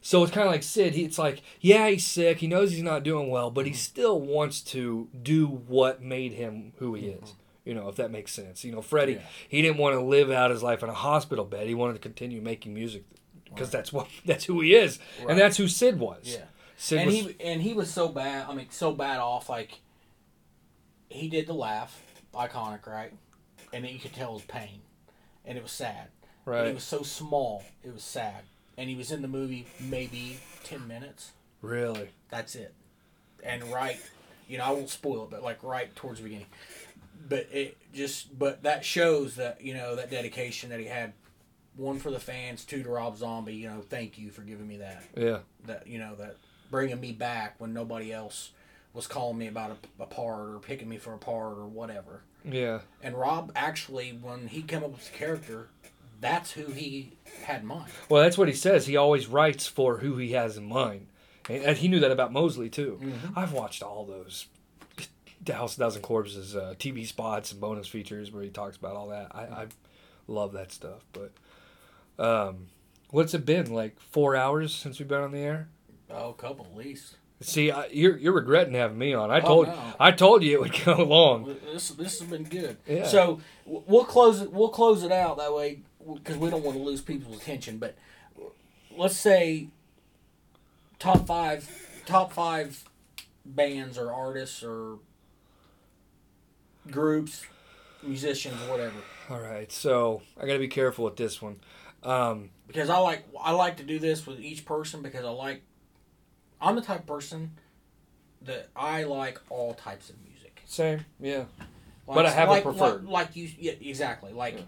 So it's kind of like Sid. He, it's like, yeah, he's sick. He knows he's not doing well. But mm-hmm. he still wants to do what made him who he mm-hmm. is. You know, if that makes sense. You know, Freddie, yeah. he didn't want to live out his life in a hospital bed. He wanted to continue making music because right. that's what that's who he is, right. and that's who Sid was. Yeah, Sid and was, he and he was so bad. I mean, so bad off. Like he did the laugh, iconic, right? And then you could tell his pain, and it was sad. Right. And he was so small, it was sad, and he was in the movie maybe ten minutes. Really, that's it. And right, you know, I won't spoil it, but like right towards the beginning. But it just, but that shows that, you know, that dedication that he had, one for the fans, two to Rob Zombie, you know, thank you for giving me that. Yeah. That, you know, that bringing me back when nobody else was calling me about a, a part or picking me for a part or whatever. Yeah. And Rob actually, when he came up with the character, that's who he had in mind. Well, that's what he says. He always writes for who he has in mind. And he knew that about Moseley, too. Mm-hmm. I've watched all those The House of Thousand Corpses, uh, T V spots and bonus features where he talks about all that. I, I love that stuff. But um, What's it been, like four hours since we've been on the air? Oh, a couple at least. See, I, you're you're regretting having me on. I told oh, no. I told you it would go long. This this has been good. Yeah. So we'll close it. We'll close it out that way because we don't want to lose people's attention. But let's say top five top five bands or artists or groups, musicians, whatever. All right. So I got to be careful with this one um, because I like I like to do this with each person because I like. I'm the type of person that I like all types of music. Same, yeah. Like, but I have like, a preferred. Like, like you, yeah, exactly. Like, yeah.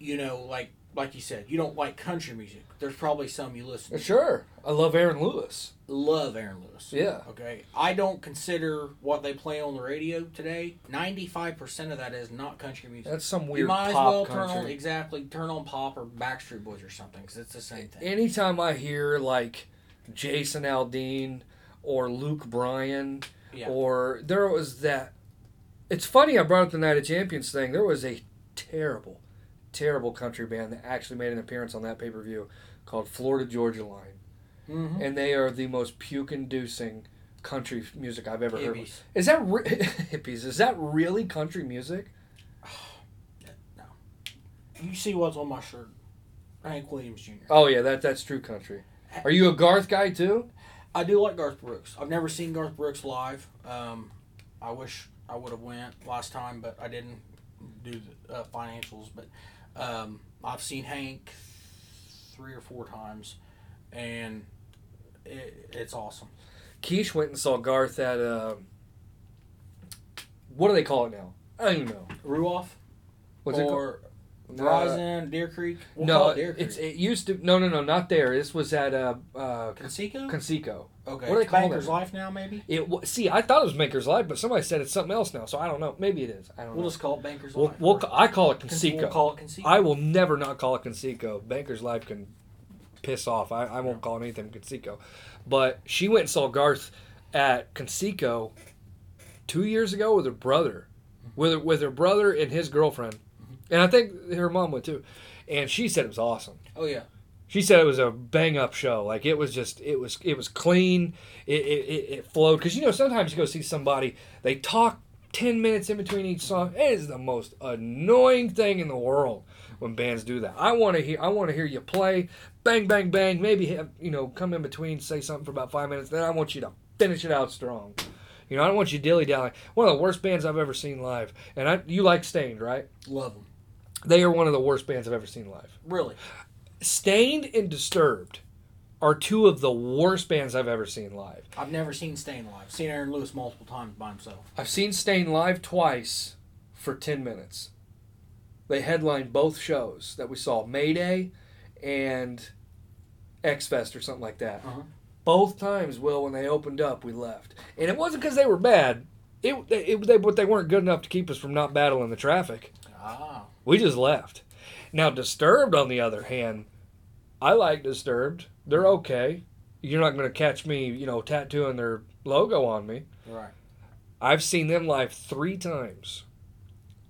you know, like like you said, you don't like country music. There's probably some you listen to. Sure. I love Aaron Lewis. Love Aaron Lewis. Yeah. Okay. I don't consider what they play on the radio today. ninety-five percent of that is not country music. That's some weird pop country. You might as well turn on, exactly, turn on pop or Backstreet Boys or something because it's the same thing. Anytime I hear, like, Jason Aldean or Luke Bryan yeah. or there was that it's funny I brought up the Night of Champions thing. There was a terrible terrible country band that actually made an appearance on that pay-per-view called Florida Georgia Line mm-hmm. and they are the most puke-inducing country music I've ever hippies. heard. Is that re- hippies is that really country music? Oh, no. You see what's on my shirt. Hank Williams Junior Oh yeah, that that's true country. Are you a Garth guy, too? I do like Garth Brooks. I've never seen Garth Brooks live. Um, I wish I would have went last time, but I didn't do the uh, financials. But um, I've seen Hank three or four times, and it, it's awesome. Keish went and saw Garth at, uh, what do they call it now? I don't even know. Ruoff? What's it called? Verizon, uh, Deer Creek. We'll no, call it Deer Creek. It's, it used to. No, no, no, not there. This was at uh, uh, Conseco. Conseco. Okay. What do they call it? Maker's Life now, maybe. It see, I thought it was Maker's Life, but somebody said it's something else now, so I don't know. Maybe it is. I don't we'll know. We'll just call it Banker's we'll, Life. We'll, I call it Conseco. We'll call it Conseco. I will never not call it Conseco. Banker's Life can piss off. I, I won't call it anything Conseco. But she went and saw Garth at Conseco two years ago with her brother, with with her brother and his girlfriend. And I think her mom went too. And she said it was awesome. Oh, yeah. She said it was a bang-up show. Like, it was just, it was it was clean. It it, it flowed. Because, you know, sometimes you go see somebody, they talk ten minutes in between each song. It is the most annoying thing in the world when bands do that. I want to hear I want to hear you play, bang, bang, bang. Maybe, have, you know, come in between, say something for about five minutes. Then I want you to finish it out strong. You know, I don't want you dilly-dallying. One of the worst bands I've ever seen live. And I, you like Staind, right? Love them. They are one of the worst bands I've ever seen live. Really? Staind and Disturbed are two of the worst bands I've ever seen live. I've never seen Staind live. I've seen Aaron Lewis multiple times by himself. I've seen Staind live twice for ten minutes. They headlined both shows that we saw, Mayday and X-Fest or something like that. Uh-huh. Both times, Will, when they opened up, we left. And it wasn't because they were bad. It, it, they, but they weren't good enough to keep us from not battling the traffic. Ah. We just left. Now, Disturbed, on the other hand, I like Disturbed. They're okay. You're not going to catch me, you know, tattooing their logo on me. Right. I've seen them live three times.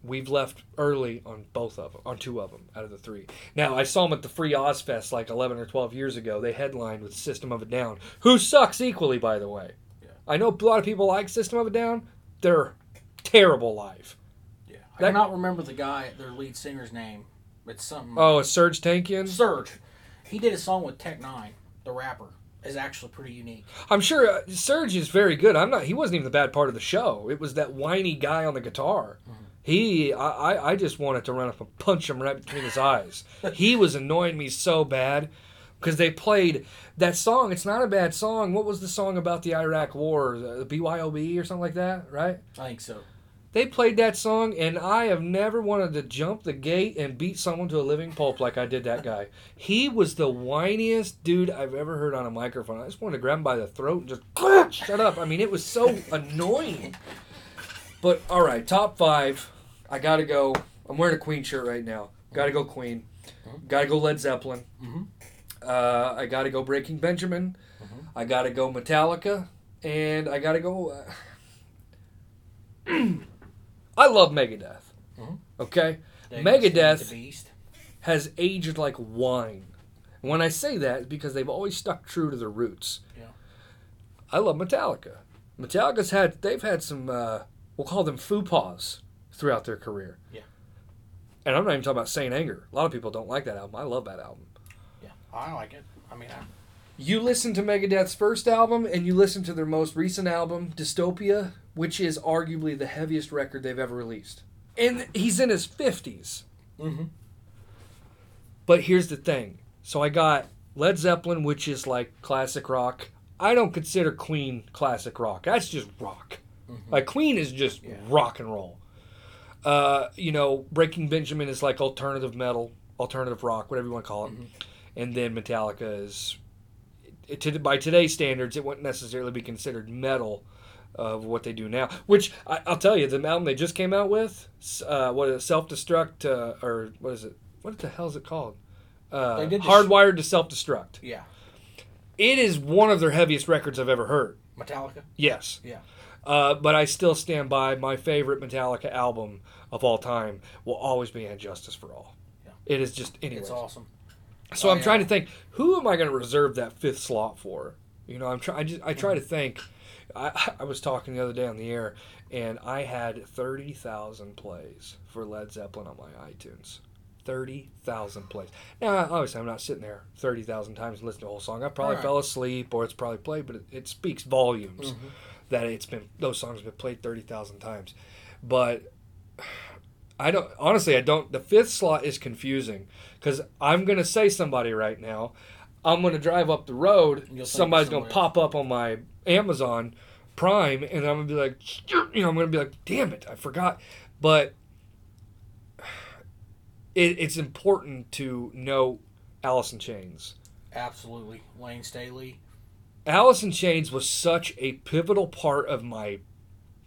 We've left early on both of them, on two of them out of the three. Now, I saw them at the Free Ozfest like eleven or twelve years ago. They headlined with System of a Down, who sucks equally, by the way. Yeah. I know a lot of people like System of a Down. They're terrible live. I cannot remember the guy, their lead singer's name. It's something. Oh, it's Serj Tankian? Serj. He did a song with Tech Nine, the rapper. Is actually pretty unique. I'm sure uh, Serj is very good. I'm not. He wasn't even the bad part of the show. It was that whiny guy on the guitar. Mm-hmm. He, I, I, I just wanted to run up and punch him right between his eyes. He was annoying me so bad because they played that song. It's not a bad song. What was the song about the Iraq War? The B Y O B or something like that, right? I think so. They played that song, and I have never wanted to jump the gate and beat someone to a living pulp like I did that guy. He was the whiniest dude I've ever heard on a microphone. I just wanted to grab him by the throat and just, shut up. I mean, it was so annoying. But, all right, top five. I got to go. I'm wearing a Queen shirt right now. Got to go Queen. Got to go Led Zeppelin. Mm-hmm. Uh, I got to go Breaking Benjamin. Mm-hmm. I got to go Metallica. And I got to go... Uh, I love Megadeth, mm-hmm. okay? They Megadeth has aged like wine. When I say that, it's because they've always stuck true to their roots. Yeah. I love Metallica. Metallica's had, they've had some, uh, we'll call them faux pas throughout their career. Yeah. And I'm not even talking about Saint Anger. A lot of people don't like that album. I love that album. Yeah, I like it. I mean, I... You listen to Megadeth's first album, and you listen to their most recent album, Dystopia, which is arguably the heaviest record they've ever released. And he's in his fifties. Mm-hmm. But here's the thing. So I got Led Zeppelin, which is like classic rock. I don't consider Queen classic rock. That's just rock. Mm-hmm. Like Queen is just yeah. rock and roll. Uh, you know, Breaking Benjamin is like alternative metal, alternative rock, whatever you want to call it. Mm-hmm. And then Metallica is, it, it, by today's standards, it wouldn't necessarily be considered metal of what they do now. Which, I, I'll tell you, the album they just came out with, uh, what is it, Self-Destruct, uh, or what is it? What the hell is it called? Uh, they did Hardwired to Self-Destruct. Yeah. It is one of their heaviest records I've ever heard. Metallica? Yes. Yeah. Uh, but I still stand by my favorite Metallica album of all time will always be "And Justice for All." Yeah. It is just, anyways. It's awesome. So oh, I'm yeah. trying to think, who am I going to reserve that fifth slot for? You know, I'm trying. I just I try to think. I, I was talking the other day on the air, and I had thirty thousand plays for Led Zeppelin on my iTunes. Thirty thousand plays. Now, obviously, I'm not sitting there thirty thousand times and listening to the whole song. I probably right. fell asleep, or it's probably played, but it, it speaks volumes. Mm-hmm. That it's been, those songs have been played thirty thousand times, but I don't honestly. I don't. The fifth slot is confusing because I'm gonna say somebody right now. I'm gonna drive up the road. Somebody's gonna pop up on my Amazon Prime, and I'm gonna be like, you know, I'm gonna be like, damn it, I forgot. But it, it's important to know Alice in Chains. Absolutely, Lane Staley. Alice in Chains was such a pivotal part of my,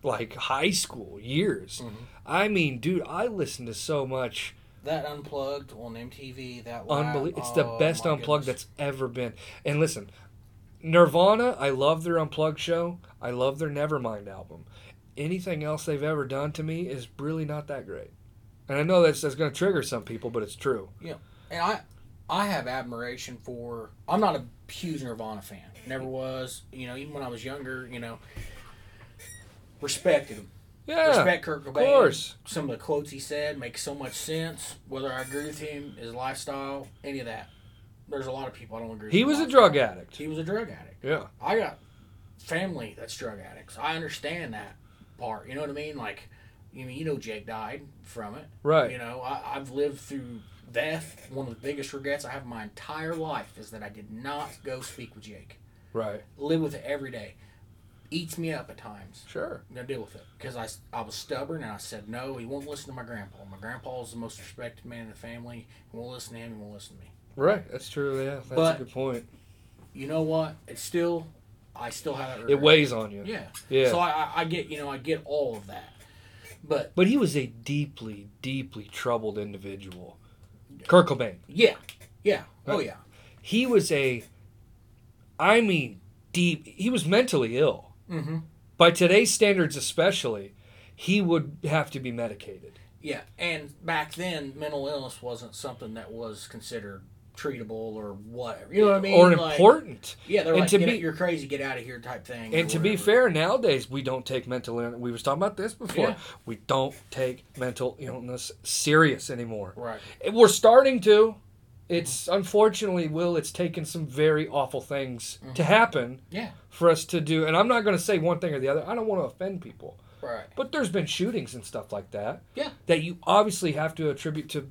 like, high school years. Mm-hmm. I mean, dude, I listened to so much. That Unplugged on M T V, that Unbelievable! It's the oh, best Unplugged goodness. That's ever been. And listen, Nirvana, I love their Unplugged show. I love their Nevermind album. Anything else they've ever done to me is really not that great. And I know that's, that's going to trigger some people, but it's true. Yeah, and I... I have admiration for... I'm not a huge Nirvana fan. Never was. You know, even when I was younger, you know, respected him. Yeah, respect Kurt Cobain. Of course. Some of the quotes he said make so much sense. Whether I agree with him, his lifestyle, any of that. There's a lot of people I don't agree with. He was a drug addict. He was a drug addict. Yeah. I got family that's drug addicts. I understand that part. You know what I mean? Like, you mean, you know Jake died from it. Right. You know, I, I've lived through... death, one of the biggest regrets I have in my entire life is that I did not go speak with Jake. Right. Live with it every day. Eats me up at times. Sure. I'm going to deal with it. Because I, I was stubborn and I said, no, he won't listen to my grandpa. My grandpa is the most respected man in the family. He won't listen to him, he won't listen to me. Right. That's true, yeah. That's but, a good point. You know what? It's still, I still have that regret. It weighs on you. Yeah. Yeah. So I, I get, you know, I get all of that. But But he was a deeply, deeply troubled individual. Kurt Cobain. Yeah. Yeah. Oh, yeah. He was a, I mean, deep, he was mentally ill. Mm-hmm. By today's standards especially, he would have to be medicated. Yeah, and back then, mental illness wasn't something that was considered treatable or whatever. You know what I mean? Or like, important. Yeah, they're and like, to be, you're crazy, get out of here type thing. And to whatever. Be fair, nowadays, we don't take mental illness. We was talking about this before. Yeah. We don't take mental illness serious anymore. Right. We're starting to. It's, mm-hmm. unfortunately, Will, it's taken some very awful things mm-hmm. to happen yeah. for us to do. And I'm not going to say one thing or the other. I don't want to offend people. Right. But there's been shootings and stuff like that. Yeah. That you obviously have to attribute to...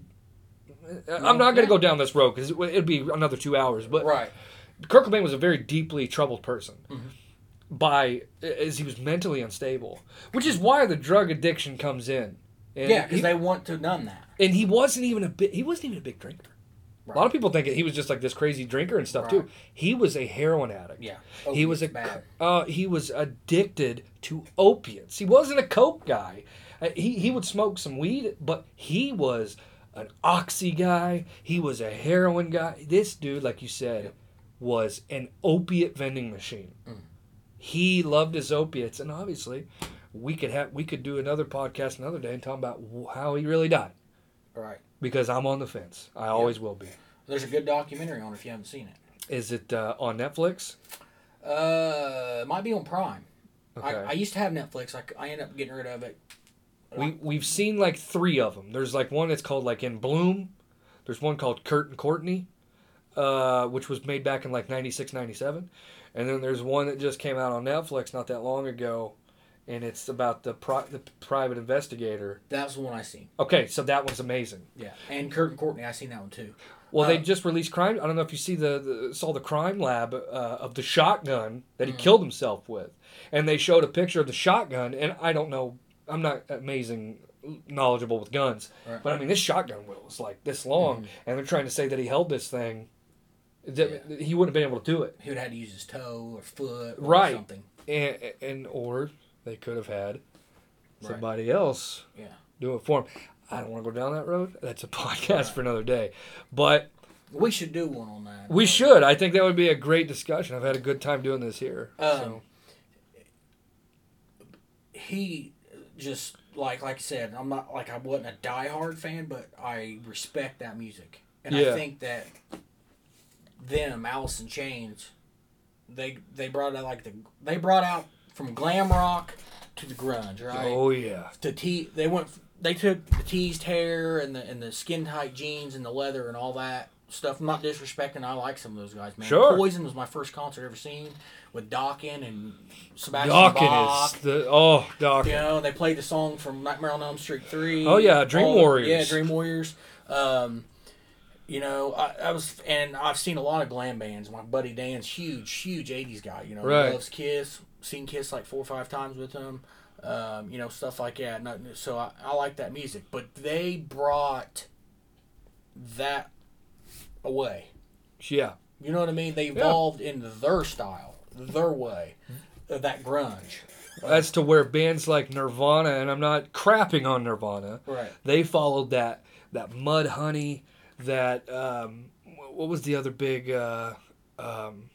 I'm not going to yeah. go down this road because it would be another two hours. But right. Kurt Cobain was a very deeply troubled person, mm-hmm. by as he was mentally unstable, which is why the drug addiction comes in. And yeah, because they want to numb that. And he wasn't even a big, he wasn't even a big drinker. Right. A lot of people think he was just like this crazy drinker and stuff right. too. He was a heroin addict. Yeah, opiates he was a bad. Uh, he was addicted to opiates. He wasn't a coke guy. Uh, he he would smoke some weed, but he was an oxy guy. He was a heroin guy. This dude, like you said, yep. was an opiate vending machine. Mm. He loved his opiates, and obviously, we could have we could do another podcast another day and talk about how he really died. Right. Because I'm on the fence. I yep. always will be. There's a good documentary on it if you haven't seen it. Is it uh, on Netflix? Uh, it might be on Prime. Okay. I, I used to have Netflix. I, I ended up getting rid of it. We, we've seen like three of them. There's like one that's called like In Bloom. There's one called Kurt and Courtney, uh, which was made back in like ninety-six, ninety-seven. And then there's one that just came out on Netflix not that long ago, and it's about the, pro- the private investigator. That's the one I seen. Okay, so that one's amazing. Yeah, and Kurt and Courtney, I seen that one too. Well, uh, they just released Crime. I don't know if you see the, the saw the crime lab uh, of the shotgun that he mm. killed himself with, and they showed a picture of the shotgun. And I don't know, I'm not amazing knowledgeable with guns, right. but I mean this shotgun wheel was like this long, mm. and they're trying to say that he held this thing. That yeah. He wouldn't have been able to do it. He would have had to use his toe or foot, or right? Something. And, and or they could have had somebody right. else yeah. do it for him. I don't want to go down that road. That's a podcast right. for another day. But we should do one on that. We should. I think that would be a great discussion. I've had a good time doing this here. Um, so. He just like like I said, I'm not like I wasn't a diehard fan, but I respect that music, and yeah. I think that. Them, Alice in Chains, they they brought out like the they brought out from glam rock to the grunge, right? Oh yeah. To te- they went they took the teased hair and the and the skin tight jeans and the leather and all that stuff. I'm not disrespecting. I like some of those guys, man. Sure. Poison was my first concert I ever seen with Dokken and Sebastian Dokken Bach. Is the oh Dokken. You know they played the song from Nightmare on Elm Street three. Oh yeah, Dream all, Warriors. Yeah, Dream Warriors. Um, You know, I, I was, and I've seen a lot of glam bands. My buddy Dan's huge, huge eighties guy. You know, right. loves Kiss. Seen Kiss like four or five times with him. Um, you know, stuff like that. And so I, I like that music, but they brought that away. Yeah, you know what I mean. They evolved yeah. into their style, their way, uh, that grunge. That's to where bands like Nirvana, and I'm not crapping on Nirvana. Right. They followed that that Mudhoney. That, um, what was the other big, uh, um,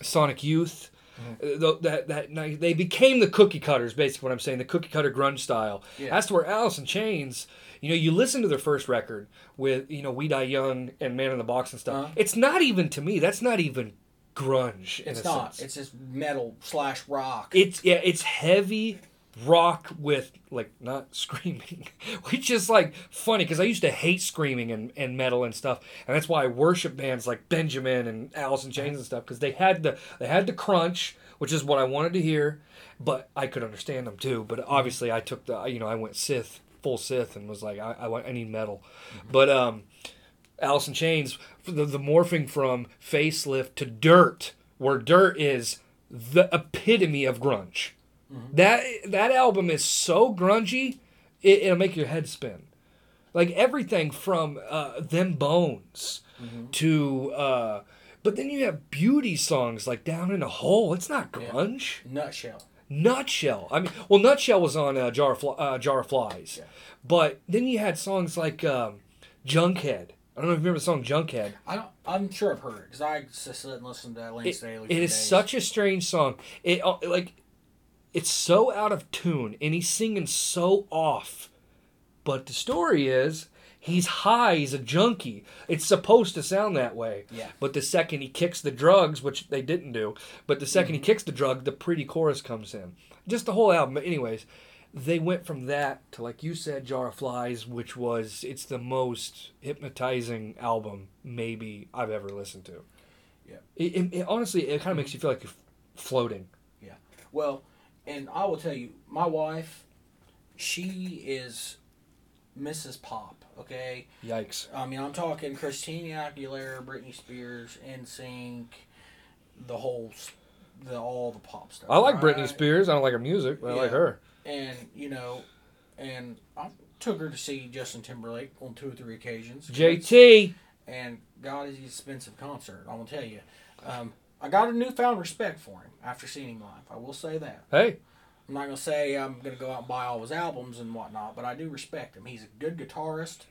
Sonic Youth? Mm-hmm. That, that, that, they became the cookie cutters, basically what I'm saying, the cookie cutter grunge style. Yeah. That's where Alice in Chains, you know, you listen to their first record with, you know, We Die Young and Man in the Box and stuff. Uh-huh. It's not even, to me, that's not even grunge in it's a not. sense. It's just metal slash rock. It's, yeah, it's heavy rock with like not screaming, which is like funny because I used to hate screaming and, and metal and stuff, and that's why I worship bands like Benjamin and Alice in Chains and stuff because they had the they had the crunch, which is what I wanted to hear, but I could understand them too. But obviously, I took the you know I went Sith full Sith and was like I I, I need metal, mm-hmm. but um, Alice in Chains the, the morphing from Facelift to Dirt, where Dirt is the epitome of grunge. Mm-hmm. That that album is so grungy, it, it'll make your head spin. Like everything from uh, Them Bones mm-hmm. to, uh, but then you have beauty songs like Down in a Hole. It's not grunge. Yeah. Nutshell. Nutshell. I mean, well, Nutshell was on uh, Jar of Fl- uh, Jar of Flies, yeah. but then you had songs like um, Junkhead. I don't know if you remember the song Junkhead. I don't, I'm sure I've heard it because I just sit and listen to that Lance Daly. It, it is days. Such a strange song. It uh, like. It's so out of tune, and he's singing so off. But the story is, he's high, he's a junkie. It's supposed to sound that way. Yeah. But the second he kicks the drugs, which they didn't do, but the second mm-hmm. he kicks the drug, the pretty chorus comes in. Just the whole album. But anyways, they went from that to, like you said, Jar of Flies, which was, it's the most hypnotizing album maybe I've ever listened to. Yeah. It, it, it, honestly, it kind of makes you feel like you're floating. Yeah. Well... And I will tell you, my wife, she is Missus Pop, okay? Yikes. I mean, I'm talking Christina Aguilera, Britney Spears, N Sync, the whole, the all the pop stuff. I like right? Britney Spears. I don't like her music, but yeah. I like her. And, you know, and I took her to see Justin Timberlake on two or three occasions. J T! And God, is an expensive concert, I'm going to tell you. Um... I got a newfound respect for him after seeing him live. I will say that. Hey. I'm not going to say I'm going to go out and buy all his albums and whatnot, but I do respect him. He's a good guitarist.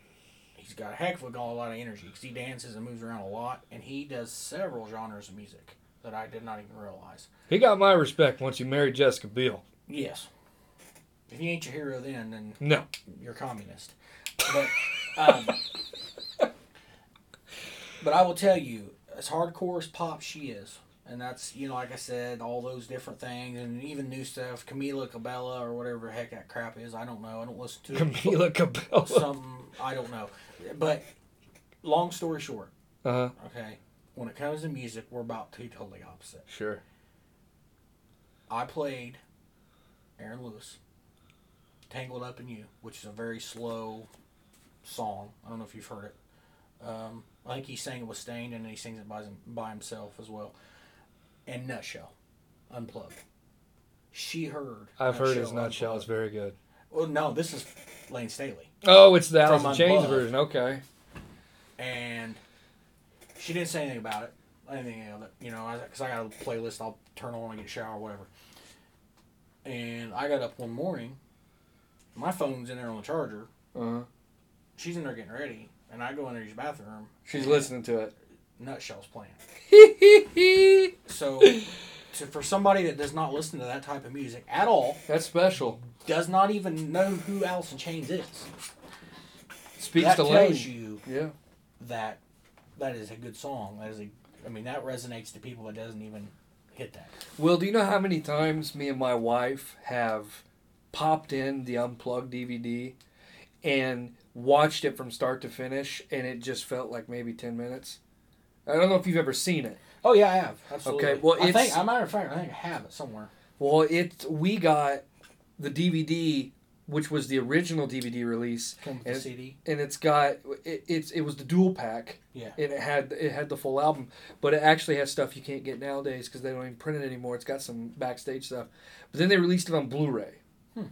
He's got a heck of a lot of energy because he dances and moves around a lot, and he does several genres of music that I did not even realize. He got my respect once he married Jessica Biel. Yes. If you ain't your hero then, then no. you're communist. But um, But I will tell you, as hardcore as Pop she is, and that's, you know, like I said, all those different things, and even new stuff, Camila Cabella or whatever the heck that crap is. I don't know. I don't listen to Camila Cabella. Some I don't know. But long story short, uh-huh. okay, when it comes to music, we're about two totally opposite. Sure. I played Aaron Lewis, Tangled Up in You, which is a very slow song. I don't know if you've heard it. Um, I think he sang it with Stain, and he sings it by, by himself as well. And Nutshell, Unplugged. She heard. I've Nutshell, heard his Nutshell. It's very good. Well, no, this is Lane Staley. Oh, it's the Alice in Chains version. Okay. And she didn't say anything about it. Anything of it, you know, because I, I got a playlist. I'll turn on when I get a shower or whatever. And I got up one morning. My phone's in there on the charger. Uh-huh. She's in there getting ready. And I go in there's bathroom. She's listening to it. Nutshell's playing. So, to, for somebody that does not listen to that type of music at all. That's special. Does not even know who Alice in Chains is. Speaks that to Lane. That tells you yeah. that that is a good song. That is a, I mean, that resonates to people that doesn't even hit that. Will, do you know how many times me and my wife have popped in the Unplugged D V D and watched it from start to finish, and it just felt like maybe ten minutes. I don't know if you've ever seen it. Oh yeah, I have. Absolutely. Okay, well, I it's, think, as a matter of fact, I think I have it somewhere. Well, it we got the D V D, which was the original D V D release. Came with and, the C D. And it's got it, it's it was the dual pack. Yeah. And it had it had the full album, but it actually has stuff you can't get nowadays because they don't even print it anymore. It's got some backstage stuff, but then they released it on Blu-ray. Hmm.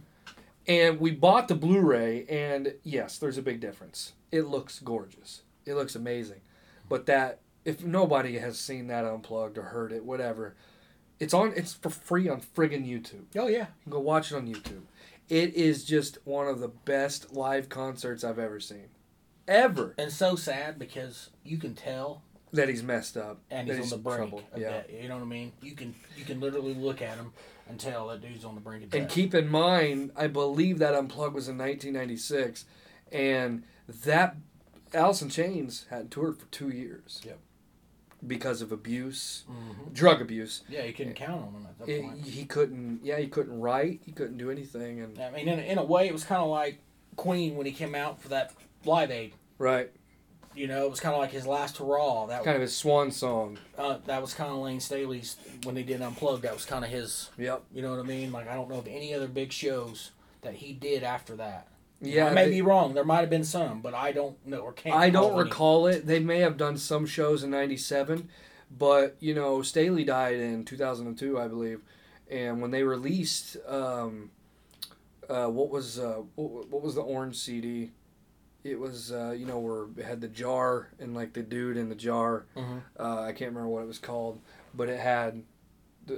And we bought the Blu-ray, and yes, there's a big difference. It looks gorgeous. It looks amazing. But that, if nobody has seen that Unplugged or heard it, whatever, it's on. It's for free on friggin' YouTube. Oh, yeah. You can go watch it on YouTube. It is just one of the best live concerts I've ever seen. Ever. And so sad because you can tell that he's messed up. And he's, he's on the brink troubled. Of yeah. death. You know what I mean? You can you can literally look at him and tell that dude's on the brink of death. And keep in mind, I believe that Unplugged was in nineteen ninety-six, and that Alice in Chains hadn't toured for two years. Yep. Because of abuse, mm-hmm. drug abuse. Yeah, you couldn't count on him at that it, point. He couldn't. Yeah, he couldn't write. He couldn't do anything. And I mean, in a, in a way, it was kind of like Queen when he came out for that Live Aid. Right. You know, it was kind of like his last hurrah. That kind was, of his swan song. Uh, that was kind of Lane Staley's, when they did Unplugged, that was kind of his. Yep. You know what I mean? Like, I don't know of any other big shows that he did after that. Yeah. Now, I may they, be wrong. There might have been some, but I don't know or can't I don't recall any. It. They may have done some shows in ninety-seven, but, you know, Staley died in two thousand two, I believe. And when they released, um, uh, what was uh, what, what was the orange C D? It was, uh, you know, where it had the jar and, like, the dude in the jar. Mm-hmm. Uh, I can't remember what it was called, but it had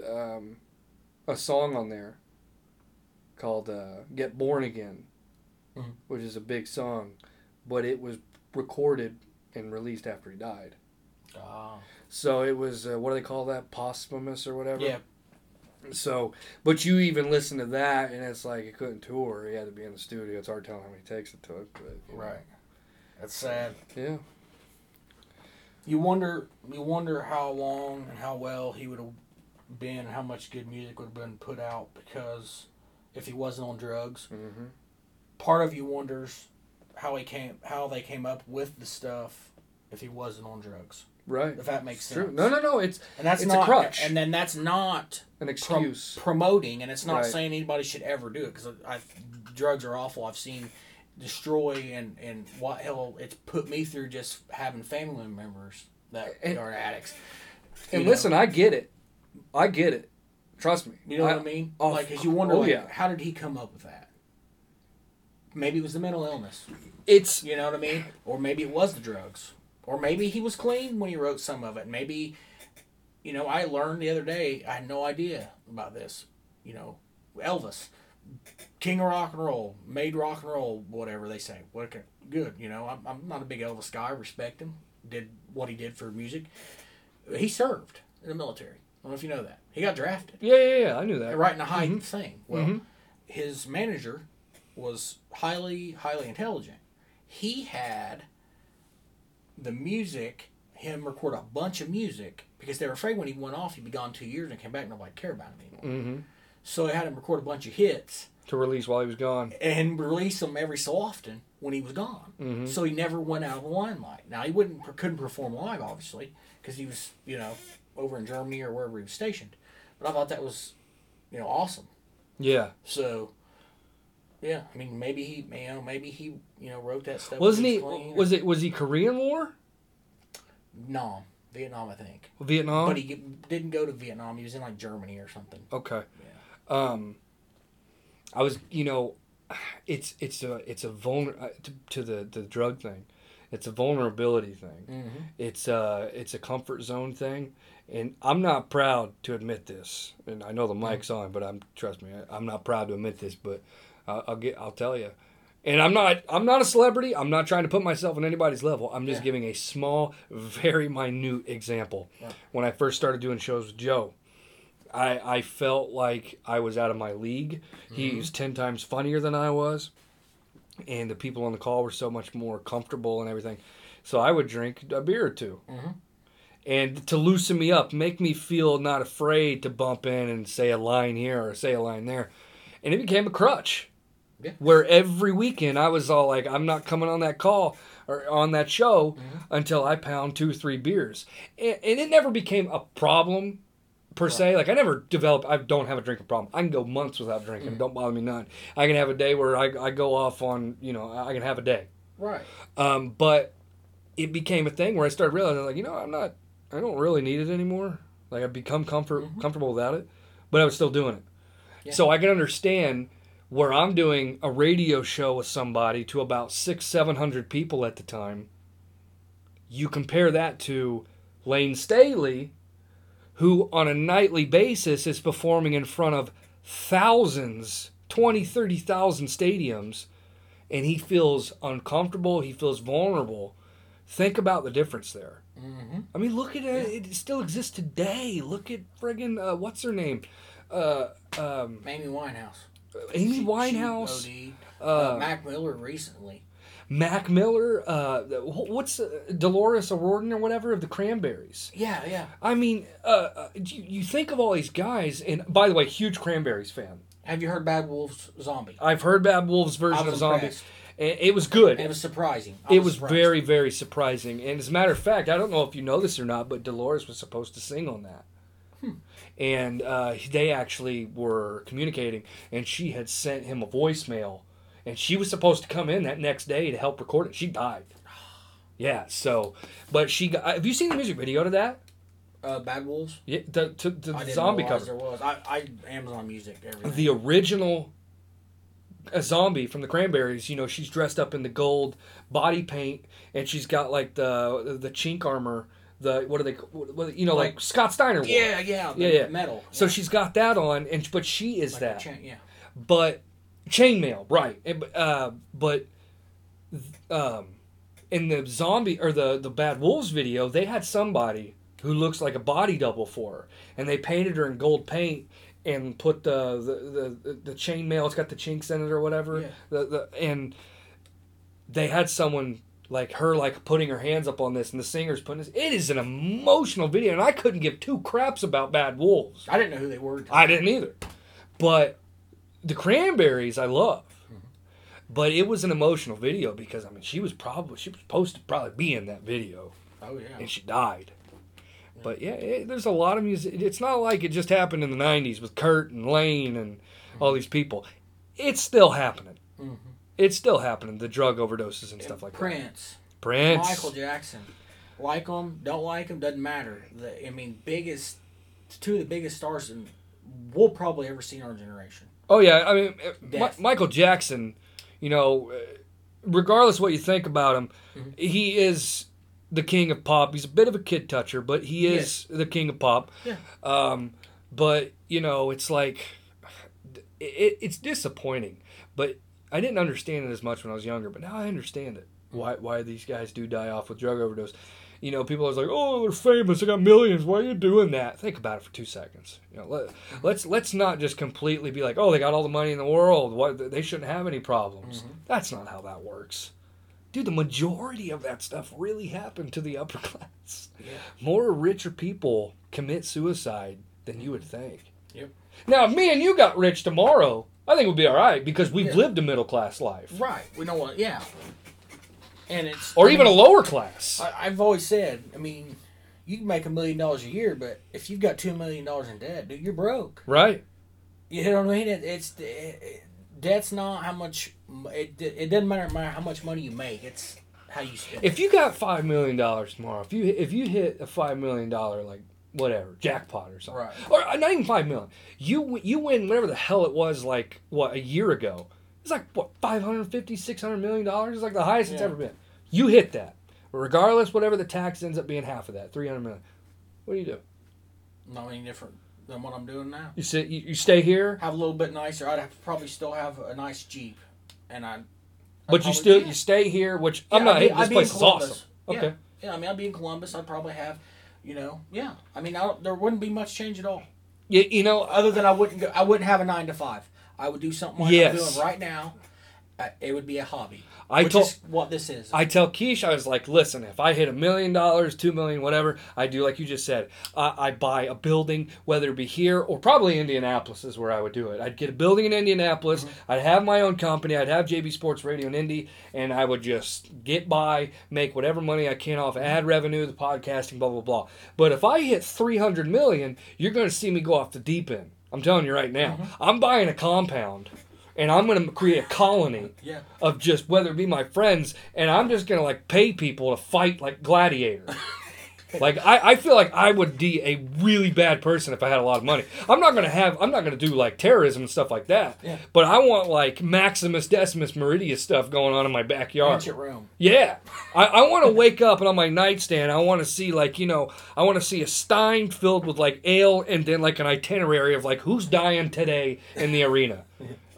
um, a song on there called uh, Get Born Again, mm-hmm. which is a big song, but it was recorded and released after he died. Oh. So it was, uh, what do they call that, posthumous or whatever? Yeah. So, but you even listen to that, and it's like it couldn't tour. He had to be in the studio. It's hard telling how many takes it took. But, you know. Right. That's sad. Yeah. You wonder, you wonder how long and how well he would have been, and how much good music would have been put out, because if he wasn't on drugs, mm-hmm. part of you wonders how he came, how they came up with the stuff if he wasn't on drugs. Right. If that makes it's sense. True. No, no, no. It's and that's it's not, a crutch. And then that's not an excuse. Pro- promoting, and it's not right. saying anybody should ever do it, because drugs are awful. I've seen destroy and, and what hell it's put me through just having family members that and, are addicts. And know? Listen, I get it. I get it. Trust me. You know I, what I mean? Oh, like, because you wonder, oh, like, yeah. how did he come up with that? Maybe it was the mental illness. It's you know what I mean? Or maybe it was the drugs. Or maybe he was clean when he wrote some of it. Maybe, you know, I learned the other day, I had no idea about this. You know, Elvis, king of rock and roll, made rock and roll, whatever they say. What okay, good, you know, I'm, I'm not a big Elvis guy. I respect him. Did what he did for music. He served in the military. I don't know if you know that. He got drafted. Yeah, yeah, yeah. I knew that. Right in a high mm-hmm. thing. Well, mm-hmm. his manager was highly, highly intelligent. He had the music him record a bunch of music because they were afraid when he went off, he'd be gone two years and came back and nobody cared about him anymore. Mm-hmm. So they had him record a bunch of hits. To release while he was gone. And release them every so often when he was gone. Mm-hmm. So he never went out of the limelight. Now, he wouldn't couldn't perform live, obviously, because he was, you know, over in Germany or wherever he was stationed. But I thought that was, you know, awesome. Yeah. So... yeah, I mean, maybe he, you know, maybe he, you know, wrote that stuff. Wasn't he? Was it? Was he Korean War? No, Vietnam, I think. Vietnam, but he didn't go to Vietnam. He was in like Germany or something. Okay. Yeah. Um, I was, you know, it's it's a it's a vulner to, to the the drug thing. It's a vulnerability thing. Mm-hmm. It's a it's a comfort zone thing, and I'm not proud to admit this. And I know the mic's mm-hmm. on, but I'm trust me, I, I'm not proud to admit this, but. I'll get. I'll tell you, and I'm not. I'm not a celebrity. I'm not trying to put myself on anybody's level. I'm just yeah. giving a small, very minute example. Yeah. When I first started doing shows with Joe, I I felt like I was out of my league. Mm-hmm. He was ten times funnier than I was, and the people on the call were so much more comfortable and everything. So I would drink a beer or two, mm-hmm. and to loosen me up, make me feel not afraid to bump in and say a line here or say a line there, and it became a crutch. Yeah. Where every weekend I was all like, I'm not coming on that call or on that show mm-hmm. until I pound two, three beers. And, and it never became a problem per right. se. Like I never developed, I don't have a drinking problem. I can go months without drinking. Mm-hmm. Don't bother me none. I can have a day where I, I go off on, you know, I can have a day. Right. Um, but it became a thing where I started realizing like, you know, I'm not, I don't really need it anymore. Like I've become comfort, mm-hmm. comfortable without it, but I was still doing it. Yeah. So I can understand where I'm doing a radio show with somebody to about six, seven hundred people at the time. You compare that to Lane Staley, who on a nightly basis is performing in front of thousands, twenty, thirty thousand stadiums, and he feels uncomfortable, he feels vulnerable. Think about the difference there. Mm-hmm. I mean, look at it. It still exists today. Look at friggin', uh, what's her name? Uh, um, Amy Winehouse. Amy Winehouse, she, she uh, uh, Mac Miller recently. Mac Miller, uh, what's uh, Dolores O'Riordan or whatever of the Cranberries? Yeah, yeah. I mean, uh, you, you think of all these guys, and by the way, huge Cranberries fan. Have you heard Bad Wolves Zombie? I've heard Bad Wolves version of Zombie. And it was good. And it was surprising. I it was, was very, very surprising. And as a matter of fact, I don't know if you know this or not, but Dolores was supposed to sing on that. Hmm. And uh, they actually were communicating, and she had sent him a voicemail, and she was supposed to come in that next day to help record it. She died. Yeah, so, but she got, have you seen the music video to that? Uh, Bad Wolves? Yeah, the, to, to the zombie cover. There was. I, I Amazon Music, everything. The original a zombie from the Cranberries, you know, she's dressed up in the gold body paint, and she's got like the the chink armor. The what are they? What, you know, like, like Scott Steiner. Wore. Yeah, yeah, yeah, yeah. Metal. Yeah. So she's got that on, and but she is like that. Chain, yeah. But chainmail, right? And, uh, but um, in the zombie or the the Bad Wolves video, they had somebody who looks like a body double for her, and they painted her in gold paint and put the the the, the chainmail. It's got the chinks in it or whatever. Yeah. The the and they had someone. Like her, like putting her hands up on this, and the singer's putting this. It is an emotional video, and I couldn't give two craps about Bad Wolves. I didn't know who they were. I didn't either. But the Cranberries, I love. Mm-hmm. But it was an emotional video because I mean, she was probably she was supposed to probably be in that video. Oh yeah. And she died. Yeah. But yeah, it, there's a lot of music. It's not like it just happened in the nineties with Kurt and Lane and mm-hmm. all these people. It's still happening. Mm-hmm. It's still happening, the drug overdoses and stuff like Prince, that. Prince. Prince. Michael Jackson. Like him, don't like him, doesn't matter. The, I mean, biggest, two of the biggest stars in, we'll probably ever see in our generation. Oh, yeah. I mean, Ma- Michael Jackson, you know, regardless what you think about him, mm-hmm. he is the king of pop. He's a bit of a kid toucher, but he is yes. the king of pop. Yeah. Um, but, you know, it's like, it, it's disappointing, but... I didn't understand it as much when I was younger, but now I understand it. Why why these guys do die off with drug overdose. You know, people are like, oh, they're famous. They got millions. Why are you doing that? Think about it for two seconds. You know, let, let's let's not just completely be like, oh, they got all the money in the world. Why, they shouldn't have any problems. Mm-hmm. That's not how that works. dude, the majority of that stuff really happened to the upper class. Yeah. More richer people commit suicide than you would think. Yep. Now, if me and you got rich tomorrow, I think we'll be all right because we've yeah. lived a middle class life. Right. We know what. Yeah. And it's or I even mean, a lower class. I, I've always said, I mean, you can make a million dollars a year, but if you've got two million dollars in debt, dude, you're broke. Right. You know what I mean? It, it's it, it, debt's not how much. It it doesn't matter, matter how much money you make. It's how you spend. If you got five million dollars tomorrow, if you if you hit a five million dollar like whatever jackpot or something, right? Or not even five million. You you win whatever the hell it was like what a year ago. It's like, what, five hundred fifty, six hundred million dollars? It's like the highest yeah. it's ever been. You hit that. Regardless, whatever the tax ends up being, half of that, three hundred million dollars. What do you do? Not any different than what I'm doing now. You sit, you, you stay here? Have a little bit nicer. I'd have, probably still have a nice Jeep. and I. But you still yeah. you stay here, which yeah, I'm not hating. This place is awesome. Yeah. Okay. Yeah, I mean, I'd be in Columbus. I'd probably have, you know, yeah. I mean, I there wouldn't be much change at all. You, you know, other than I wouldn't go, I wouldn't have a nine to five. I would do something like yes. I'm doing right now. Uh, it would be a hobby, I which tol- is what this is. I tell Keish, I was like, listen, if I hit a million dollars, two million, whatever, I do like you just said. Uh, I buy a building, whether it be here or probably Indianapolis is where I would do it. I'd get a building in Indianapolis. Mm-hmm. I'd have my own company. I'd have J B Sports Radio in Indy, and I would just get by, make whatever money I can off ad revenue, the podcasting, blah, blah, blah. But if I hit three hundred million dollars, you're going to see me go off the deep end. I'm telling you right now, mm-hmm. I'm buying a compound, and I'm going to create a colony yeah. of just, whether it be my friends, and I'm just going to, like, pay people to fight like gladiator. Like, I, I feel like I would be a really bad person if I had a lot of money. I'm not going to have, I'm not going to do, like, terrorism and stuff like that. Yeah. But I want, like, Maximus Decimus Meridius stuff going on in my backyard. That's your room. Yeah. I, I want to wake up and on my nightstand, I want to see, like, you know, I want to see a stein filled with, like, ale and then, like, an itinerary of, like, who's dying today in the arena.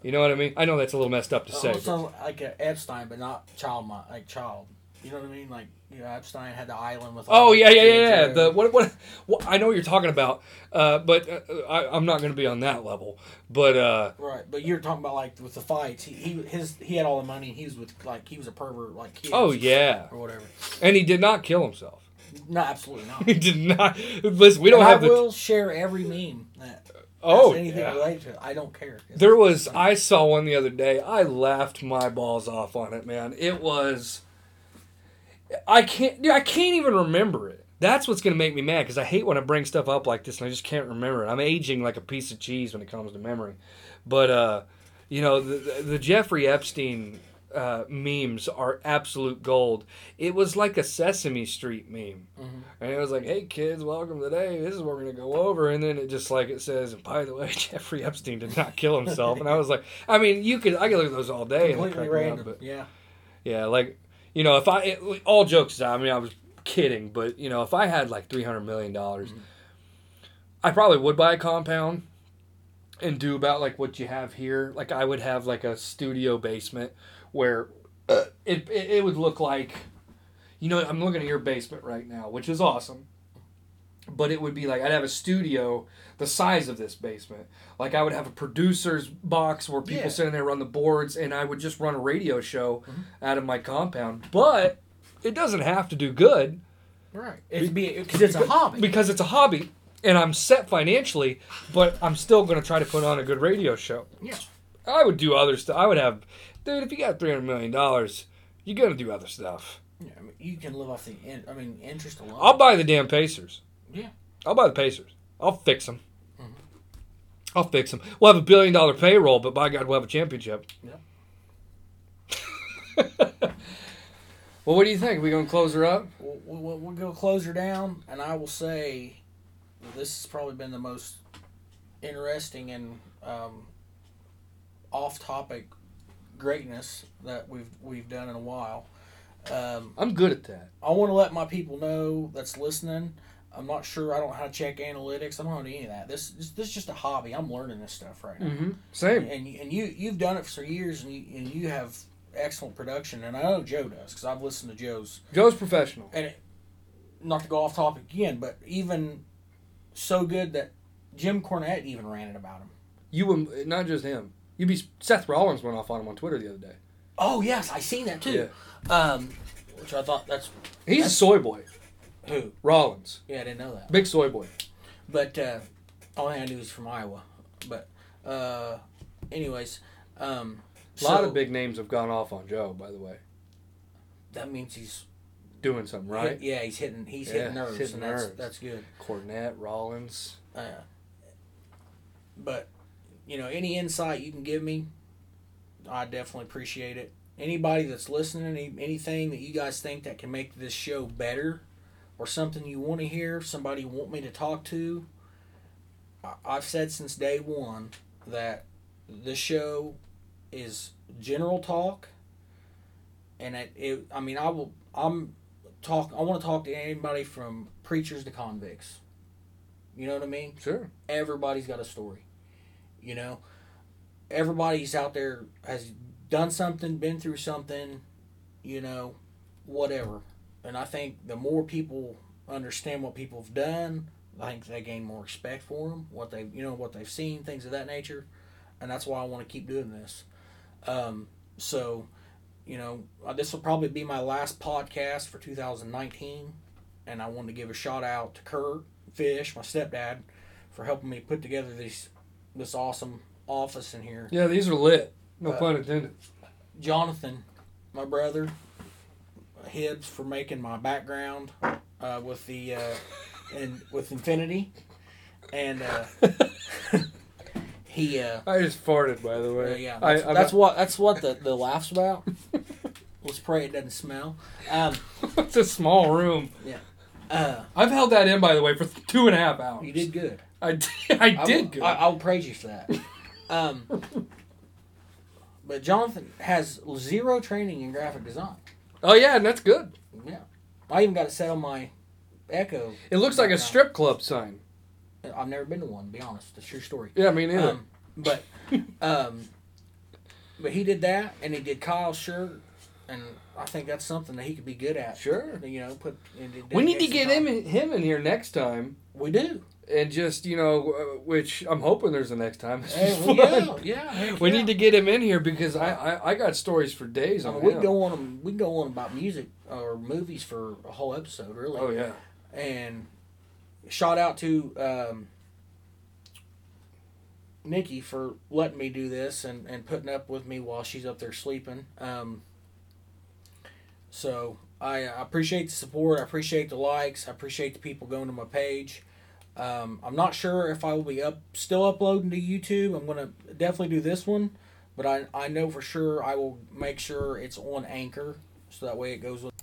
You know what I mean? I know that's a little messed up to say. It sounds like an Epstein, but not child, like, child. You know what I mean? Like, you know, Epstein had the island with... Oh, yeah, yeah, yeah, yeah. The, what, what, what, I know what you're talking about, uh, but uh, I, I'm not going to be on that level. But uh, right, but you're talking about, like, with the fights. He he, his, he had all the money, and he was with, like, he was a pervert, like, kids. Oh, yeah. Or whatever. And he did not kill himself. No, absolutely not. He did not. Listen, we don't and have I the... I will share every meme that... Oh, anything yeah. related to it. I don't care. It's there was, funny. I saw one the other day. I laughed my balls off on it, man. It was... I can't, dude, I can't even remember it. That's what's going to make me mad, because I hate when I bring stuff up like this and I just can't remember it. I'm aging like a piece of cheese when it comes to memory. But, uh, you know, the, the Jeffrey Epstein uh, memes are absolute gold. It was like a Sesame Street meme. Mm-hmm. And it was like, hey, kids, welcome today. This is what we're going to go over. And then it just like it says, and by the way, Jeffrey Epstein did not kill himself. And I was like, I mean, you could, I could look at those all day. Completely and random, up, but, yeah. Yeah, like... You know, if I, it, all jokes aside, I mean, I was kidding, but, you know, if I had like three hundred million dollars, mm-hmm. I probably would buy a compound and do about like what you have here. Like, I would have like a studio basement where uh, it, it it would look like, you know, I'm looking at your basement right now, which is awesome. But it would be like, I'd have a studio the size of this basement. Like, I would have a producer's box where people yeah. sit in there, run the boards, and I would just run a radio show mm-hmm. out of my compound. But it doesn't have to do good. Right. It'd be, because it's a hobby. Because it's a hobby, and I'm set financially, but I'm still going to try to put on a good radio show. Yeah. I would do other stuff. I would have, dude, if you got three hundred million dollars, you're going to do other stuff. Yeah, I mean, you can live off the, in, I mean, interest alone. I'll buy the damn Pacers. Yeah, I'll buy the Pacers. I'll fix them. Mm-hmm. I'll fix them. We'll have a billion dollar payroll, but by God, we'll have a championship. Yeah. Well, what do you think? Are we gonna close her up? We'll, we'll, we'll go close her down, and I will say, well, this has probably been the most interesting and um, off-topic greatness that we've we've done in a while. Um, I'm good at that. I want to let my people know that's listening. I'm not sure. I don't know how to check analytics. I don't know any of that. This this, this is just a hobby. I'm learning this stuff right now. Mm-hmm. Same. And, and, you, and you, you've done it for years, and you, and you have excellent production. And I know Joe does, because I've listened to Joe's. Joe's professional. And it, not to go off topic again, but even so good that Jim Cornette even ranted about him. You were, not just him. You'd be Seth Rollins went off on him on Twitter the other day. Oh yes, I seen that too. Yeah. Um, which I thought that's he's that's, a soy boy. Who? Rollins. Yeah, I didn't know that. Big soy boy. But uh, all I knew was from Iowa. But uh, anyways, um, a lot so, of big names have gone off on Joe. By the way, that means he's doing something right. Hit, yeah, he's hitting. He's yeah, hitting nerves. He's hitting and nerves. That's, that's good. Cornette, Rollins. Uh, but you know, any insight you can give me, I definitely appreciate it. Anybody that's listening, any, anything that you guys think that can make this show better, or something you want to hear, somebody you want me to talk to, I, I've said since day one that this show is general talk, and it, it I mean, I will. I'm talk. I want to talk to anybody from preachers to convicts. You know what I mean? Sure. Everybody's got a story. You know, everybody's out there has done something, been through something, you know, whatever. And I think the more people understand what people have done, I think they gain more respect for them, what they, you know, what they've seen, things of that nature. And that's why I want to keep doing this. Um, so, you know, this will probably be my last podcast for two thousand nineteen. And I wanted to give a shout out to Kurt Fish, my stepdad, for helping me put together these this awesome office in here. Yeah, these are lit. No uh, pun intended. Jonathan, my brother, Hibbs for making my background uh, with the uh, and with Infinity, and uh, he. Uh, I just farted, by the way. Uh, yeah, that's, I, that's what that's what the, the laugh's about. Let's pray it doesn't smell. Um, it's a small room. Yeah. Uh, I've held that in, by the way, for two and a half hours. You did good. I did, I did I will, good. I, I'll praise you for that. Um, but Jonathan has zero training in graphic design. Oh, yeah, and that's good. Yeah. I even got it set on my Echo. It looks like a strip club sign. I've never been to one, to be honest. It's a true story. Yeah, me neither. Um, but, um, but he did that, and he did Kyle's shirt. And I think that's something that he could be good at. Sure. You know, put. We need to get him in, him in here next time. We do. And just, you know, which I'm hoping there's a next time. Hey, well, yeah, yeah. Hey, we yeah. need to get him in here because I, I, I got stories for days on I mean, we him. Go on them, we go on about music or movies for a whole episode, really. Oh, yeah. And shout out to um, Nikki for letting me do this and, and putting up with me while she's up there sleeping. Um So, I appreciate the support. I appreciate the likes. I appreciate the people going to my page. Um, I'm not sure if I will be up still uploading to YouTube. I'm going to definitely do this one. But I, I know for sure I will make sure it's on Anchor. So that way it goes with...